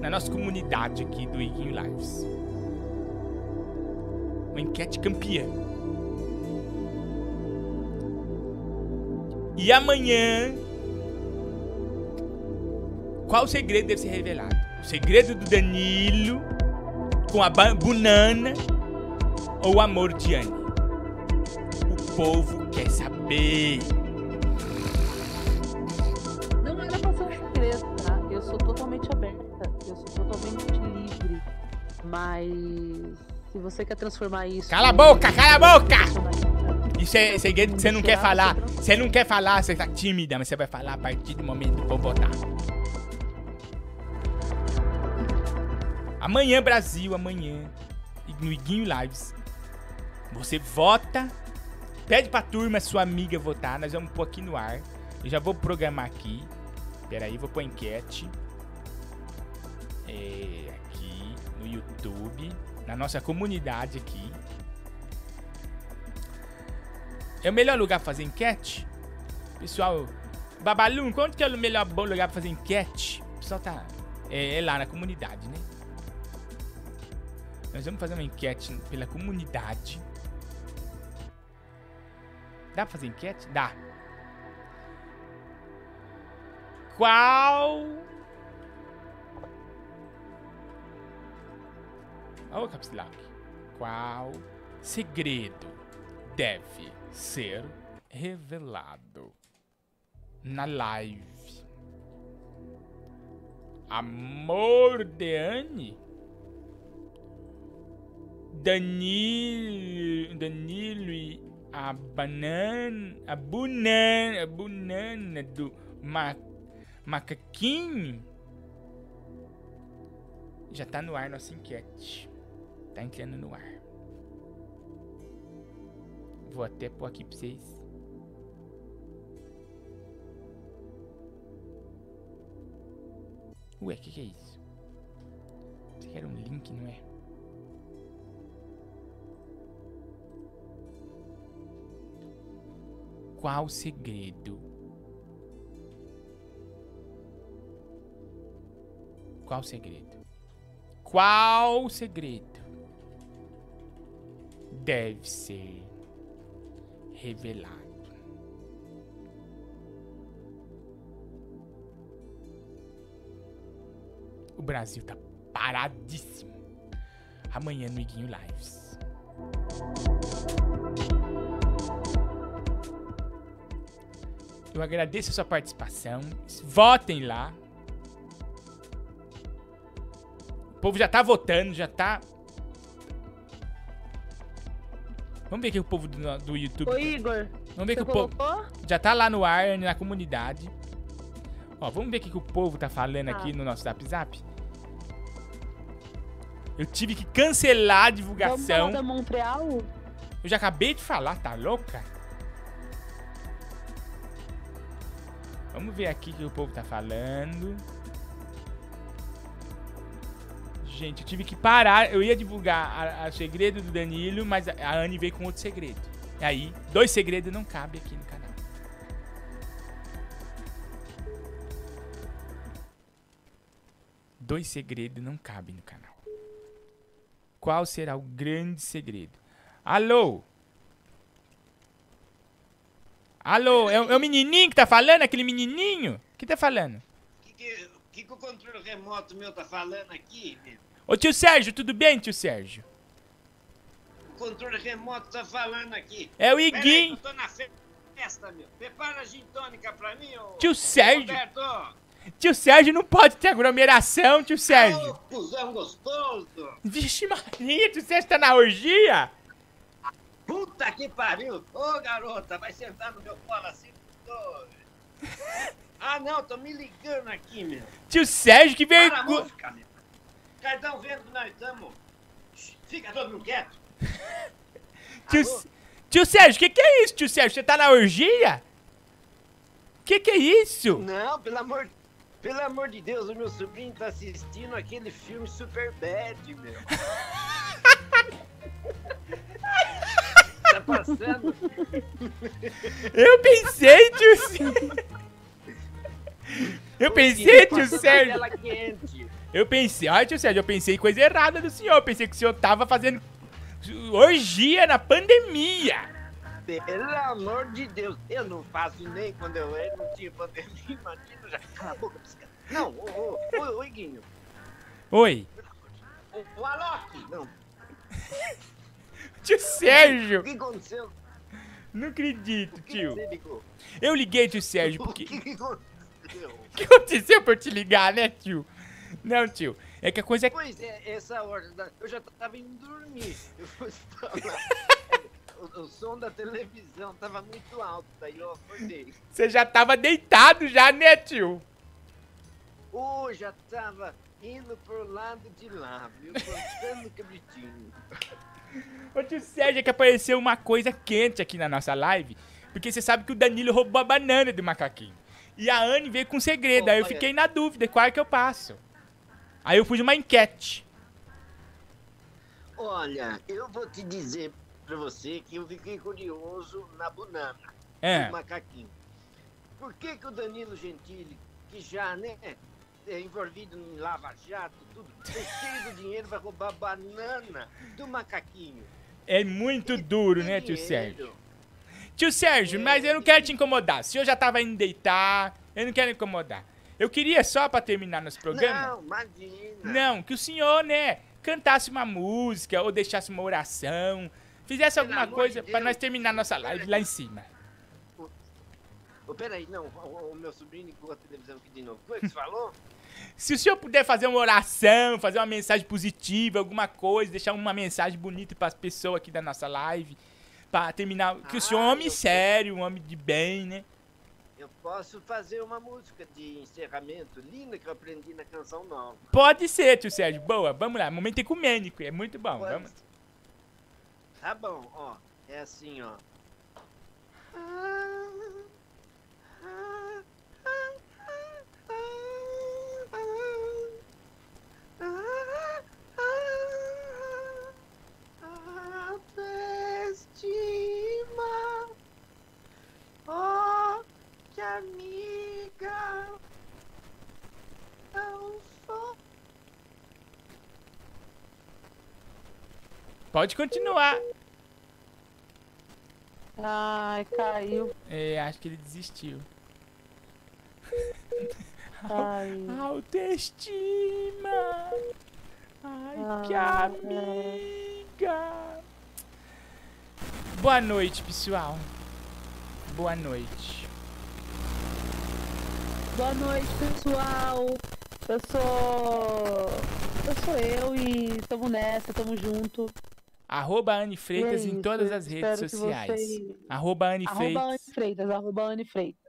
na nossa comunidade aqui do Iguinho Lives. Uma enquete campeã. E amanhã, qual o segredo deve ser revelado? O segredo do Danilo com a banana ou o amor de Anne? O povo quer saber. Não era pra ser um segredo, tá? Eu sou totalmente aberta, eu sou totalmente livre, mas se você quer transformar isso... Cala a boca, cala a boca! Isso é segredo que você não quer falar. Você não quer falar, você tá tímida, mas você vai falar a partir do momento que vão votar. Amanhã, Brasil, amanhã, no Iguinho Lives, você vota, pede pra turma, sua amiga, votar. Nós vamos pôr aqui no ar. Eu já vou programar aqui. Pera aí, vou pôr enquete. É, aqui no YouTube, na nossa comunidade aqui. É o melhor lugar pra fazer enquete? Pessoal, Babalu, quanto que é o melhor lugar pra fazer enquete? O pessoal tá... É lá na comunidade, né? Nós vamos fazer uma enquete pela comunidade. Dá pra fazer enquete? Dá. Qual... Olha o caps lock. Qual segredo deve ser revelado na live? Amor de Anne? Danilo e a banana do macaquinho. Já tá no ar nossa enquete. Tá entrando no ar. Vou até pôr aqui pra vocês. Ué, que é isso? Isso aqui era um link, não é? Qual segredo? Qual segredo? Qual segredo deve ser revelado? O Brasil tá paradíssimo. Amanhã no Iguinho Lives. Eu agradeço a sua participação. Votem lá. O povo já tá votando, já tá... Vamos ver aqui o povo do YouTube. Ô, Igor. Vamos ver que o povo... Já tá lá no ar, na comunidade. Ó, vamos ver o que o povo tá falando aqui no nosso Zap Zap. Eu tive que cancelar a divulgação. Vamos falar da Montreal? Eu já acabei de falar, tá louca? Vamos ver aqui o que o povo tá falando. Gente, eu tive que parar. Eu ia divulgar o segredo do Danilo, mas a Anne veio com outro segredo. E aí, dois segredos não cabem aqui no canal. Dois segredos não cabem no canal. Qual será o grande segredo? Alô? Alô, é o menininho que tá falando? Aquele menininho? Que tá falando? O que o controle remoto meu tá falando aqui? Ô tio Sérgio, tudo bem, tio Sérgio? O controle remoto tá falando aqui. É o Iguinho. Peraí, eu tô na festa, meu. Prepara a gintônica pra mim, ô... Tio Sérgio. Roberto. Tio Sérgio não pode ter aglomeração, tio Sérgio. Ô, cuzão gostoso. Vixe Maria, tio Sérgio tá na orgia? Puta que pariu! Ô, garota, vai sentar no meu colo assim, tô... Ah, não, tô me ligando aqui, meu. Tio Sérgio, que vergonha! Cardão vendo que nós estamos. Fica todo mundo quieto. Tio Sérgio, o que é isso, tio Sérgio? Você tá na orgia? O que é isso? Não, pelo amor de Deus, o meu sobrinho tá assistindo aquele filme Superbad, meu. tá passando? Eu pensei, tio Sérgio. Eu pensei, tio Sérgio. Eu pensei, ai, tio Sérgio, eu pensei coisa errada do senhor. Eu pensei que o senhor tava fazendo orgia na pandemia. Pelo amor de Deus, eu não faço nem quando eu era, não tinha pandemia, imagina, já cala a boca, piscada. Não, ô, Iguinho. Oi. O Alok, não. Tio Sérgio. O que aconteceu? Não acredito, tio. Você ligou? Eu liguei, tio Sérgio, porque... O que aconteceu? O que aconteceu pra eu te ligar, né, tio? Não, tio. É que a coisa é... Pois é, essa hora, eu já tava indo dormir. Eu fui falar... O som da televisão tava muito alto, daí eu acordei. Você já tava deitado já, né, tio? Oh, já tava indo pro lado de lá, viu? Cortando o cabritinho. Ô, tio Sérgio, é que apareceu uma coisa quente aqui na nossa live, porque você sabe que o Danilo roubou a banana do macaquinho. E a Anne veio com um segredo, aí eu fiquei na dúvida, qual é que eu passo? Aí eu fiz uma enquete. Olha, eu vou te dizer... pra você que eu fiquei curioso na banana do macaquinho. Por que que o Danilo Gentili, que já, né, é envolvido em Lava Jato, tudo, é cheio do dinheiro, vai roubar a banana do macaquinho? É muito duro, né, tio Sérgio? Tio Sérgio, mas eu não quero te incomodar. O senhor já tava indo deitar, eu não quero incomodar. Eu queria só pra terminar nosso programa... Não, imagina. Não, que o senhor, né, cantasse uma música ou deixasse uma oração... Fizesse alguma coisa pra nós terminar nossa live lá em cima. Peraí, não. O meu sobrinho ligou a televisão aqui de novo. O que você falou? Se o senhor puder fazer uma oração, fazer uma mensagem positiva, alguma coisa, deixar uma mensagem bonita pras pessoas aqui da nossa live, pra terminar... Que o senhor é um homem sério, um homem de bem, né? Eu posso fazer uma música de encerramento linda que eu aprendi na Canção Nova. Pode ser, tio Sérgio. Boa, vamos lá. Momento ecumênico, é muito bom. Vamos. Tá bom, ó, é assim, ó. A festima, ó, que amiga, não sou. Pode continuar. Ai, caiu. É, acho que ele desistiu. Caiu. Autoestima. Ai, que amiga. Boa noite, pessoal. Boa noite. Boa noite, pessoal. Eu sou eu e tamo nessa, tamo junto. Arroba Anne Freitas em todas as redes sociais. Arroba Anne Freitas. Arroba Anne Freitas.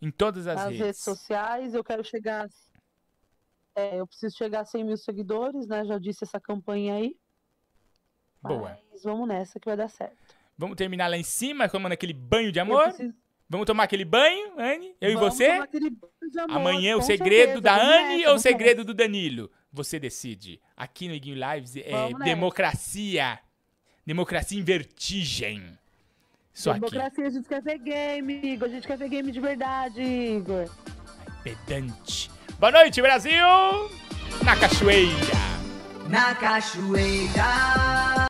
Em todas as redes sociais. Eu quero chegar... eu preciso chegar a 100 mil seguidores, né? Já disse essa campanha aí. Boa. Mas vamos nessa que vai dar certo. Vamos terminar lá em cima, tomando aquele banho de amor? Vamos tomar aquele banho, Anne? Eu e você? Vamos tomar aquele banho de amor. Amanhã o segredo da Anne ou o segredo do Danilo? Você decide. Aqui no Iguinho Lives é democracia. Democracia em vertigem. Só democracia, aqui. A gente quer ver game, Igor. A gente quer ver game de verdade, Igor. Pedante. Boa noite, Brasil! Na cachoeira! Na cachoeira!